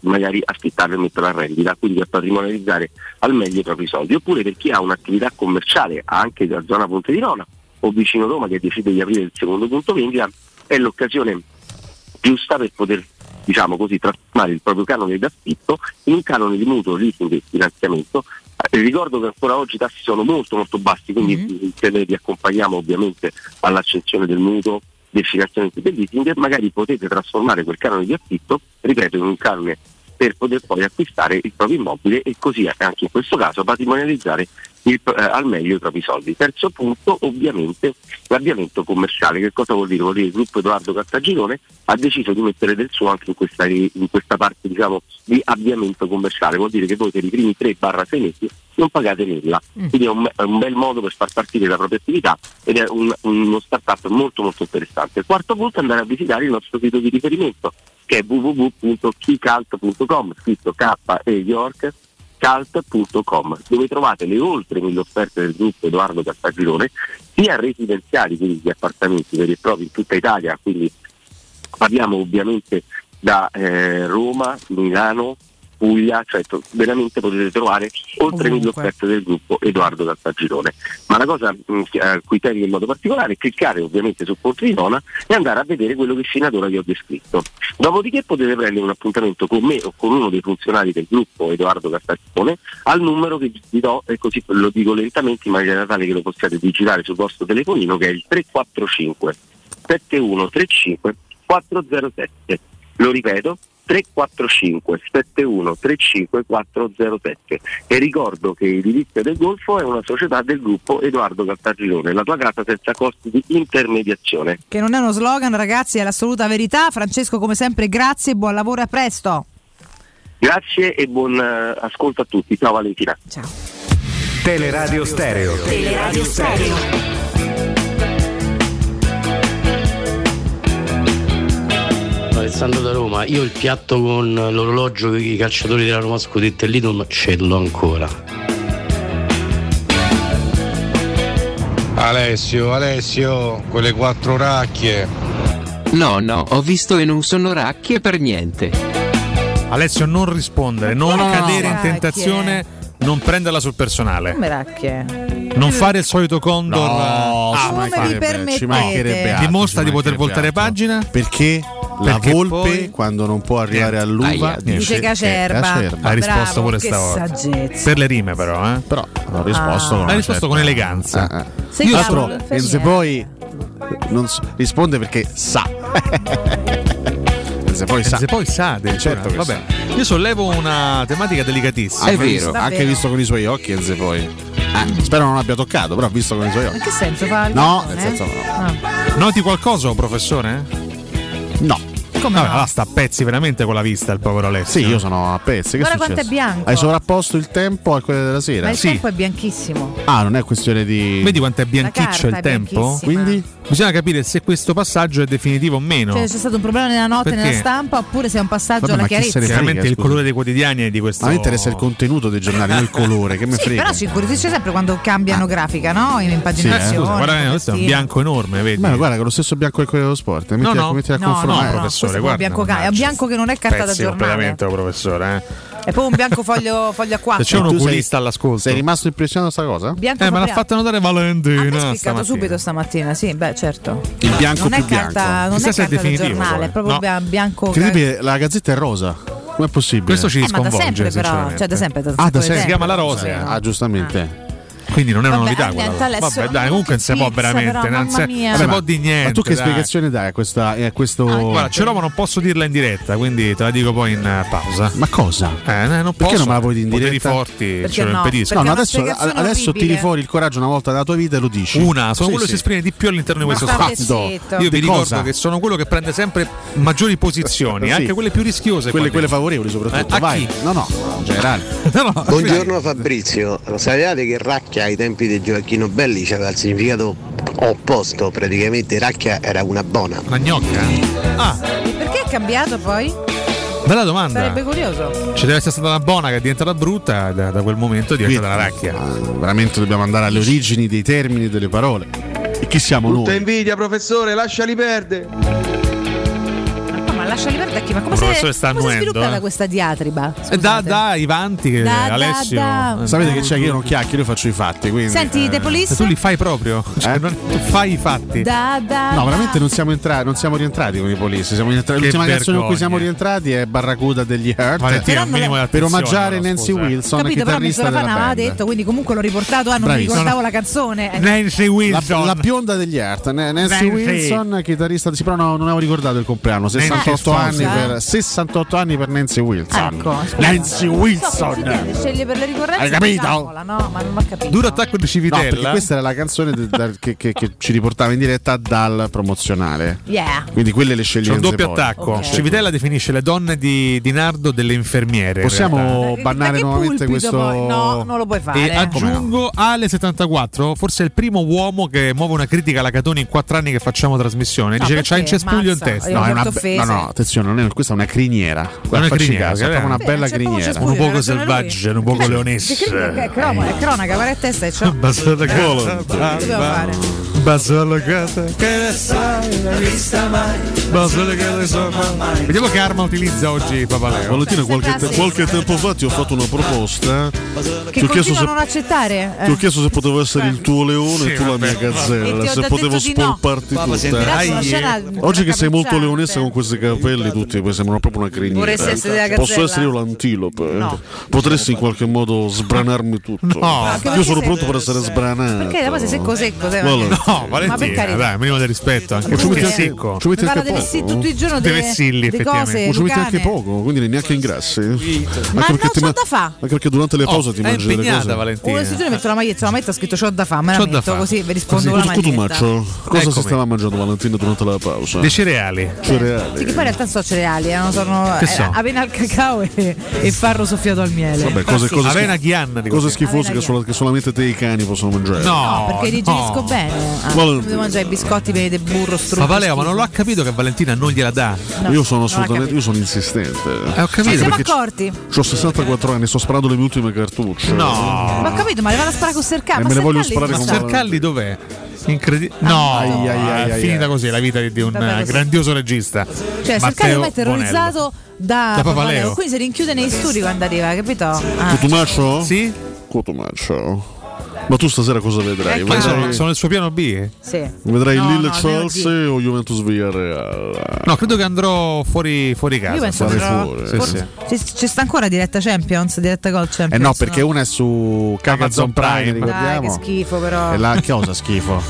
magari affittarlo e metterlo a rendita, quindi a patrimonializzare al meglio i propri soldi. Oppure per chi ha un'attività commerciale anche da zona Ponte di Nona o vicino Roma, che decide di aprire il secondo punto vendita, è l'occasione giusta per poter, diciamo così, trasformare il proprio canone d'affitto in un canone di mutuo, leasing e finanziamento. Ricordo che ancora oggi i tassi sono molto molto bassi, quindi vi accompagniamo ovviamente all'accensione del mutuo, del finanziamento e del leasing, e magari potete trasformare quel canone di affitto, ripeto, in un canone per poter poi acquistare il proprio immobile e così anche in questo caso patrimonializzare al meglio i propri soldi. Terzo punto, ovviamente l'avviamento commerciale. Che cosa vuol dire? Vuol dire che il gruppo Edoardo Cartagirone ha deciso di mettere del suo anche in questa parte, diciamo, di avviamento commerciale. Vuol dire che voi per i primi 3-6 mesi non pagate nulla, quindi è un bel modo per far partire la propria attività ed è uno startup molto molto interessante. Quarto punto, andare a visitare il nostro sito di riferimento che è www.keycult.com, scritto K-York.cult.com, dove trovate le oltre 1000 offerte del gruppo Edoardo Cartagirone, sia residenziali, quindi di appartamenti veri e propri in tutta Italia, quindi parliamo ovviamente da Roma, Milano, Puglia, cioè veramente potete trovare oltre 1000 offerte del gruppo Edoardo Cartagirone. Ma la cosa a cui tengo in modo particolare è cliccare ovviamente sul porto di zona e andare a vedere quello che fino ad ora vi ho descritto. Dopodiché potete prendere un appuntamento con me o con uno dei funzionari del gruppo Edoardo Cartagirone al numero che vi do, e così lo dico lentamente in maniera tale che lo possiate digitare sul vostro telefonino, che è il 345 7135 407. Lo ripeto, 345 71 35 407, e ricordo che Edilizia del Golfo è una società del gruppo Edoardo Cartagirone, la tua casa senza costi di intermediazione. Che non è uno slogan, ragazzi, è l'assoluta verità. Francesco, come sempre, grazie e buon lavoro, a presto. Grazie e buon ascolto a tutti. Ciao Valentina. Ciao. Teleradio Stereo. Teleradio Stereo. Alessandro da Roma, io il piatto con l'orologio che i calciatori della Roma Scudetto e Liedholm ce l'ho ancora. Alessio, quelle 4 racchie. No, ho visto e non sono racchie per niente. Alessio, non rispondere, non cadere in tentazione, non prenderla sul personale. Come racchie? Non fare il solito Condor. No, ci mancherebbe altro. Dimostra di poter voltare pagina. Perché? La volpe poi, quando non può arrivare all'uva, dice cacerba. Ha risposto pure stavolta. Saggezza. Per le rime però, eh? Però hanno risposto con una risposto certa, con eleganza. Se poi non so, risponde perché sa. Se poi sa, certo. Vabbè. Sa. Io sollevo una tematica delicatissima. È vero, anche visto con i suoi occhi Enze poi. Spero non abbia toccato, però visto con i suoi occhi. In che senso fa? No, nel senso Noti qualcosa, professore? No. Come no? Sta a pezzi veramente con la vista il povero Alessio. Sì, io sono a pezzi. Guarda quanto è bianco. Hai sovrapposto il tempo a quello della sera. Ma il tempo è bianchissimo. Ah, non è questione di... Vedi quanto è bianchiccio il tempo? Quindi bisogna capire se questo passaggio è definitivo o meno. Cioè c'è stato un problema nella notte, perché? Nella stampa, oppure se è un passaggio alla chiarezza. Veramente il colore dei quotidiani è di questo. Ma mi interessa il contenuto dei giornali, non il colore, che me frega. Però ci incuriosisce sempre quando cambiano grafica, no? In impaginazione. Scusa, guarda, questo è un bianco enorme, vedi? Ma guarda, con lo stesso bianco che quello dello sport. Metti a confrontare. Professore, guarda, è un bianco che non è carta da giornale. Completamente, professore, È poi un bianco foglio a 4. Se c'è un oculista all'ascolto. Sei rimasto impressionato da questa cosa? Bianco me l'ha fatta notare Valentina. L'ho spiegato subito stamattina, sì, beh, certo. Il bianco non più bianco. Non è carta da giornale, è proprio bianco. La Gazzetta è rosa. Com'è possibile? Questo ci sconvolge, ma da sempre però, cioè da sempre. Si chiama la rosa. Ah, giustamente. Quindi non è una novità quella. Vabbè, dai, comunque non si può veramente, non si può di niente. Ma tu che spiegazione dai a questo? Guarda, ce l'ho, ma non posso dirla in diretta, quindi te la dico poi in pausa. Ma cosa? Non posso. Perché non me la vuoi dire in diretta? Forti, perché ce lo impedisco. No, adesso tiri fuori il coraggio una volta dalla tua vita e lo dici. Sono quello che si esprime di più all'interno di questo spazio. Io vi ricordo che sono quello che prende sempre maggiori posizioni, anche quelle più rischiose, quelle favorevoli soprattutto. Vai. No, in generale. Buongiorno Fabrizio. Lo sapete che racchia ai tempi di Gioacchino Belli c'aveva il significato opposto, praticamente racchia era una bona, una gnocca. E perché è cambiato poi? Bella domanda. Sarebbe curioso. Ci deve essere stata una bona che è diventata brutta, da quel momento è diventata una racchia. Veramente dobbiamo andare alle origini dei termini e delle parole. E chi siamo noi? Tutta invidia, professore, lasciali perdere. Lasciali perdere, ma come si è sviluppata questa diatriba? Da Ivanti che Alessio. Sapete che c'è che io non chiacchiero, io faccio i fatti. Quindi, senti, De Polis? Tu li fai proprio? Cioè, tu fai i fatti. No, veramente non siamo rientrati con i Polis. L'ultima canzone con cui siamo rientrati è Barracuda degli Hurt, per omaggiare Nancy Wilson. Capito, però mi sono aveva detto, quindi comunque l'ho riportato. Non mi ricordavo la canzone. Nancy Wilson. La bionda degli Hurt. Nancy Wilson, chitarrista. Sì, però non avevo ricordato il compleanno. 68 68 anni per Nancy Wilson. Ecco, Nancy Wilson. Sceglie per le ricorrenze. Hai capito? Taccola, no, ma non ho capito. Duro attacco di Civitella. No, questa era la canzone che ci riportava in diretta dal promozionale. Yeah. Quindi quelle le sceglienze. C'è un doppio attacco. Okay. Civitella definisce le donne di Nardo delle infermiere. Possiamo bannare nuovamente questo? No, non lo puoi fare. E aggiungo Ale 74, forse è il primo uomo che muove una critica alla Catoni in 4 anni che facciamo trasmissione. Dice che c'ha in cespuglio in testa. No, è una attenzione, non è, questa è una criniera. Guarda, è una bella criniera, un poco selvaggia, un poco leonessa. È cronaca, guarda in testa e c'è abbassata gola. Vediamo che arma utilizza oggi Papaleo. Valentino, qualche tempo fa ti ho fatto una proposta che continua a non accettare. Ti ho chiesto se potevo essere il tuo leone e tu la mia gazzella, se potevo spolparti tutta. Oggi che sei molto leonessa con questi capelli tutti, sembrano proprio una criniera. Posso essere io l'antilope? No. Potresti in qualche modo sbranarmi tutto. No. Io sono pronto per essere sbranato. Perché poi sei secco. No, Valentina, dai, minimo di rispetto. Anche perché è secco. Ci metti anche poco. Tutti i giorni delle cose. Ci metti anche poco, quindi neanche ingrassi. Ma non c'ho da fa. Anche perché durante le pause ti mangi le cose. È impegnata Valentina. Questo giorno metto la maglietta scritto c'ho da fa. Me la metto così vi rispondo con la maglietta. Cosa si stava mangiando Valentina durante la pausa? Dei cereali. Sì, che poi in realtà so cereali, non sono avena al cacao e farro soffiato al miele. Vabbè, cose avena ghianna, cose schifose che solamente te e i cani possono mangiare. No, perché digerisco bene. Devo mangiare i biscotti per il burro strutto. Ma Valeo, ma non lo ha capito che Valentina non gliela dà? No, io sono insistente. Ho capito. Ci siamo accorti. Ho 64 anni, sto sparando le mie ultime cartucce. No. Ma ho capito, ma le vado a sparare con Sercalli. Me le voglio sparare con Sercalli. Dov'è? Incredibile. No, è finita così la vita di un grandioso regista. Cioè, Sercalli ormai è terrorizzato da Papaleo. Qui si rinchiude negli studi quando arriva, capito? Cotumaccio? Sì. Cotumaccio. Ma tu stasera cosa vedrai? Sono il suo piano B? Sì. Vedrai Lille, Chelsea o Juventus Villarreal? No, credo che andrò fuori casa. Io penso che sì. Ci sta ancora diretta Champions, diretta Gold Champions. Eh no, perché una è su Amazon Prime. Dai, che schifo però. È la cosa schifo.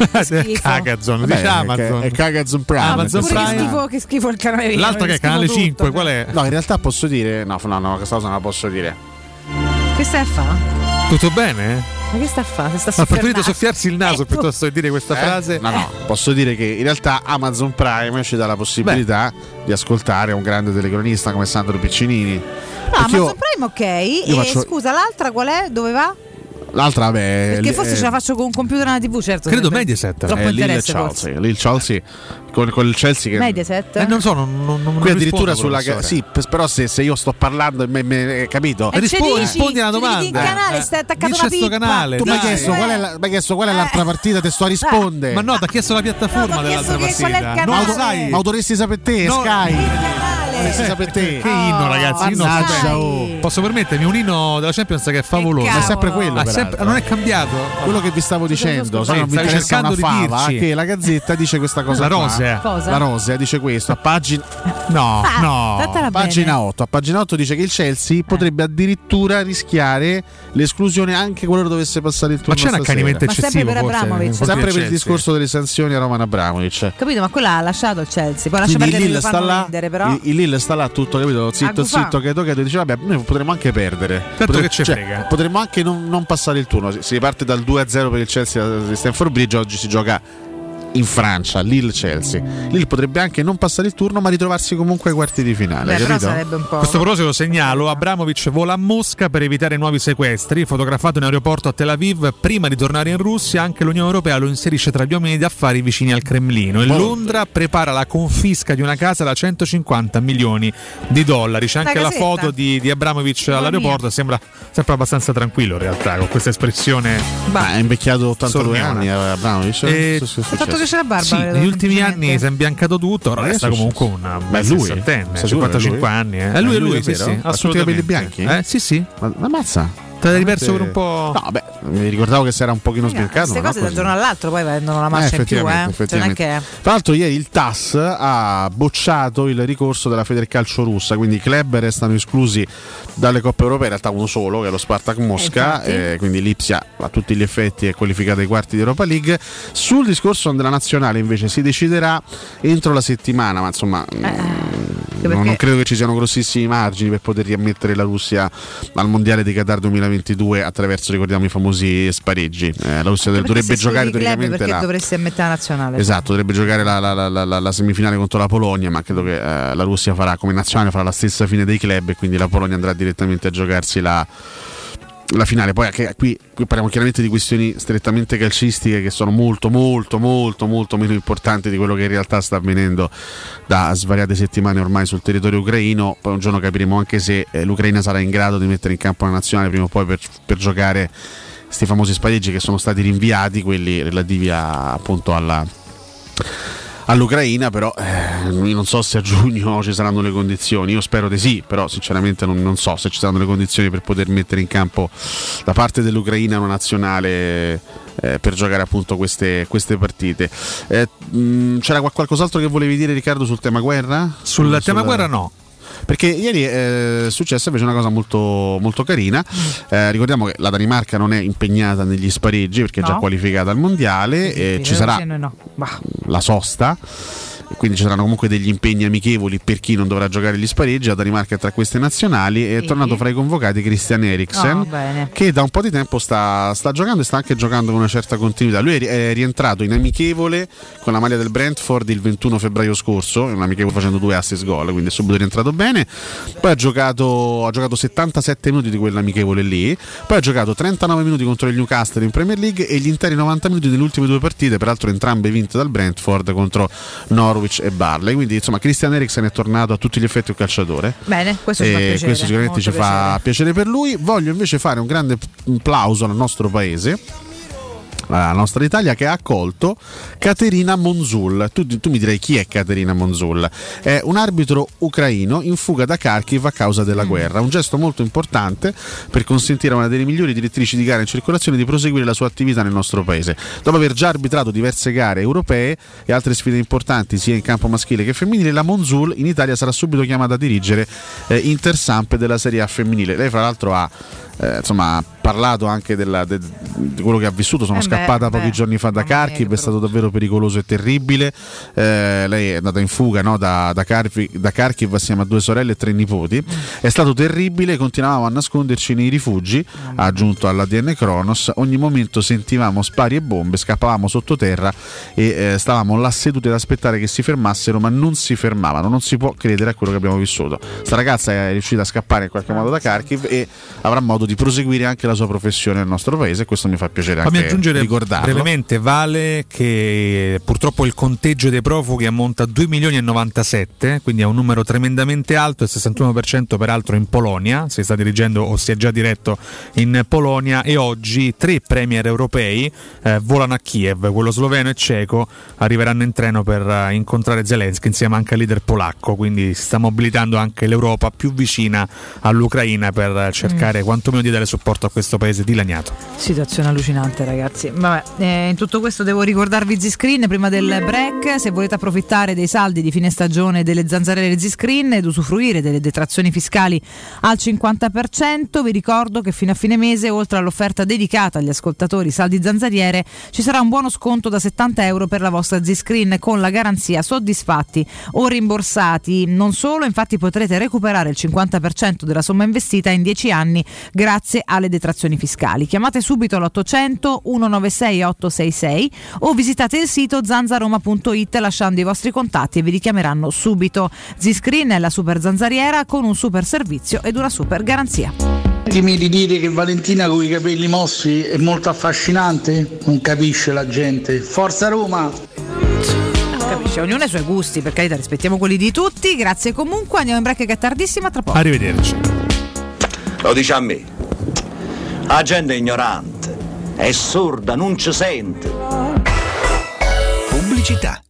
Cagazon, dice Amazon. È Cagazon Prime. Amazon Prime. Che schifo il canale. L'altra che è canale 5, qual è? No, in realtà posso dire. No, questa cosa non la posso dire. Che stai a fa? Tutto bene? Ma che sta a fare? Ha preferito soffiarsi il naso piuttosto che dire questa frase. No, posso dire che in realtà Amazon Prime ci dà la possibilità di ascoltare un grande telecronista come Sandro Piccinini. No, perché Amazon Prime ok. Scusa, l'altra qual è? Dove va? L'altra, vabbè. Perché forse ce la faccio con un computer e una TV, certo. Credo Mediaset. Troppo interesse forse. Lille Chelsea con il Chelsea che Mediaset. Non so, non qui addirittura sulla sì, però se io sto parlando capito? Rispondi alla domanda. Il canale stai attaccato a una pippa. Canale. Tu mi hai chiesto qual è l'altra partita, te sto a rispondere. Ma no, ti ha chiesto la piattaforma dell'altra partita. Non lo sai. Ma dovresti sapere te, Sky. Che inno, ragazzi, posso permettermi un inno della Champions che è favoloso, ma è sempre quello, non è cambiato quello che vi stavo dicendo. Sì, non vi cercando di dirci che la Gazzetta dice questa cosa. La Rosea dice questo a pagina pagina 8. A pagina 8 dice che il Chelsea potrebbe addirittura rischiare l'esclusione anche qualora dovesse passare il turno. Ma c'è un accanimento eccessivo sempre per il discorso delle sanzioni a Roman Abramovich, capito? Ma quella ha lasciato il Chelsea, poi lascia perdere, lo fanno vendere, però il Lille sta là tutto, capito? Zitto che dice vabbè, noi potremmo anche perdere, potremmo anche non passare il turno. Si riparte dal 2-0 per il Chelsea di Stamford Bridge. Oggi si gioca in Francia, Lille-Chelsea. Lille potrebbe anche non passare il turno, ma ritrovarsi comunque ai quarti di finale. Questo proposito lo segnalo. Abramovich vola a Mosca per evitare nuovi sequestri. Fotografato in aeroporto a Tel Aviv prima di tornare in Russia. Anche l'Unione Europea lo inserisce tra gli uomini d'affari vicini al Cremlino. E Londra prepara la confisca di una casa da $150 milioni. C'è anche la foto di Abramovich all'aeroporto. Sembra sempre abbastanza tranquillo in realtà, con questa espressione. È invecchiato 82 anni Abramovich. Che c'è la barba, negli ultimi anni si è imbiancato tutto, ora resta comunque un bel 55 anni. È lui sì, assolutamente. Tutti i capelli bianchi? Sì. Ma mazza. Te l'hai riperso per un po'. No, beh, mi ricordavo che si era un pochino sbiancato. Queste cose da un giorno all'altro poi vendono la marcia in più. Cioè, tra l'altro ieri il TAS ha bocciato il ricorso della Federcalcio russa, quindi i club restano esclusi dalle coppe europee. In realtà uno solo, che è lo Spartak Mosca, quindi l'Ipsia a tutti gli effetti è qualificata ai quarti di Europa League. Sul discorso della nazionale invece si deciderà entro la settimana, ma insomma non credo che ci siano grossissimi margini per poter riammettere la Russia al mondiale di Qatar 2022 attraverso, ricordiamo, i famosi spareggi. La Russia dovrebbe giocare teoricamente, perché dovresti ammettere la nazionale, esatto, dovrebbe giocare la semifinale contro la Polonia, ma credo che la Russia farà come nazionale, farà la stessa fine dei club, e quindi la Polonia andrà direttamente a giocarsi la finale. Poi anche qui parliamo chiaramente di questioni strettamente calcistiche, che sono molto molto molto molto meno importanti di quello che in realtà sta avvenendo da svariate settimane ormai sul territorio ucraino. Poi un giorno capiremo anche se l'Ucraina sarà in grado di mettere in campo la nazionale prima o poi per giocare questi famosi spareggi che sono stati rinviati, quelli relativi appunto all'Ucraina. Però io non so se a giugno ci saranno le condizioni, io spero di sì, però sinceramente non so se ci saranno le condizioni per poter mettere in campo da parte dell'Ucraina una nazionale per giocare appunto queste partite. C'era qualcos'altro che volevi dire, Riccardo, sul tema guerra? Sul tema guerra no. Perché ieri è successa invece una cosa molto, molto carina. Ricordiamo che la Danimarca non è impegnata negli spareggi perché è già qualificata al mondiale, e ci sarà la sosta, quindi ci saranno comunque degli impegni amichevoli per chi non dovrà giocare gli spareggi. La Danimarca è tra queste nazionali, è tornato fra i convocati Christian Eriksen, che da un po' di tempo sta giocando, e sta anche giocando con una certa continuità. Lui è rientrato in amichevole con la maglia del Brentford il 21 febbraio scorso, in un amichevole facendo 2 assist gol, quindi è subito rientrato bene. Poi ha giocato 77 minuti di quell'amichevole lì, poi ha giocato 39 minuti contro il Newcastle in Premier League e gli interi 90 minuti delle ultime 2 partite, peraltro entrambe vinte dal Brentford contro Norwich e Barley. Quindi insomma Christian Eriksen è tornato a tutti gli effetti un calciatore. Bene, questo ci fa piacere, questo sicuramente ci fa piacere per lui. Voglio invece fare un grande plauso al nostro paese, la nostra Italia, che ha accolto Caterina Monzul. Tu mi direi, chi è Caterina Monzul? È un arbitro ucraino in fuga da Kharkiv a causa della guerra, un gesto molto importante per consentire a una delle migliori direttrici di gara in circolazione di proseguire la sua attività nel nostro paese. Dopo aver già arbitrato diverse gare europee e altre sfide importanti sia in campo maschile che femminile, la Monzul in Italia sarà subito chiamata a dirigere Intersamp della Serie A femminile. Lei fra l'altro ha parlato anche di quello che ha vissuto. Sono scappata pochi giorni fa da Kharkiv, è stato davvero pericoloso e terribile. Lei è andata in fuga da Kharkiv assieme a 2 sorelle e 3 nipoti. È stato terribile, continuavamo a nasconderci nei rifugi, ha aggiunto all'ADN Kronos. Ogni momento sentivamo spari e bombe, scappavamo sottoterra e stavamo là seduti ad aspettare che si fermassero, ma non si fermavano. Non si può credere a quello che abbiamo vissuto. Sta ragazza è riuscita a scappare in qualche modo da Kharkiv e avrà modo di proseguire anche la sua professione nel nostro paese. Questo mi fa piacere anche ricordarlo. Brevemente, vale che purtroppo il conteggio dei profughi ammonta a 2.097.000, quindi è un numero tremendamente alto, il 61% peraltro in Polonia, si sta dirigendo o si è già diretto in Polonia, e oggi 3 premier europei volano a Kiev, quello sloveno e ceco arriveranno in treno per incontrare Zelensky insieme anche al leader polacco, quindi si sta mobilitando anche l'Europa più vicina all'Ucraina per cercare quantomeno di dare supporto a questo paese dilaniato. Situazione allucinante, ragazzi. Vabbè, in tutto questo devo ricordarvi Z-Screen prima del break. Se volete approfittare dei saldi di fine stagione delle zanzariere Z-Screen ed usufruire delle detrazioni fiscali al 50%, vi ricordo che fino a fine mese, oltre all'offerta dedicata agli ascoltatori saldi zanzariere, ci sarà un buono sconto da €70 per la vostra Z-Screen con la garanzia soddisfatti o rimborsati. Non solo, infatti potrete recuperare il 50% della somma investita in 10 anni grazie alle detrazioni fiscali. Chiamate subito all'800 196 866 o visitate il sito zanzaroma.it lasciando i vostri contatti e vi richiameranno subito. Z-Screen è la super zanzariera con un super servizio ed una super garanzia. Sentimi di dire che Valentina con i capelli mossi è molto affascinante? Non capisce la gente. Forza Roma! Capisce, ognuno ha i suoi gusti, per carità, rispettiamo quelli di tutti. Grazie comunque, andiamo in break che è tardissima, tra poco. Arrivederci. Lo dice a me. La gente è ignorante, è sorda, non ci sente. Pubblicità.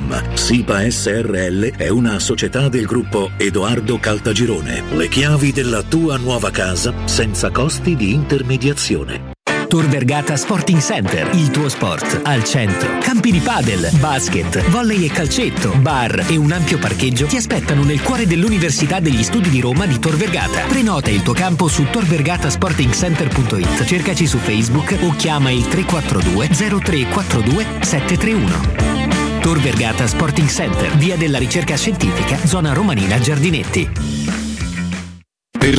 www.sipa.com. Sipa SRL è una società del gruppo Edoardo Caltagirone. Le chiavi della tua nuova casa senza costi di intermediazione. Tor Vergata Sporting Center, il tuo sport al centro. Campi di padel, basket, volley e calcetto, bar e un ampio parcheggio ti aspettano nel cuore dell'Università degli Studi di Roma di Tor Vergata. Prenota il tuo campo su torvergatasportingcenter.it, cercaci su Facebook o chiama il 342 0342 731. Tor Vergata Sporting Center, via della Ricerca Scientifica, zona Romanina Giardinetti. Per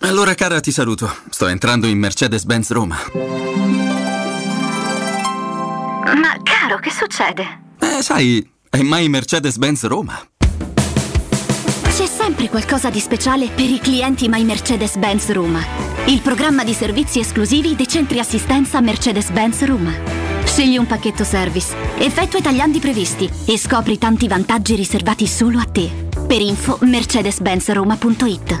Allora cara, ti saluto. Sto entrando in Mercedes-Benz Roma. Ma caro, che succede? Sai, è mai Mercedes-Benz Roma. C'è sempre qualcosa di speciale per i clienti My Mercedes-Benz Roma. Il programma di servizi esclusivi dei centri assistenza Mercedes-Benz Roma. Scegli un pacchetto service, effettua i tagliandi previsti e scopri tanti vantaggi riservati solo a te. Per info, mercedes-benzroma.it.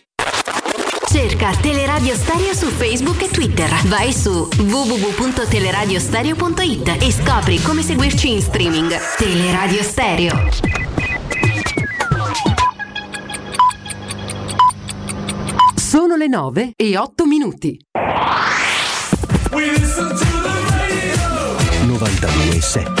Cerca Teleradio Stereo su Facebook e Twitter. Vai su www.teleradiostereo.it e scopri come seguirci in streaming. Teleradio Stereo. Sono le 9:08. 92.7.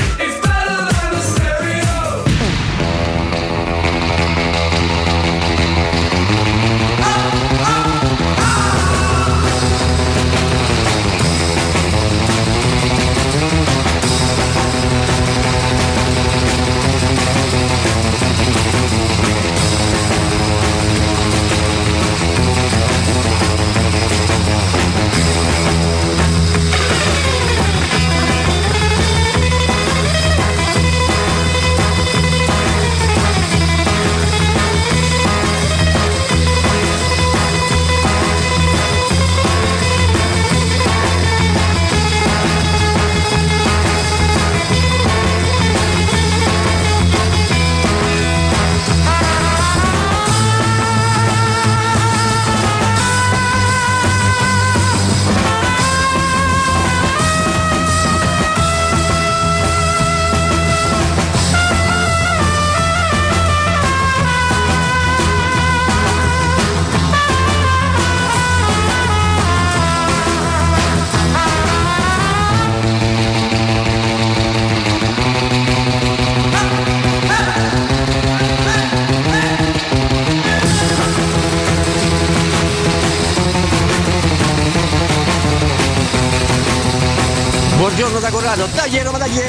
Giuliano, dagli Roma, dagli!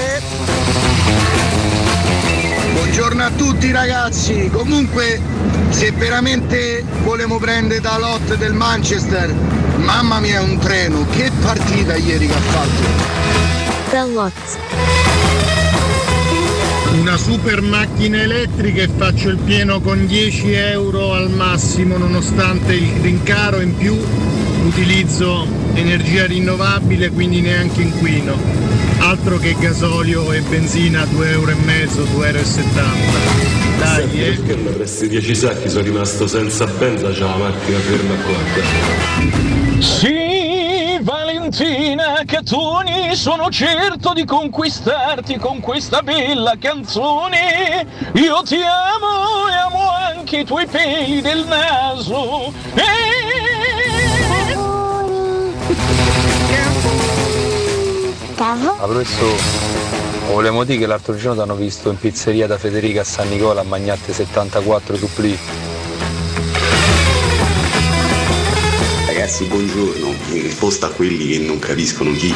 Buongiorno a tutti ragazzi, comunque se veramente volevamo prendere da lot del Manchester, mamma mia è un treno, che partita ieri che ha fatto! Da lot. Una super macchina elettrica e faccio il pieno con 10 euro al massimo, nonostante il rincaro in più utilizzo energia rinnovabile, quindi neanche inquino, altro che gasolio e benzina 2,5 euro, 2,70 euro. Dai, sì, perché mi presti 10 sacchi, sono rimasto senza benza, c'è la macchina ferma qua. Sì, Valentina Catoni, sono certo di conquistarti con questa bella canzone. Io ti amo e amo anche i tuoi peli del naso. Adesso volevamo dire che l'altro giorno ti hanno visto in pizzeria da Federica a San Nicola a mangiate 74 supplì. Ragazzi, buongiorno, risposta a quelli che non capiscono chi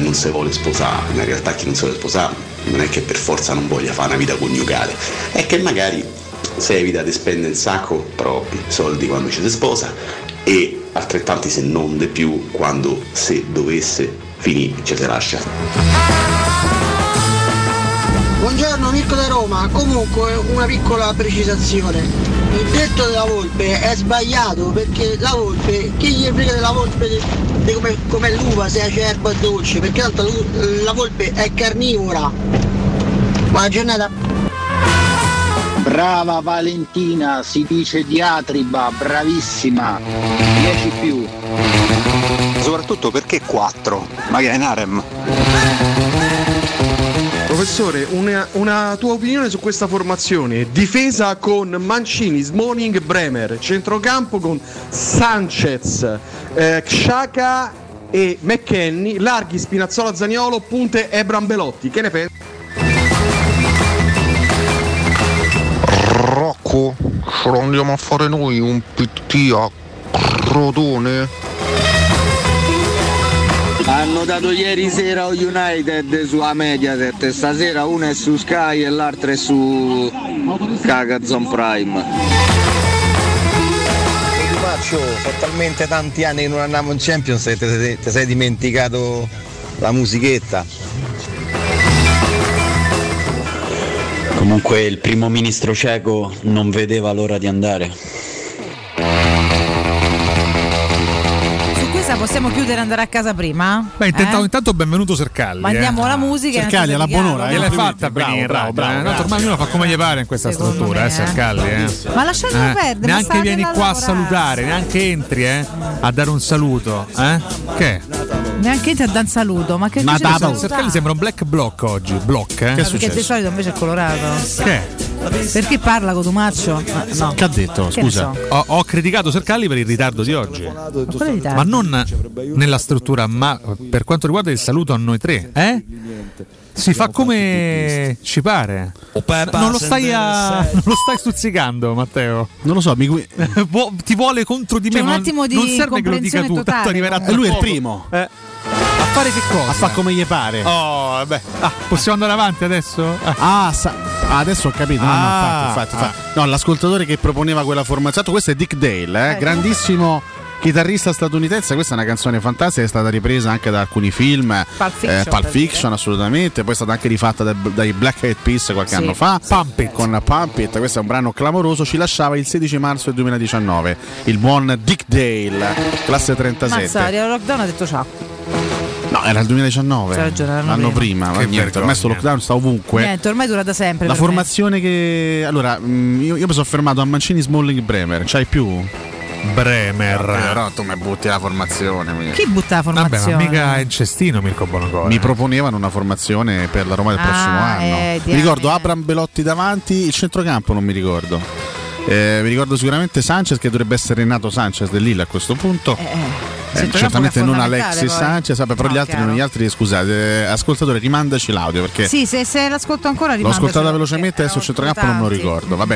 non si vuole sposare. In realtà chi non si vuole sposare non è che per forza non voglia fare una vita coniugale, è che magari si evita di spendere un sacco proprio soldi quando ci si sposa e altrettanti se non di più quando se dovesse finì, ce te lascia. Buongiorno Mirko da Roma, comunque una piccola precisazione. Il detto della volpe è sbagliato perché la volpe, chi gli frega della volpe di come l'uva, se è acerba e dolce, perché tanto la volpe è carnivora. Buona giornata. Brava Valentina, si dice diatriba, bravissima. 10 più. Soprattutto perché 4? Magari in harem. Professore, una tua opinione su questa formazione? Difesa con Mancini, Smalling, Bremer. Centrocampo con Sanchez, Xhaka e McKennie. Larghi, Spinazzola, Zaniolo, punte Ebram Belotti. Che ne pensi? Rocco, ce lo andiamo a fare noi un PT a Crotone? Hanno dato ieri sera o United su a Mediaset, stasera una è su Sky e l'altra è su Cagazon Prime. Faccio, sono talmente tanti anni che non andiamo in Champions e ti sei dimenticato la musichetta. Comunque il primo ministro ceco non vedeva l'ora di andare. Possiamo chiudere e andare a casa prima? Beh, intanto benvenuto Sercalli. Mandiamo la musica. Sercalli alla buon'ora, l'hai fatta bene, bravo. Ormai uno fa come gli pare in questa struttura, Sercalli. Ma lasciatelo perdere. Neanche vieni qua a salutare, neanche entri, a dare un saluto, Che? Neanche entri a dare un saluto, ma che cosa? Sercalli sembra un black block oggi, che perché di solito invece è colorato. Che? Perché parla Cotumaccio? No. Che ha detto? Scusa, ho criticato Sercalli per il ritardo di oggi, ma non nella struttura, ma per quanto riguarda il saluto a noi tre, si fa come ci pare. Non lo stai stuzzicando, Matteo. Non lo so, ti vuole contro di me. C'è un attimo di comprensione totale. Lui è il primo. A fare che cosa? A fa come gli pare. Oh, beh. Possiamo andare avanti adesso? Adesso ho capito. No, l'ascoltatore che proponeva quella formazione. Questo è Dick Dale, grandissimo chitarrista statunitense. Questa è una canzone fantastica, è stata ripresa anche da alcuni film. Pulp Fiction assolutamente. Poi è stata anche rifatta dai Black Eyed Peas qualche anno fa. Pump It. Con Pump It. Questo è un brano clamoroso. Ci lasciava il 16 marzo del 2019. Il buon Dick Dale, classe 37. Mazzaria, lockdown ha detto ciao. No, era il 2019, l'anno prima, ma niente, ormai sto lockdown sta ovunque. Niente, ormai dura da sempre. La formazione che... Allora, io mi sono fermato a Mancini, Smalling, Bremer. C'hai più? Bremer. Però tu mi butti la formazione. Chi butta la formazione? Vabbè, ma mica è in cestino Mirko Bonocore. Mi proponevano una formazione per la Roma del prossimo anno. Mi ricordo Abraham Belotti davanti, il centrocampo non mi ricordo. Mi ricordo sicuramente Sanchez, che dovrebbe essere Renato Sanchez del Lille a questo punto. certamente non Alexis Sanchez, però gli altri scusate, ascoltatore, rimandaci l'audio, perché sì, se l'ascolto ancora l'ho ascoltata velocemente, adesso il centrocampo non me lo ricordo. Va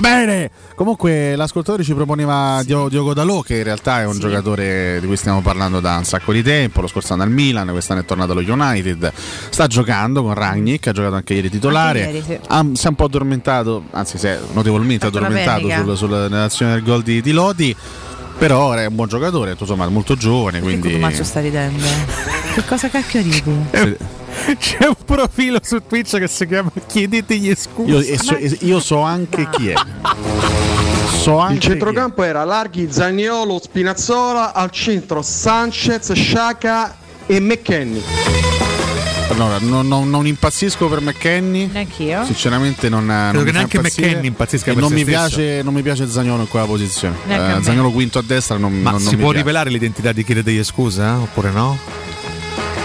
bene. Comunque l'ascoltatore ci proponeva Diogo Dalot, che in realtà è un giocatore di cui stiamo parlando da un sacco di tempo. Lo scorso anno al Milan, quest'anno è tornato allo United, sta giocando con Rangnick, ha giocato anche ieri titolare, si è un po' addormentato, anzi si è notevolmente addormentato nell'azione del gol di Lodi, però è un buon giocatore, insomma, molto giovane, quindi Cotumaccio sta ridendo. Che cosa cacchio ridi? C'è un profilo su Twitch che si chiama Chiedetegli scusa. Io so anche chi è. Il centrocampo era larghi Zaniolo, Spinazzola, al centro Sanchez, Sciacca e McKennie. Allora, non impazzisco per McKennie. Neanch'io. Sinceramente credo che neanche McKennie impazzisca per non mi piace. Non mi piace Zaniolo in quella posizione. Zaniolo quinto a destra non può rivelare l'identità di chi le degli scusa? Oppure no?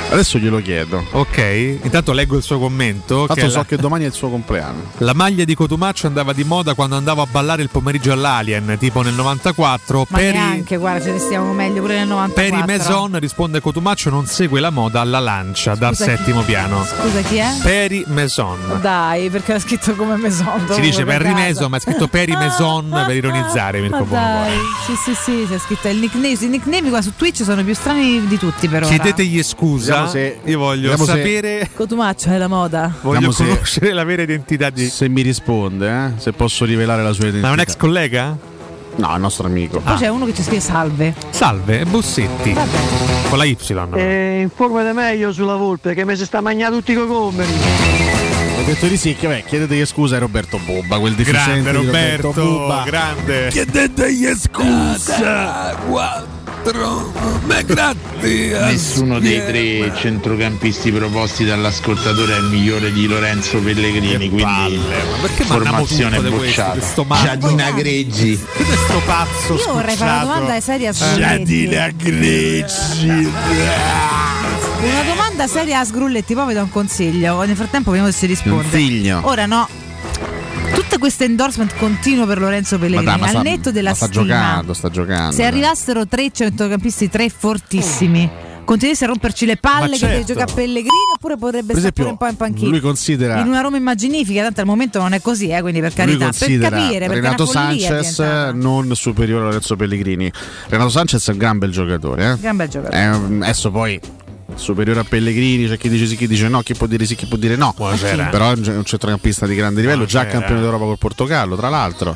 Adesso glielo chiedo. Ok, intanto leggo il suo commento. Tanto so che domani è il suo compleanno. La maglia di Cotumaccio andava di moda quando andavo a ballare il pomeriggio all'Alien, tipo nel 94. Ma neanche, guarda, ce ne stiamo meglio pure nel 94. Peri Maison, risponde Cotumaccio, non segue la moda alla lancia. Scusa, dal settimo piano. Scusa, chi è? Peri Maison. Dai, perché l'ha scritto come Maison. Si dice Perry Maison, ma è scritto Peri Maison per ironizzare Mirko Bonocore. Sì, si è scritto il nickname. I nickname qua su Twitch sono più strani di tutti, però. Chiedetegli scusa. Se io voglio sapere se Cotumaccio è la moda, voglio conoscere la vera identità di... Se mi risponde, se posso rivelare la sua identità. Ma è un ex collega? No, è il nostro amico. Poi c'è uno che ci scrive Salve, Bossetti. Vabbè. Con la Y. Informate meglio sulla Volpe, che me si sta mangiando tutti coi gomiti. Ho detto di sì, che chiedetegli scusa a Roberto Bubba, quel deficiente. Grande Roberto Bubba, grande. Chiedetegli scusa. Nessuno dei tre centrocampisti proposti dall'ascoltatore è il migliore di Lorenzo Pellegrini, quindi formazione bocciata. Giadina Greggi. Questo pazzo. Io vorrei fare una domanda seria a Sgrulletti. Giadina Greggi. Una domanda seria a Sgrulletti, poi vi do un consiglio. Nel frattempo vediamo se si risponde. Consiglio. Ora no. Tutte queste endorsement continuo per Lorenzo Pellegrini, al netto della stima, sta giocando. Se arrivassero tre centrocampisti, tre fortissimi, continuasse a romperci le palle, che deve giocare Pellegrini, oppure potrebbe stare pure un po' in panchina. Lui considera in una Roma immaginifica, tanto al momento non è così, quindi per carità, per capire, Renato Sanchez non superiore a Lorenzo Pellegrini. Renato Sanchez è un gran bel giocatore, adesso poi superiore a Pellegrini, c'è chi dice sì, chi dice no, chi può dire sì, chi può dire no. Però è un centrocampista di grande livello, già campione d'Europa col Portogallo, tra l'altro.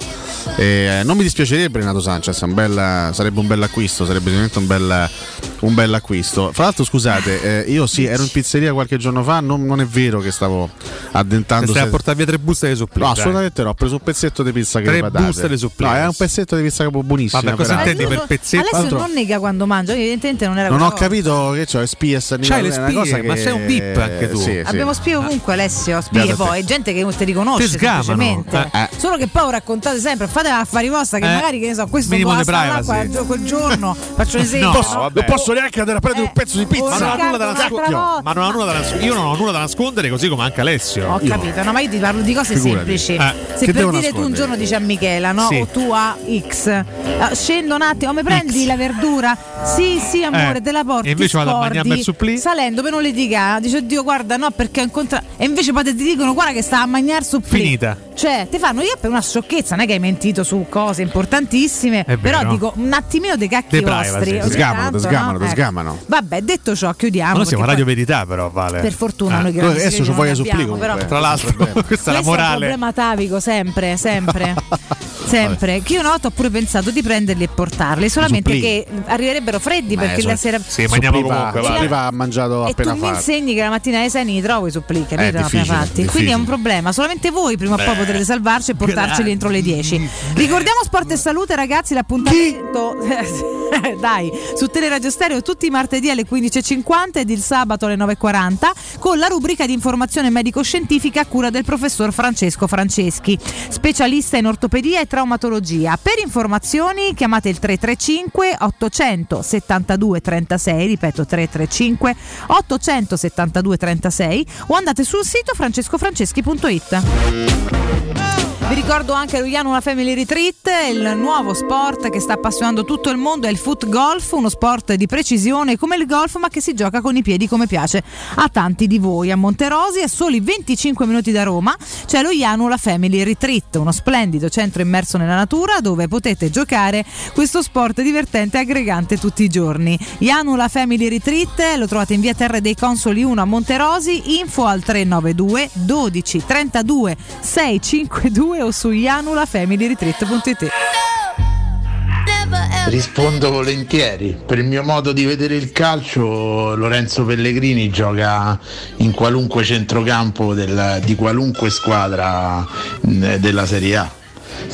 Non mi dispiacerebbe Renato Sanchez, sarebbe un bel acquisto, sarebbe sicuramente un bel acquisto. Fra l'altro, scusate, io ero in pizzeria qualche giorno fa, non è vero che stavo addentando. Se stai a portare via tre buste di supplì. No, assolutamente no, ho preso un pezzetto di pizza che buste di supplì. No, è un pezzetto di pizza capo buonissimo. Ma cosa intendi per pezzetto? Adesso non nega quando mangia, evidentemente non era. Non ho capito che c'ho spie. C'hai le spie, cosa ma sei un bip anche tu. Sì. Abbiamo spie ovunque, Alessio. Spie poi, gente che non ti riconosce. Ti semplicemente. Solo che poi raccontate sempre, fate affari vostra, che magari, che ne so, questo può stare là quel giorno. Faccio un esempio. Non posso neanche andare a prendere un pezzo di pizza. Ma non ho nulla da nascondere. Io non ho nulla da nascondere, così come anche Alessio. Ho capito, no, ma io ti parlo di cose semplici. Se per dire tu un giorno dici a Michela, no? O tu a X, scendo un attimo, mi prendi la verdura? Sì, amore, te la porto. E invece vado a mangiare salendo per non litigare, dice oddio guarda no perché ho incontrato, e invece poi ti dicono guarda che sta a mangiare supplì, finita, cioè ti fanno io per una sciocchezza, non è che hai mentito su cose importantissime, però dico un attimino dei cacchi vostri, sgamano. Vabbè, detto ciò chiudiamo, ma noi siamo a Radio Verità, però vale per fortuna noi che adesso ci voglio supplì, però tra l'altro questa è la morale, è un problema atavico sempre che io una volta ho pure pensato di prenderli e portarli, solamente che arriverebbero freddi perché la sera mangiamo comunque. Ha mangiato appena fatto. E tu mi insegni che la mattina ai 6 li trovo i supplì, capito? Appena fatti. Quindi è un problema. Solamente voi prima o poi potrete salvarci e portarceli entro le 10. Ricordiamo Sport e Salute, ragazzi, l'appuntamento dai, su Teleradio Stereo tutti i martedì alle 15:50 ed il sabato alle 9:40 con la rubrica di informazione medico-scientifica a cura del professor Francesco Franceschi, specialista in ortopedia e traumatologia. Per informazioni chiamate il 335 872 36, ripeto 335 872 36, o andate sul sito francescofranceschi.it. Vi ricordo anche a Lugliano una Family Retreat, il nuovo sport che sta appassionando tutto il mondo è il foot golf, uno sport di precisione come il golf ma che si gioca con i piedi come piace a tanti di voi. A Monterosi, a soli 25 minuti da Roma, c'è Lugliano la Family Retreat, uno splendido centro immerso nella natura dove potete giocare questo sport divertente e aggregante tutti i giorni. Janula Family Retreat lo trovate in via Terre dei Consoli 1 a Monterosi, info al 392 12 32 652 o su janulafamilyretreat.it. Rispondo volentieri. Per il mio modo di vedere il calcio, Lorenzo Pellegrini gioca in qualunque centrocampo di qualunque squadra della Serie A,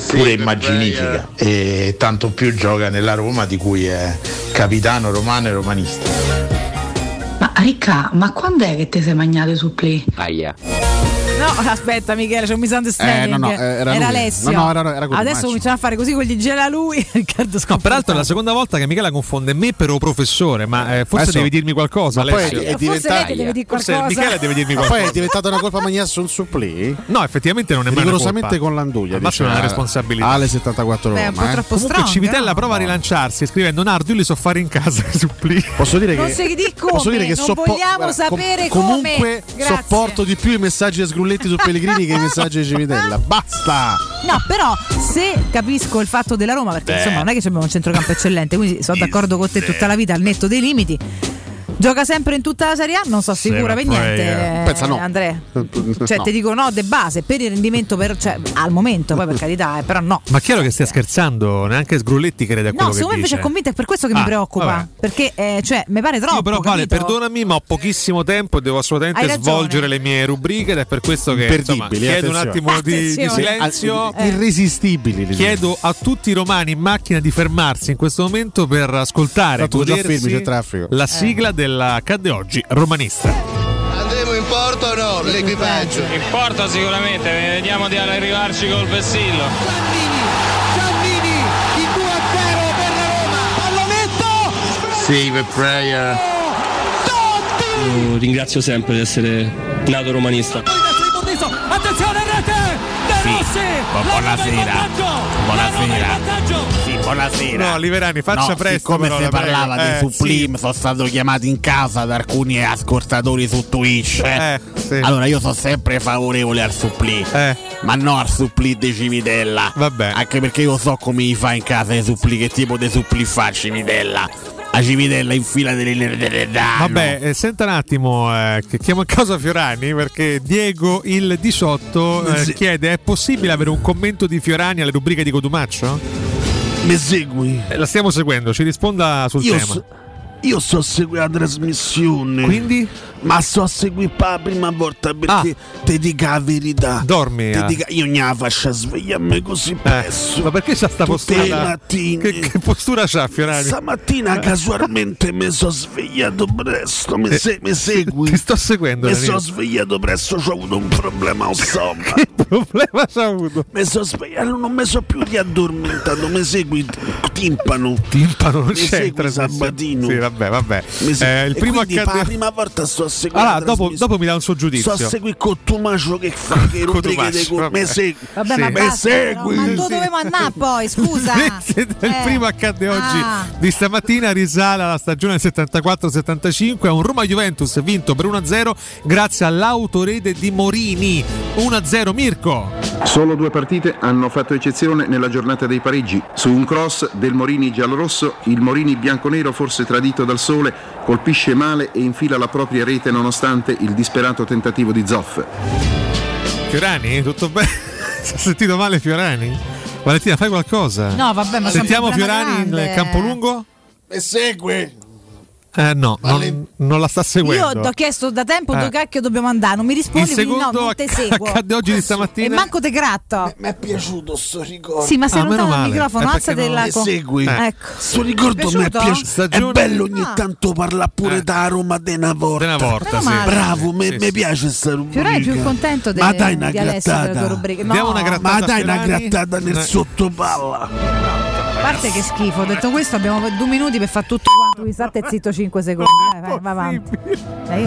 pure immaginifica, e tanto più gioca nella Roma di cui è capitano romano e romanista. Ma Ricca, ma quando è che te sei magnato i supplì? No, aspetta Michele, c'è un misunderstanding. Era Alessio. Era adesso cominciamo a fare così con gli gela lui. Riccardo, no, peraltro è la seconda volta che Michela confonde me per o professore, ma forse adesso devi dirmi qualcosa. Ma poi è diventato Michele deve dirmi qualcosa. Ma poi è diventata una colpa magna sul supplì? No, effettivamente non è mai una colpa. Con l'anduglia, ma c'è una responsabilità. Ale 74 Roma. Comunque Civitella prova a rilanciarsi scrivendo: Nardo, io li so fare in casa i supplì. Posso dire che non si dice come, non vogliamo sapere come. Comunque sopporto di più i messaggi Sgrulletti su Pellegrini che messaggio di Civitella. Basta. No, però se capisco il fatto della Roma, perché insomma non è che abbiamo un centrocampo eccellente, quindi sono d'accordo con te tutta la vita al netto dei limiti. Gioca sempre in tutta la Serie A? Non so sicura per niente. Pensa no. Andrea. Cioè no. Ti dico no de base per il rendimento cioè, al momento, poi per carità, però no. Ma chiaro che stia scherzando, neanche Sgrulletti crede a quello che dice. No, secondo me invece è convinto, è per questo che mi preoccupa, vabbè. Perché cioè mi pare troppo. Io però Vale, perdonami, ma ho pochissimo tempo e devo assolutamente svolgere le mie rubriche ed è per questo che insomma, chiedo un attimo di silenzio. Irresistibili. Chiedo a tutti i romani in macchina di fermarsi in questo momento per ascoltare la sigla della Cadde Oggi romanista. Andremo in porto o no? L'equipaggio in porto sicuramente, vediamo di arrivarci col vessillo. Giannini il 2-0 per la Roma, pallonetto, save a prayer. Ringrazio sempre di essere nato romanista. Attenzione, rete De Rossi, buonasera. No, Liverani, faccia presto. Come si parlava dei supplim, sono stato chiamato in casa da alcuni ascoltatori su Twitch. Allora io sono sempre favorevole al supplì, ma no al supplì di Civitella. Vabbè. Anche perché io so come gli fa in casa i supplì, che tipo di supplì fa Civitella. La Civitella in fila delle vabbè, senta un attimo che chiamo a casa Fiorani, perché Diego il 18 chiede: è possibile avere un commento di Fiorani alle rubriche di Cotumaccio? Mi segui? La stiamo seguendo, ci risponda sul tema. Io sto a seguire la trasmissione. Quindi? Ma sto a seguire per la prima volta, perché ti dica la verità. Dormi. Io non la faccio svegliarmi così presto. Ma perché c'ha sta postura? Tutte le mattine. Che postura c'ha Fiorani? Stamattina casualmente mi sono svegliato presto. Mi segui? Ti sto seguendo. Mi sono svegliato presto, ho avuto un problema al sonno. Che problema c'ha avuto? Mi sono svegliato, non mi sono più riaddormentato. Mi segui? Timpano non c'entra. Sabatino. Sì, vabbè. Il primo per la prima volta sto a seguire. Allora, dopo mi dà un suo giudizio. Sto a seguire Cotumaccio che fa che rubriche dei me segui. Vabbè, sì. Ma basta, segui. Ma tu dovevo andare poi, scusa. Il primo accadde oggi di stamattina risale alla stagione 74-75, è un Roma Juventus vinto per 1-0 grazie all'autorete di Morini. 1-0 Mirko. Solo due partite hanno fatto eccezione nella giornata dei pareggi. Su un cross del Morini giallorosso, il Morini bianconero forse tradito dal sole, colpisce male e infila la propria rete nonostante il disperato tentativo di Zoff. Fiorani, tutto bene? Si è sentito male Fiorani? Valentina, fai qualcosa? No, vabbè, ma sentiamo Fiorani in Campolungo? E segue. No, non la sta seguendo. Io ti ho chiesto da tempo dove cacchio dobbiamo andare, non mi rispondi, quindi no, non te seguo. Accadde oggi di stamattina e manco te gratto. Mi è piaciuto sto ricordo. Sì, ma se non dà il microfono, alzate la segui. Ecco. Sto ricordo mi è piaciuto. Stagione... È bello ogni tanto parlare pure da Roma de una volta. De una volta, sì. Bravo, mi piace sta rubrica. Fiorani è più contento di Alessio della tua rubrica. Ma dai una grattata nel sottopalla. parte che schifo, ho detto questo, abbiamo 2 minuti per fare tutto quanto, vi state zitto 5 secondi, vai avanti.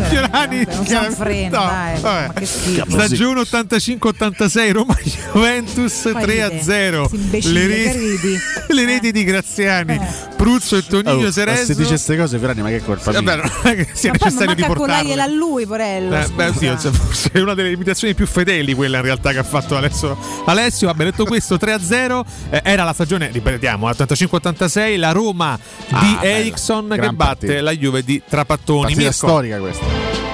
Fiorani non si frena, stagione 85-86 Roma Juventus 3-0, le reti di Graziani, Pruzzo e Tonino Serezzo. Se dice queste cose Fiorani, ma che colpa mia? Vabbè, non è che sia necessario di portarle a lui, porello. Beh, sì, forse è una delle imitazioni più fedeli quella in realtà che ha fatto Alessio. Vabbè, detto questo, 3-0, era la stagione, ripetiamo, 85-86, la Roma di Eriksson che batte la Juve di Trapattoni. Partita storica questa.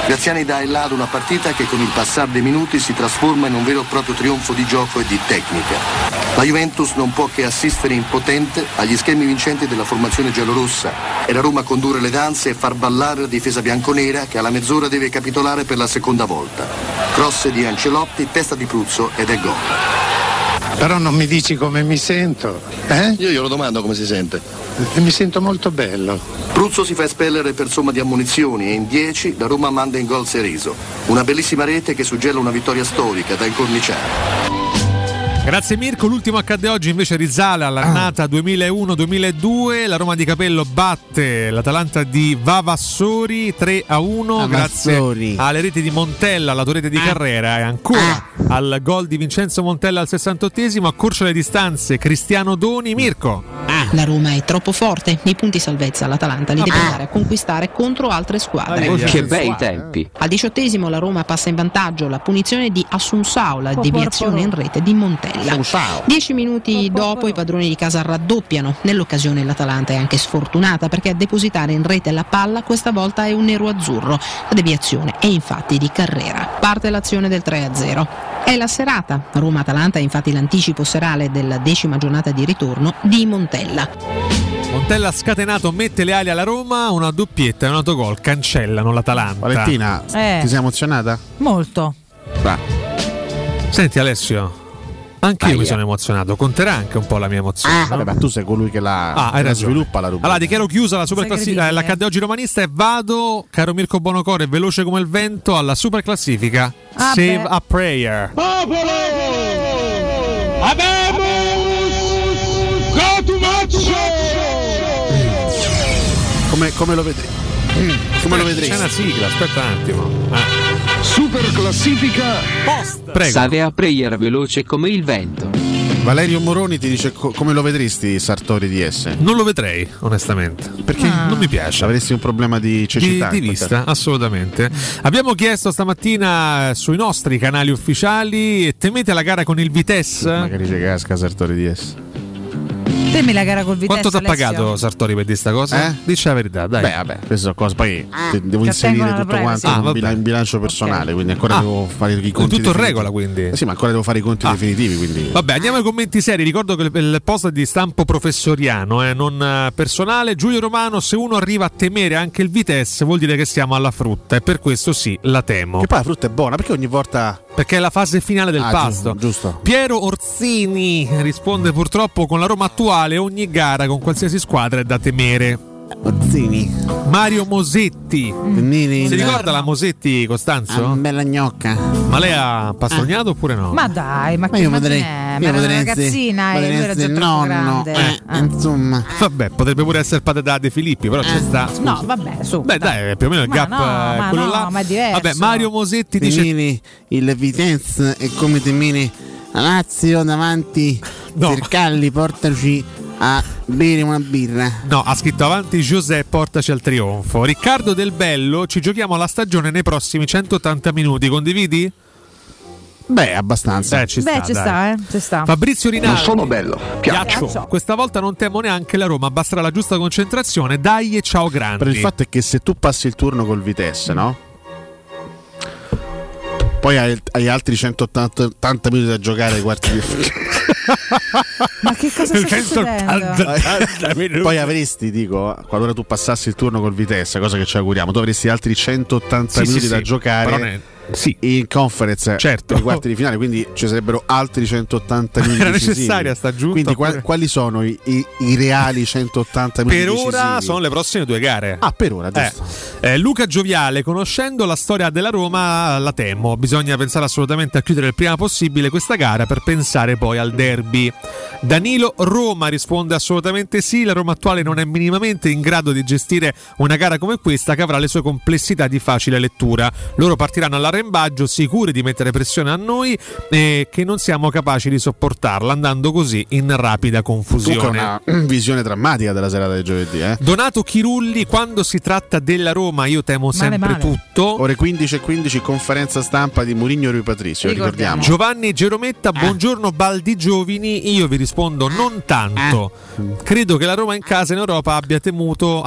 Graziani dà in là ad una partita che con il passare dei minuti si trasforma in un vero e proprio trionfo di gioco e di tecnica. La Juventus non può che assistere impotente agli schemi vincenti della formazione giallorossa e la Roma condurre le danze e far ballare la difesa bianconera che alla mezz'ora deve capitolare per la seconda volta. Cross di Ancelotti, testa di Pruzzo ed è gol. Però non mi dici come mi sento, eh? Io glielo domando come si sente. Mi sento molto bello. Pruzzo si fa espellere per somma di ammonizioni e in 10 la Roma manda in gol Sereso. Una bellissima rete che suggella una vittoria storica da incorniciare. Grazie Mirko, l'ultimo accadde oggi invece a Rizzala, l'annata 2001-2002, la Roma di Capello batte l'Atalanta di Vavassori 3-1 Vavassori, grazie alle reti di Montella, alla torrete di Carrera e ancora al gol di Vincenzo Montella al 68esimo, accorcia le distanze Cristiano Doni. Mirko, la Roma è troppo forte, nei punti salvezza l'Atalanta li deve andare a conquistare contro altre squadre. Che bei tempi. Al 18esimo la Roma passa in vantaggio, la punizione di Assunção, la deviazione in rete di Montella. 10 minuti dopo i padroni di casa raddoppiano. Nell'occasione l'Atalanta è anche sfortunata perché a depositare in rete la palla questa volta è un nero-azzurro. La deviazione è infatti di Carrera. Parte l'azione del 3-0. È la serata. Roma-Atalanta è infatti l'anticipo serale della 10ª giornata di ritorno di Montella. Montella scatenato mette le ali alla Roma, una doppietta e un autogol cancellano l'Atalanta. Valentina, ti sei emozionata? Molto. Va. Senti Alessio, anche io mi sono emozionato, conterà anche un po' la mia emozione. Vabbè, ma tu sei colui che la sviluppa la rubrica. Allora dichiaro chiusa la super classifica, la cadde oggi romanista, e vado, caro Mirko Bonocore, veloce come il vento alla super classifica. Save a prayer. Popolo! Abemus! Cotumaccio! Come lo vedrete? Come lo vedrete? C'è una sigla, aspetta un attimo. Super classifica post. Prego. Save a prayer veloce come il vento. Valerio Moroni ti dice come lo vedresti Sartori di S? Non lo vedrei onestamente perché non mi piace. Avresti un problema di cecità di vista, assolutamente. Abbiamo chiesto stamattina sui nostri canali ufficiali: temete la gara con il Vitesse? Magari ci casca Sartori di S. Temi la gara col Vitesse. Quanto ti ha pagato Sartori per dire sta cosa? Dici la verità, dai. Beh, vabbè, queste cose poi devo inserire tutto quanto in bilancio personale, okay. Quindi ancora devo fare i conti. Tutto in regola, quindi. Sì, ma ancora devo fare i conti definitivi, quindi. Vabbè, andiamo ai commenti seri. Ricordo che il post è di stampo professoriano, non personale. Giulio Romano: se uno arriva a temere anche il Vitesse, vuol dire che siamo alla frutta, e per questo sì, la temo. Che poi la frutta è buona, perché ogni volta. Perché è la fase finale del pasto. Giusto. Piero Orsini risponde: purtroppo con la Roma attuale ogni gara con qualsiasi squadra è da temere. Orsini. Mario Mosetti. Si ricorda la Mosetti, Costanzo? Bella gnocca. Ma lei ha pastognato oppure no? Ma dai, ma io potrei. Ma era una ragazzina era già troppo grande. Insomma. Vabbè, potrebbe pure essere patata De Filippi, però c'è sta. Scusa. No, vabbè, su. Beh, dai, più o meno il gap è quello là. Ma è diverso. Vabbè, Mario Mosetti dice: il Vitesse è come Temini Lazio davanti Sercalli, portaci a bere una birra. No, ha scritto avanti José, portaci al trionfo. Riccardo Del Bello: ci giochiamo la stagione nei prossimi 180 minuti, condividi? Beh, abbastanza. Ci sta. Fabrizio Rinaldi: non sono bello, piaccio. Questa volta non temo neanche la Roma, basterà la giusta concentrazione. Dai e ciao grandi. Però il fatto è che se tu passi il turno col Vitesse, no? Poi hai altri 180 minuti da giocare ai quarti di finale. Ma che cosa sta succedendo? Poi avresti, qualora tu passassi il turno col Vitesse, cosa che ci auguriamo, tu avresti altri 180 minuti da giocare. sì, in Conference, certo, per i quarti di finale, quindi ci sarebbero altri 180 milioni era necessaria sta giunta, quindi quali sono i reali 180 milioni per ora decisivi? Sono le prossime due gare, per ora, giusto. Luca Gioviale: conoscendo la storia della Roma la temo, bisogna pensare assolutamente a chiudere il prima possibile questa gara per pensare poi al derby. Danilo Roma risponde assolutamente sì, la Roma attuale non è minimamente in grado di gestire una gara come questa, che avrà le sue complessità di facile lettura. Loro partiranno all'arrembaggio sicuri di mettere pressione a noi e che non siamo capaci di sopportarla, andando così in rapida confusione. Dunque una visione drammatica della serata di giovedì, eh? Donato Chirulli: quando si tratta della Roma io temo sempre male. Tutto. Ore 15:15 conferenza stampa di Mourinho e Rui Patricio, ricordiamo. Giovanni Gerometta: buongiorno baldi giovani, io vi rispondo non tanto, credo che la Roma in casa in Europa abbia tenuto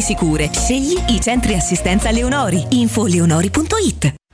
sicure. Scegli i centri assistenza Leonori. Info leonori.it.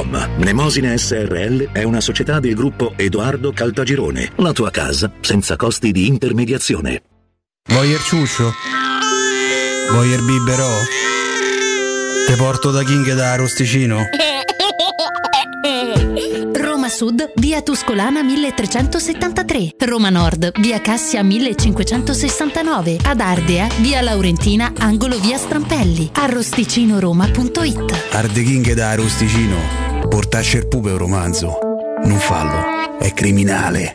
Mnemosine SRL è una società del gruppo Edoardo Caltagirone. La tua casa senza costi di intermediazione. Vuoi il ciuccio? Vuoi il biberò? Te porto da King da Arosticino. Roma Sud, via Tuscolana 1373. Roma Nord, via Cassia 1569. Ad Ardea, via Laurentina, angolo via Strampelli. Arrosticinoroma.it. Arde King da Arosticino. Portasce il pupo è un romanzo. Non fallo, è criminale.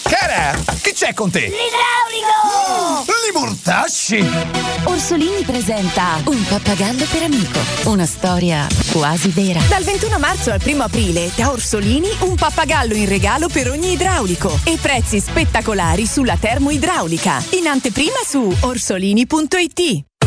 Cara, che c'è con te? L'idraulico! Li mortasci! Orsolini presenta Un pappagallo per amico, una storia quasi vera. Dal 21 marzo al 1 aprile, da Orsolini, un pappagallo in regalo per ogni idraulico e prezzi spettacolari sulla termoidraulica. In anteprima su orsolini.it.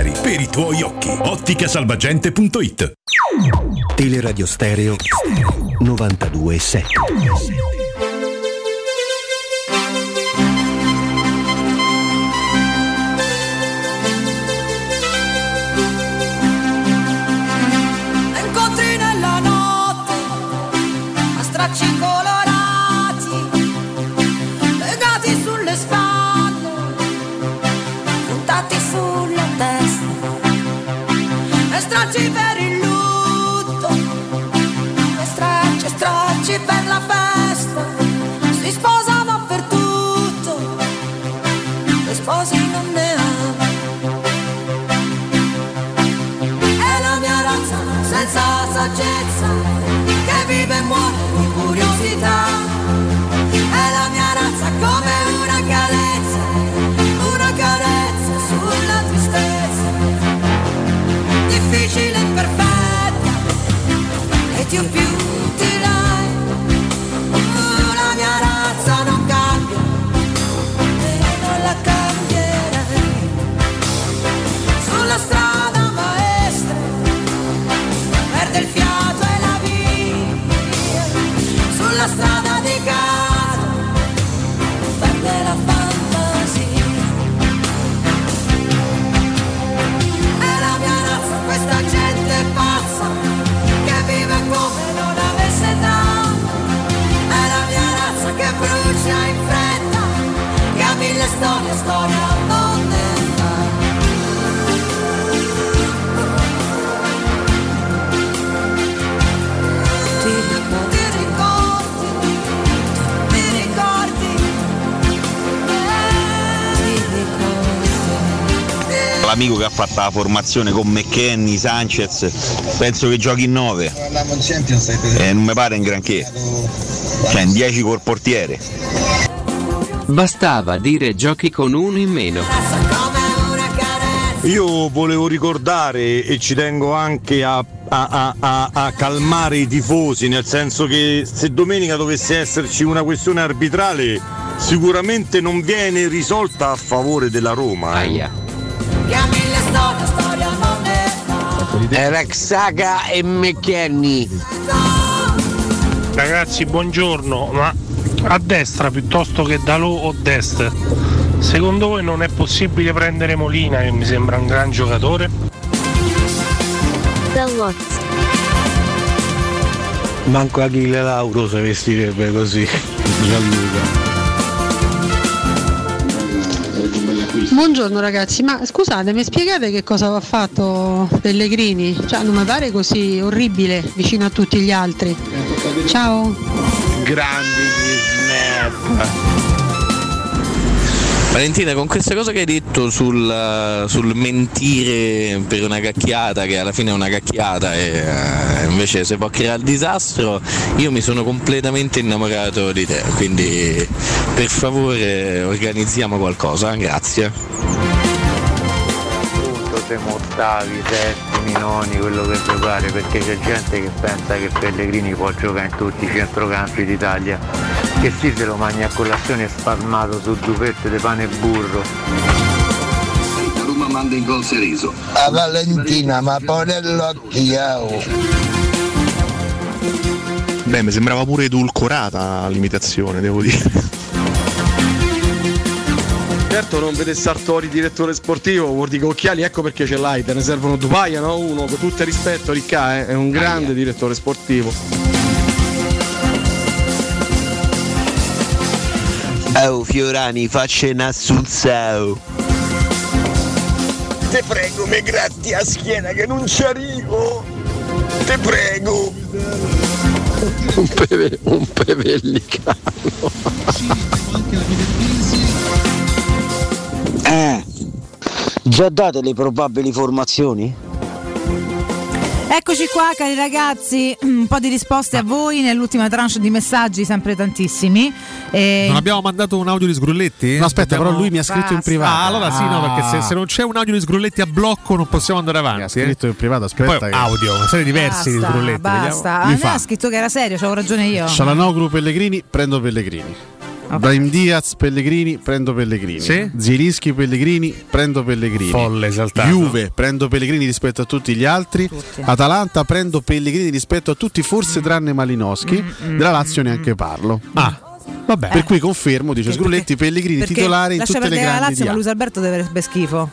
per i tuoi occhi. Otticasalvagente.it. Teleradio Stereo 92.7. Incontri nella notte a stracci colorati legati sulle spalle, puntati sulla terra. Stracci per il lutto, stracci per la festa, si sposano per tutto, gli sposi non ne amano. È la mia razza senza saggezza, che vive e muore di curiosità. È la mia razza come una carezza sulla tristezza. dirti più ti dai, la mia razza non cambia e non la cambierai, sulla strada maestra perde il fiato e la via, sulla strada di casa perde la fantasia, è la mia razza questa gente è pazza come non avesse dato, è la mia razza che brucia in fretta, che ha mille storie, storia non ne fa. Ti ricordi. L'amico che ha fatto la formazione con McKennie, Sanchez, penso che giochi in 9 e non mi pare in granché, cioè in 10 col portiere. Bastava dire giochi con uno in meno. Io volevo ricordare, e ci tengo anche a calmare i tifosi, nel senso che se domenica dovesse esserci una questione arbitrale sicuramente non viene risolta a favore della Roma. Rexaga e McKennie. Ragazzi, buongiorno, ma a destra piuttosto che Dalò o Dest, secondo voi non è possibile prendere Molina, che mi sembra un gran giocatore? Manco Achille Lauro se vestirebbe così. Gianluca. Buongiorno ragazzi, ma scusate, mi spiegate che cosa ha fatto Pellegrini? Cioè, non mi pare così orribile vicino a tutti gli altri. Ciao. Grandi gli snap. Valentina, con questa cosa che hai detto sul mentire per una cacchiata, che alla fine è una cacchiata e invece si può creare il disastro, io mi sono completamente innamorato di te, quindi per favore organizziamo qualcosa, grazie. Siamo ottavi, settimi, noni, quello che vi pare, perché c'è gente che pensa che Pellegrini può giocare in tutti i centrocampi d'Italia, che sì, se lo mangia a colazione spalmato su due fette di pane e burro. La Roma manda in gol Seriso. A Valentina, ma ponello a chiao. Beh, mi sembrava pure edulcorata l'imitazione, devo dire. Certo, non vede Sartori direttore sportivo, vuol dire occhiali, ecco perché ce l'hai, te ne servono due paia, no? Uno, con tutto il rispetto, Ricca, è un grande direttore sportivo. Oh Fiorani, facce nassunzao. Te prego, me gratti a schiena che non ci arrivo. Te prego. Un pevellicano. Già date le probabili formazioni? Eccoci qua cari ragazzi, un po' di risposte a voi nell'ultima tranche di messaggi, sempre tantissimi. Non abbiamo mandato un audio di Sgrulletti? No, aspetta, abbiamo... però lui mi ha scritto in privato. Allora sì, no, perché se non c'è un audio di Sgrulletti a blocco non possiamo andare avanti. Mi ha scritto in privato, aspetta. Poi, audio, una serie diversi di Sgrulletti. Basta, mi ha scritto che era serio, c'avevo ragione io. Cialanoglu Pellegrini, prendo Pellegrini. Brahim Diaz Pellegrini, prendo Pellegrini. Sì? Zielinski Pellegrini, prendo Pellegrini. Folle esaltato. Juve, prendo Pellegrini rispetto a tutti gli altri. Tutti. Atalanta, prendo Pellegrini rispetto a tutti, forse tranne Malinowski. Della Lazio neanche parlo. Vabbè. Per cui confermo, dice Sgrulletti, Pellegrini perché titolare in tutte le grandi. La Lazio, ma Luis Alberto deve essere schifo.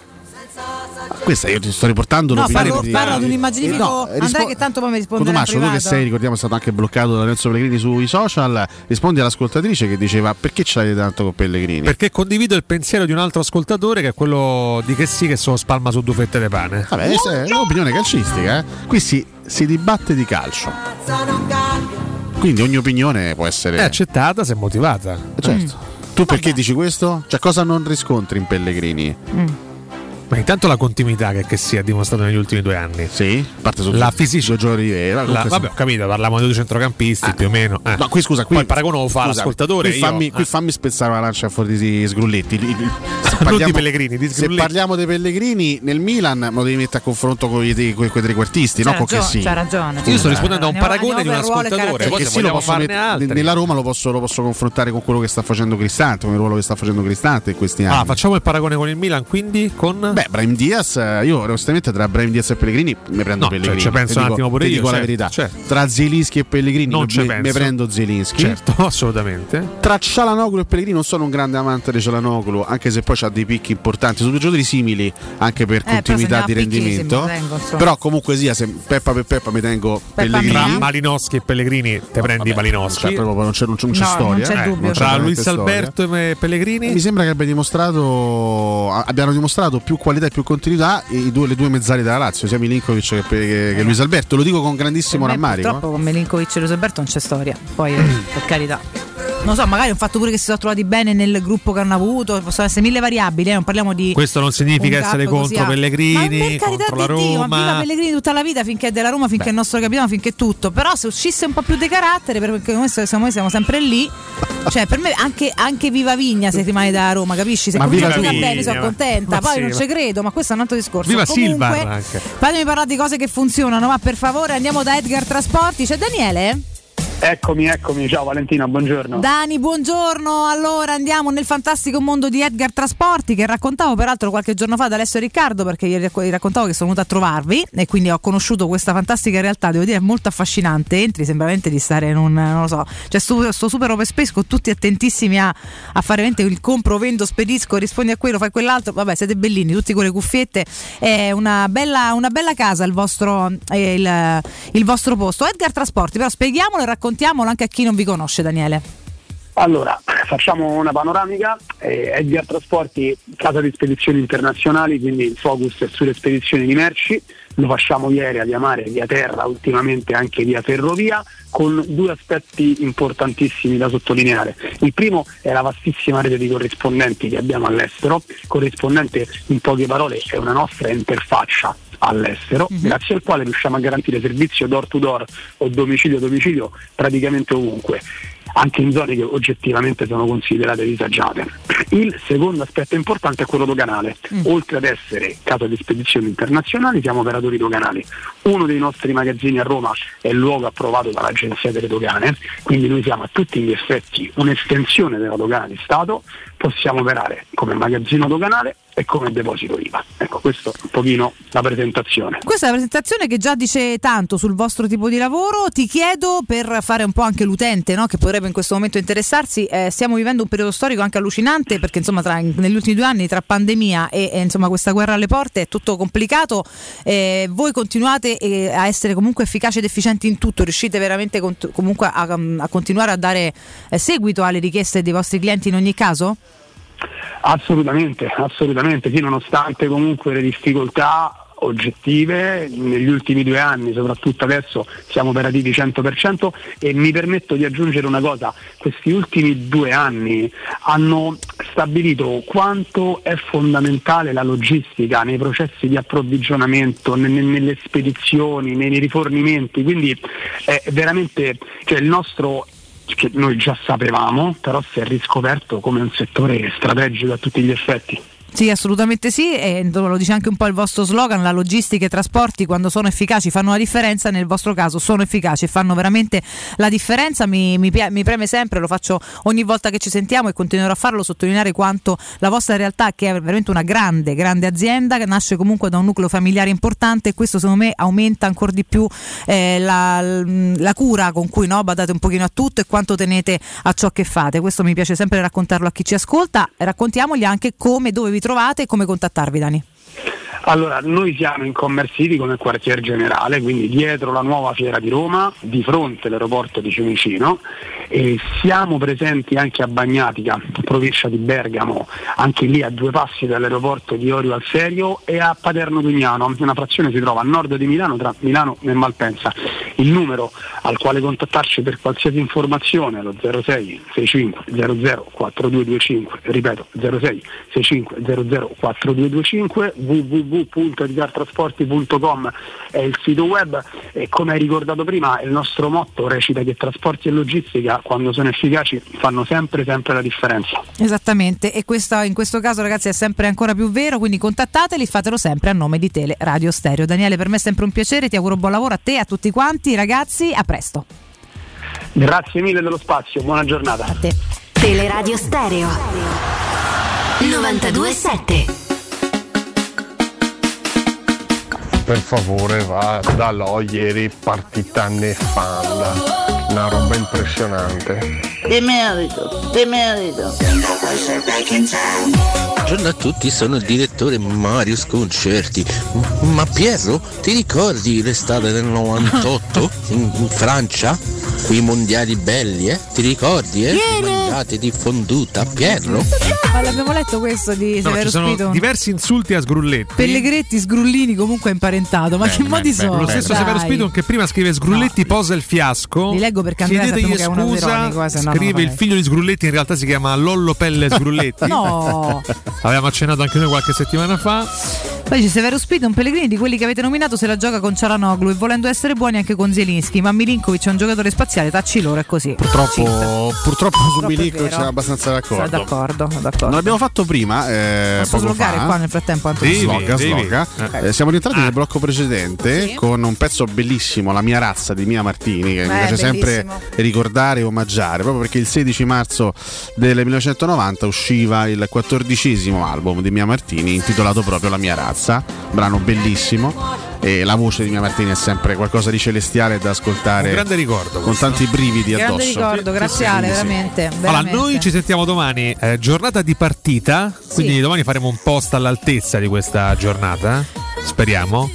Questa io ti sto riportando l'opinione. No, parlo di un'immagine Andrea che tanto poi mi risponde. Cotumaccio, tu che sei, ricordiamo, è stato anche bloccato da Lorenzo Pellegrini sui social. Rispondi all'ascoltatrice che diceva: perché ce l'hai tanto con Pellegrini? Perché condivido il pensiero di un altro ascoltatore, che è quello di che sì, che sono spalma su due fette di pane. Vabbè, è un'opinione calcistica, eh? Qui si dibatte di calcio, quindi ogni opinione può essere accettata se motivata. Certo. Tu perché dici questo? Cioè, cosa non riscontri in Pellegrini? Ma intanto la continuità che si è dimostrata negli ultimi 2 anni. Sì, parte su la fisicità. Vabbè, ho capito, parliamo di 2 centrocampisti più o meno. No, qui scusa, qui poi il paragono lo fa l'ascoltatore. Qui fammi spezzare la lancia fuori di Sgrulletti. se parliamo dei Pellegrini nel Milan, lo devi mettere a confronto con quei trequartisti, no? C'ha ragione. Io sto rispondendo a un paragone di un ascoltatore, che sì, nella Roma lo posso confrontare con quello che sta facendo Cristante, con il ruolo che sta facendo Cristante in questi anni. Ah, facciamo il paragone con il Milan, quindi con Brahim Diaz. Io onestamente tra Brahim Diaz e Pellegrini mi prendo Pellegrini. Cioè, penso un attimo pure io, dico la verità. Certo. Tra Zielinski e Pellegrini mi prendo Zielinski. Certo, assolutamente. Tra Çalhanoğlu e Pellegrini non sono un grande amante di Çalhanoğlu, anche se poi c'ha dei picchi importanti, sono due giocatori simili anche per continuità di rendimento. Però comunque sia, se Peppa per Peppa mi tengo Pellegrini. Tra Malinowski e Pellegrini te prendi Malinowski. Non c'è storia. Non c'è dubbio. Tra Luis Alberto e Pellegrini mi sembra che abbiano dimostrato più qualità e più continuità le due mezzali della Lazio, sia Milinkovic che Luis Alberto. Lo dico con grandissimo rammarico. Purtroppo con Milinkovic e Luis Alberto non c'è storia. Poi per carità, non so, magari è un fatto pure che si sono trovati bene nel gruppo che hanno avuto, possono essere mille variabili, non parliamo di questo, non significa essere contro Pellegrini, contro la Roma. Ma viva Pellegrini tutta la vita, finché è della Roma, finché è il nostro capitano, finché è tutto. Però se uscisse un po' più di carattere, perché noi siamo sempre lì, cioè per me anche viva Vigna se rimane da Roma, capisci? Se comincia a giocare bene sono contenta, poi non ci credo, ma questo è un altro discorso. Viva Silva anche. Fatemi parlare di cose che funzionano, ma per favore andiamo da Edgar Trasporti. C'è Daniele? Eccomi, ciao Valentina, buongiorno. Dani, buongiorno. Allora andiamo nel fantastico mondo di Edgar Trasporti, che raccontavo peraltro qualche giorno fa ad Alessio e Riccardo, perché gli raccontavo che sono venuta a trovarvi e quindi ho conosciuto questa fantastica realtà, devo dire è molto affascinante. Entri, sembra veramente di stare in un, non lo so, cioè sto super open space con tutti attentissimi a fare veramente il compro, vendo, spedisco, rispondi a quello, fai quell'altro, vabbè siete bellini, tutti con le cuffiette. È una bella casa il vostro posto, Edgar Trasporti. Però spieghiamolo e raccontiamolo anche a chi non vi conosce, Daniele. Allora, facciamo una panoramica. Edgar Trasporti, casa di spedizioni internazionali, quindi il focus è sulle spedizioni di merci. Lo facciamo via aerea, via mare, via terra, ultimamente anche via ferrovia, con due aspetti importantissimi da sottolineare. Il primo è la vastissima rete di corrispondenti che abbiamo all'estero. Corrispondente, in poche parole, è una nostra interfaccia all'estero, grazie al quale riusciamo a garantire servizio door to door o domicilio a domicilio praticamente ovunque, anche in zone che oggettivamente sono considerate disagiate. Il secondo aspetto importante è quello doganale. Oltre ad essere casa di spedizioni internazionali, siamo operatori doganali. Uno dei nostri magazzini a Roma è il luogo approvato dall'Agenzia delle Dogane, quindi noi siamo a tutti gli effetti un'estensione della dogana di Stato, possiamo operare come magazzino doganale e come deposito IVA. Ecco, questo è un pochino la presentazione. Questa è la presentazione che già dice tanto sul vostro tipo di lavoro. Ti chiedo, per fare un po' anche l'utente, no, che potrebbe in questo momento interessarsi, stiamo vivendo un periodo storico anche allucinante, perché insomma negli ultimi 2 anni tra pandemia e insomma questa guerra alle porte è tutto complicato. Voi continuate a essere comunque efficaci ed efficienti in tutto, riuscite veramente comunque a continuare a dare seguito alle richieste dei vostri clienti in ogni caso? Assolutamente sì, nonostante comunque le difficoltà oggettive negli ultimi 2 anni, soprattutto adesso siamo operativi 100%. E mi permetto di aggiungere una cosa: questi ultimi 2 anni hanno stabilito quanto è fondamentale la logistica nei processi di approvvigionamento, nelle spedizioni, nei rifornimenti. Quindi è veramente, cioè, il nostro, che noi già sapevamo, però si è riscoperto come un settore strategico a tutti gli effetti. Sì, assolutamente sì, e lo dice anche un po' il vostro slogan: la logistica e i trasporti, quando sono efficaci, fanno la differenza. Nel vostro caso sono efficaci e fanno veramente la differenza. Mi preme sempre, lo faccio ogni volta che ci sentiamo e continuerò a farlo, sottolineare quanto la vostra realtà, che è veramente una grande, grande azienda, che nasce comunque da un nucleo familiare importante, e questo secondo me aumenta ancora di più la cura con cui, no, badate un pochino a tutto e quanto tenete a ciò che fate. Questo mi piace sempre raccontarlo a chi ci ascolta. Raccontiamogli anche come, dove vi trovate e come contattarvi, Dani. Allora, noi siamo in Commerce City come quartier generale, quindi dietro la nuova Fiera di Roma, di fronte all'aeroporto di Fiumicino, e siamo presenti anche a Bagnatica, provincia di Bergamo, anche lì a 2 passi dall'aeroporto di Orio al Serio, e a Paterno Dugnano, una frazione si trova a nord di Milano, tra Milano e Malpensa. Il numero al quale contattarci per qualsiasi informazione è lo 06 65 00 4225, ripeto 06 65 00 4225, www.edgartrasporti.com è il sito web e, come hai ricordato prima, il nostro motto recita che trasporti e logistica, quando sono efficaci, fanno sempre la differenza. Esattamente, e questo, in questo caso, ragazzi, è sempre ancora più vero, quindi contattateli, fatelo sempre a nome di Teleradio Stereo. Daniele, per me è sempre un piacere, ti auguro buon lavoro a te, a tutti quanti, ragazzi, a presto. Grazie mille dello spazio, buona giornata. A te. Teleradio Stereo 92.7. Per favore, va da Lo ieri, partita nefanda, una roba impressionante. Demerito. Buongiorno a tutti, sono il direttore Mario Sconcerti. Ma Pierro, ti ricordi l'estate del 98 in Francia? Quei mondiali belli, eh? Ti ricordi, eh? Mangiate di fonduta, Pierro? Ma l'abbiamo letto questo di Severo Spito. Sono diversi insulti a Sgrulletti. Pellegretti, Sgrullini, comunque imparentato. Ma che modi sono? Lo stesso Severo Spito che prima scrive Sgrulletti posa il fiasco. Li leggo perché Andrea sappiamo che è una Veronico, scrive il figlio di Sgrulletti, in realtà si chiama Lollo Pelle Sgrulletti. No! Avevamo accennato anche noi qualche settimana fa. Poi c'è Severo Spito, un Pellegrini di quelli che avete nominato se la gioca con Cialanoglu e volendo essere buoni anche con Zielinski, ma Milinkovic è un giocatore spaziale, tacci loro, è così. Purtroppo su Milinkovic siamo abbastanza d'accordo. Sono d'accordo. Non l'abbiamo fatto prima, posso slogare qua nel frattempo? Sloga. Okay. Siamo rientrati nel blocco precedente, sì, con un pezzo bellissimo, La mia razza di Mia Martini, che mi piace bellissimo sempre ricordare e omaggiare, proprio perché il 16 marzo del 1990 usciva il 14° album di Mia Martini, intitolato proprio La mia razza, brano bellissimo. E la voce di Mia Martini è sempre qualcosa di celestiale da ascoltare. Un grande ricordo, con tanti brividi addosso. Grande ricordo, grazie Ale, veramente. Allora, noi ci sentiamo domani, giornata di partita, quindi domani faremo un post all'altezza di questa giornata. Speriamo.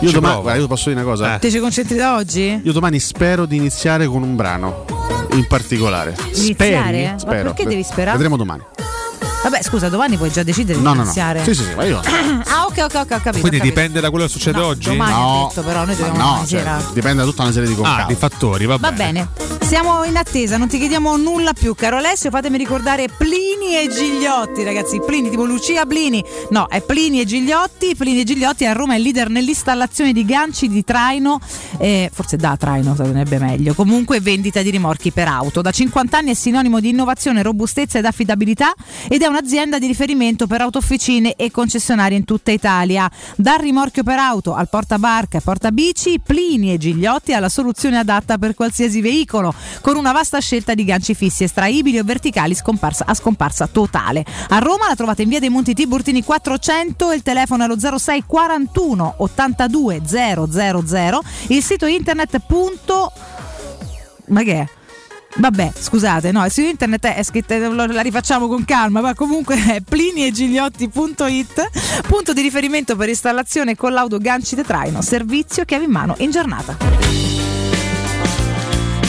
Io domani, guarda, io posso dire una cosa? Te ci concentri da oggi? Io domani spero di iniziare con un brano in particolare. Iniziare? Spero. Ma perché devi sperare? Vedremo domani. Vabbè, scusa, domani puoi già decidere di iniziare. No. Sì, ma io. Ah, ok, ho capito. Quindi dipende da quello che succede oggi? Domani ho detto, però noi dobbiamo dipende da tutta una serie di cose. Ah, di fattori, va bene. Siamo in attesa, non ti chiediamo nulla più, caro Alessio, fatemi ricordare Plini e Gigliotti, ragazzi. Plini tipo Lucia Plini. No, è Plini e Gigliotti. Plini e Gigliotti a Roma è leader nell'installazione di ganci di traino, forse da traino sarebbe meglio. Comunque vendita di rimorchi per auto. Da 50 anni è sinonimo di innovazione, robustezza ed affidabilità ed è un'azienda di riferimento per autofficine e concessionari in tutta Italia. Dal rimorchio per auto al portabarca e portabici, Plini e Gigliotti ha la soluzione adatta per qualsiasi veicolo, con una vasta scelta di ganci fissi, estraibili o verticali a scomparsa totale. A Roma la trovate in via dei Monti Tiburtini 400, il telefono è lo 06 41 82 000, il sito internet il sito internet è scritto, la rifacciamo con calma, ma comunque è pliniegigliotti.it, punto di riferimento per installazione e collaudo ganci da traino, servizio chiave in mano in giornata.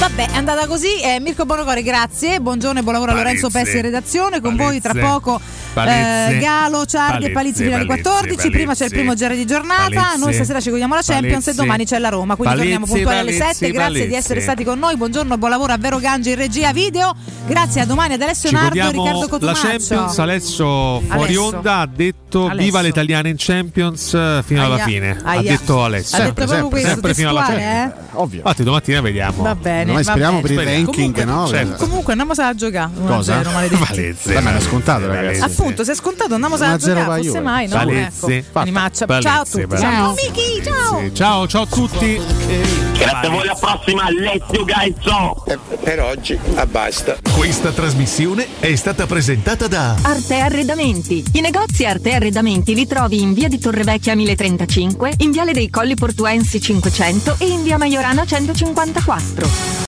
Vabbè, è andata così, Mirko Bonocore, grazie, buongiorno e buon lavoro a Lorenzo Pessi in redazione, con voi tra poco Galo, Ciardi e Palizzi fino alle 14, prima c'è il primo giro di giornata, noi stasera ci godiamo la Champions e domani c'è la Roma, quindi torniamo puntuali alle 7, grazie di essere stati con noi, buongiorno e buon lavoro a Vero Gangi in regia video, grazie a domani ad Alessio Nardo e Riccardo Cotumaccio. La Champions, Alessio fuori onda ha detto viva l'italiana in Champions fino alla fine, ha detto Alessio, sempre fino alla fine, ovvio, infatti domattina vediamo, va bene, noi speriamo per il ranking, comunque andiamo a giocare, cosa? Ma è scontato, ragazzi. Appunto, se è scontato andiamo a giocare, forse mai, no? Ciao a tutti, ciao Miki, ciao a tutti. Grazie a voi, alla prossima, Alessio Gaizzo. Per oggi basta. Questa trasmissione è stata presentata da Arte Arredamenti. I negozi Arte Arredamenti li trovi in via di Torrevecchia 1035, in viale dei Colli Portuensi 500 e in via Maiorana 154.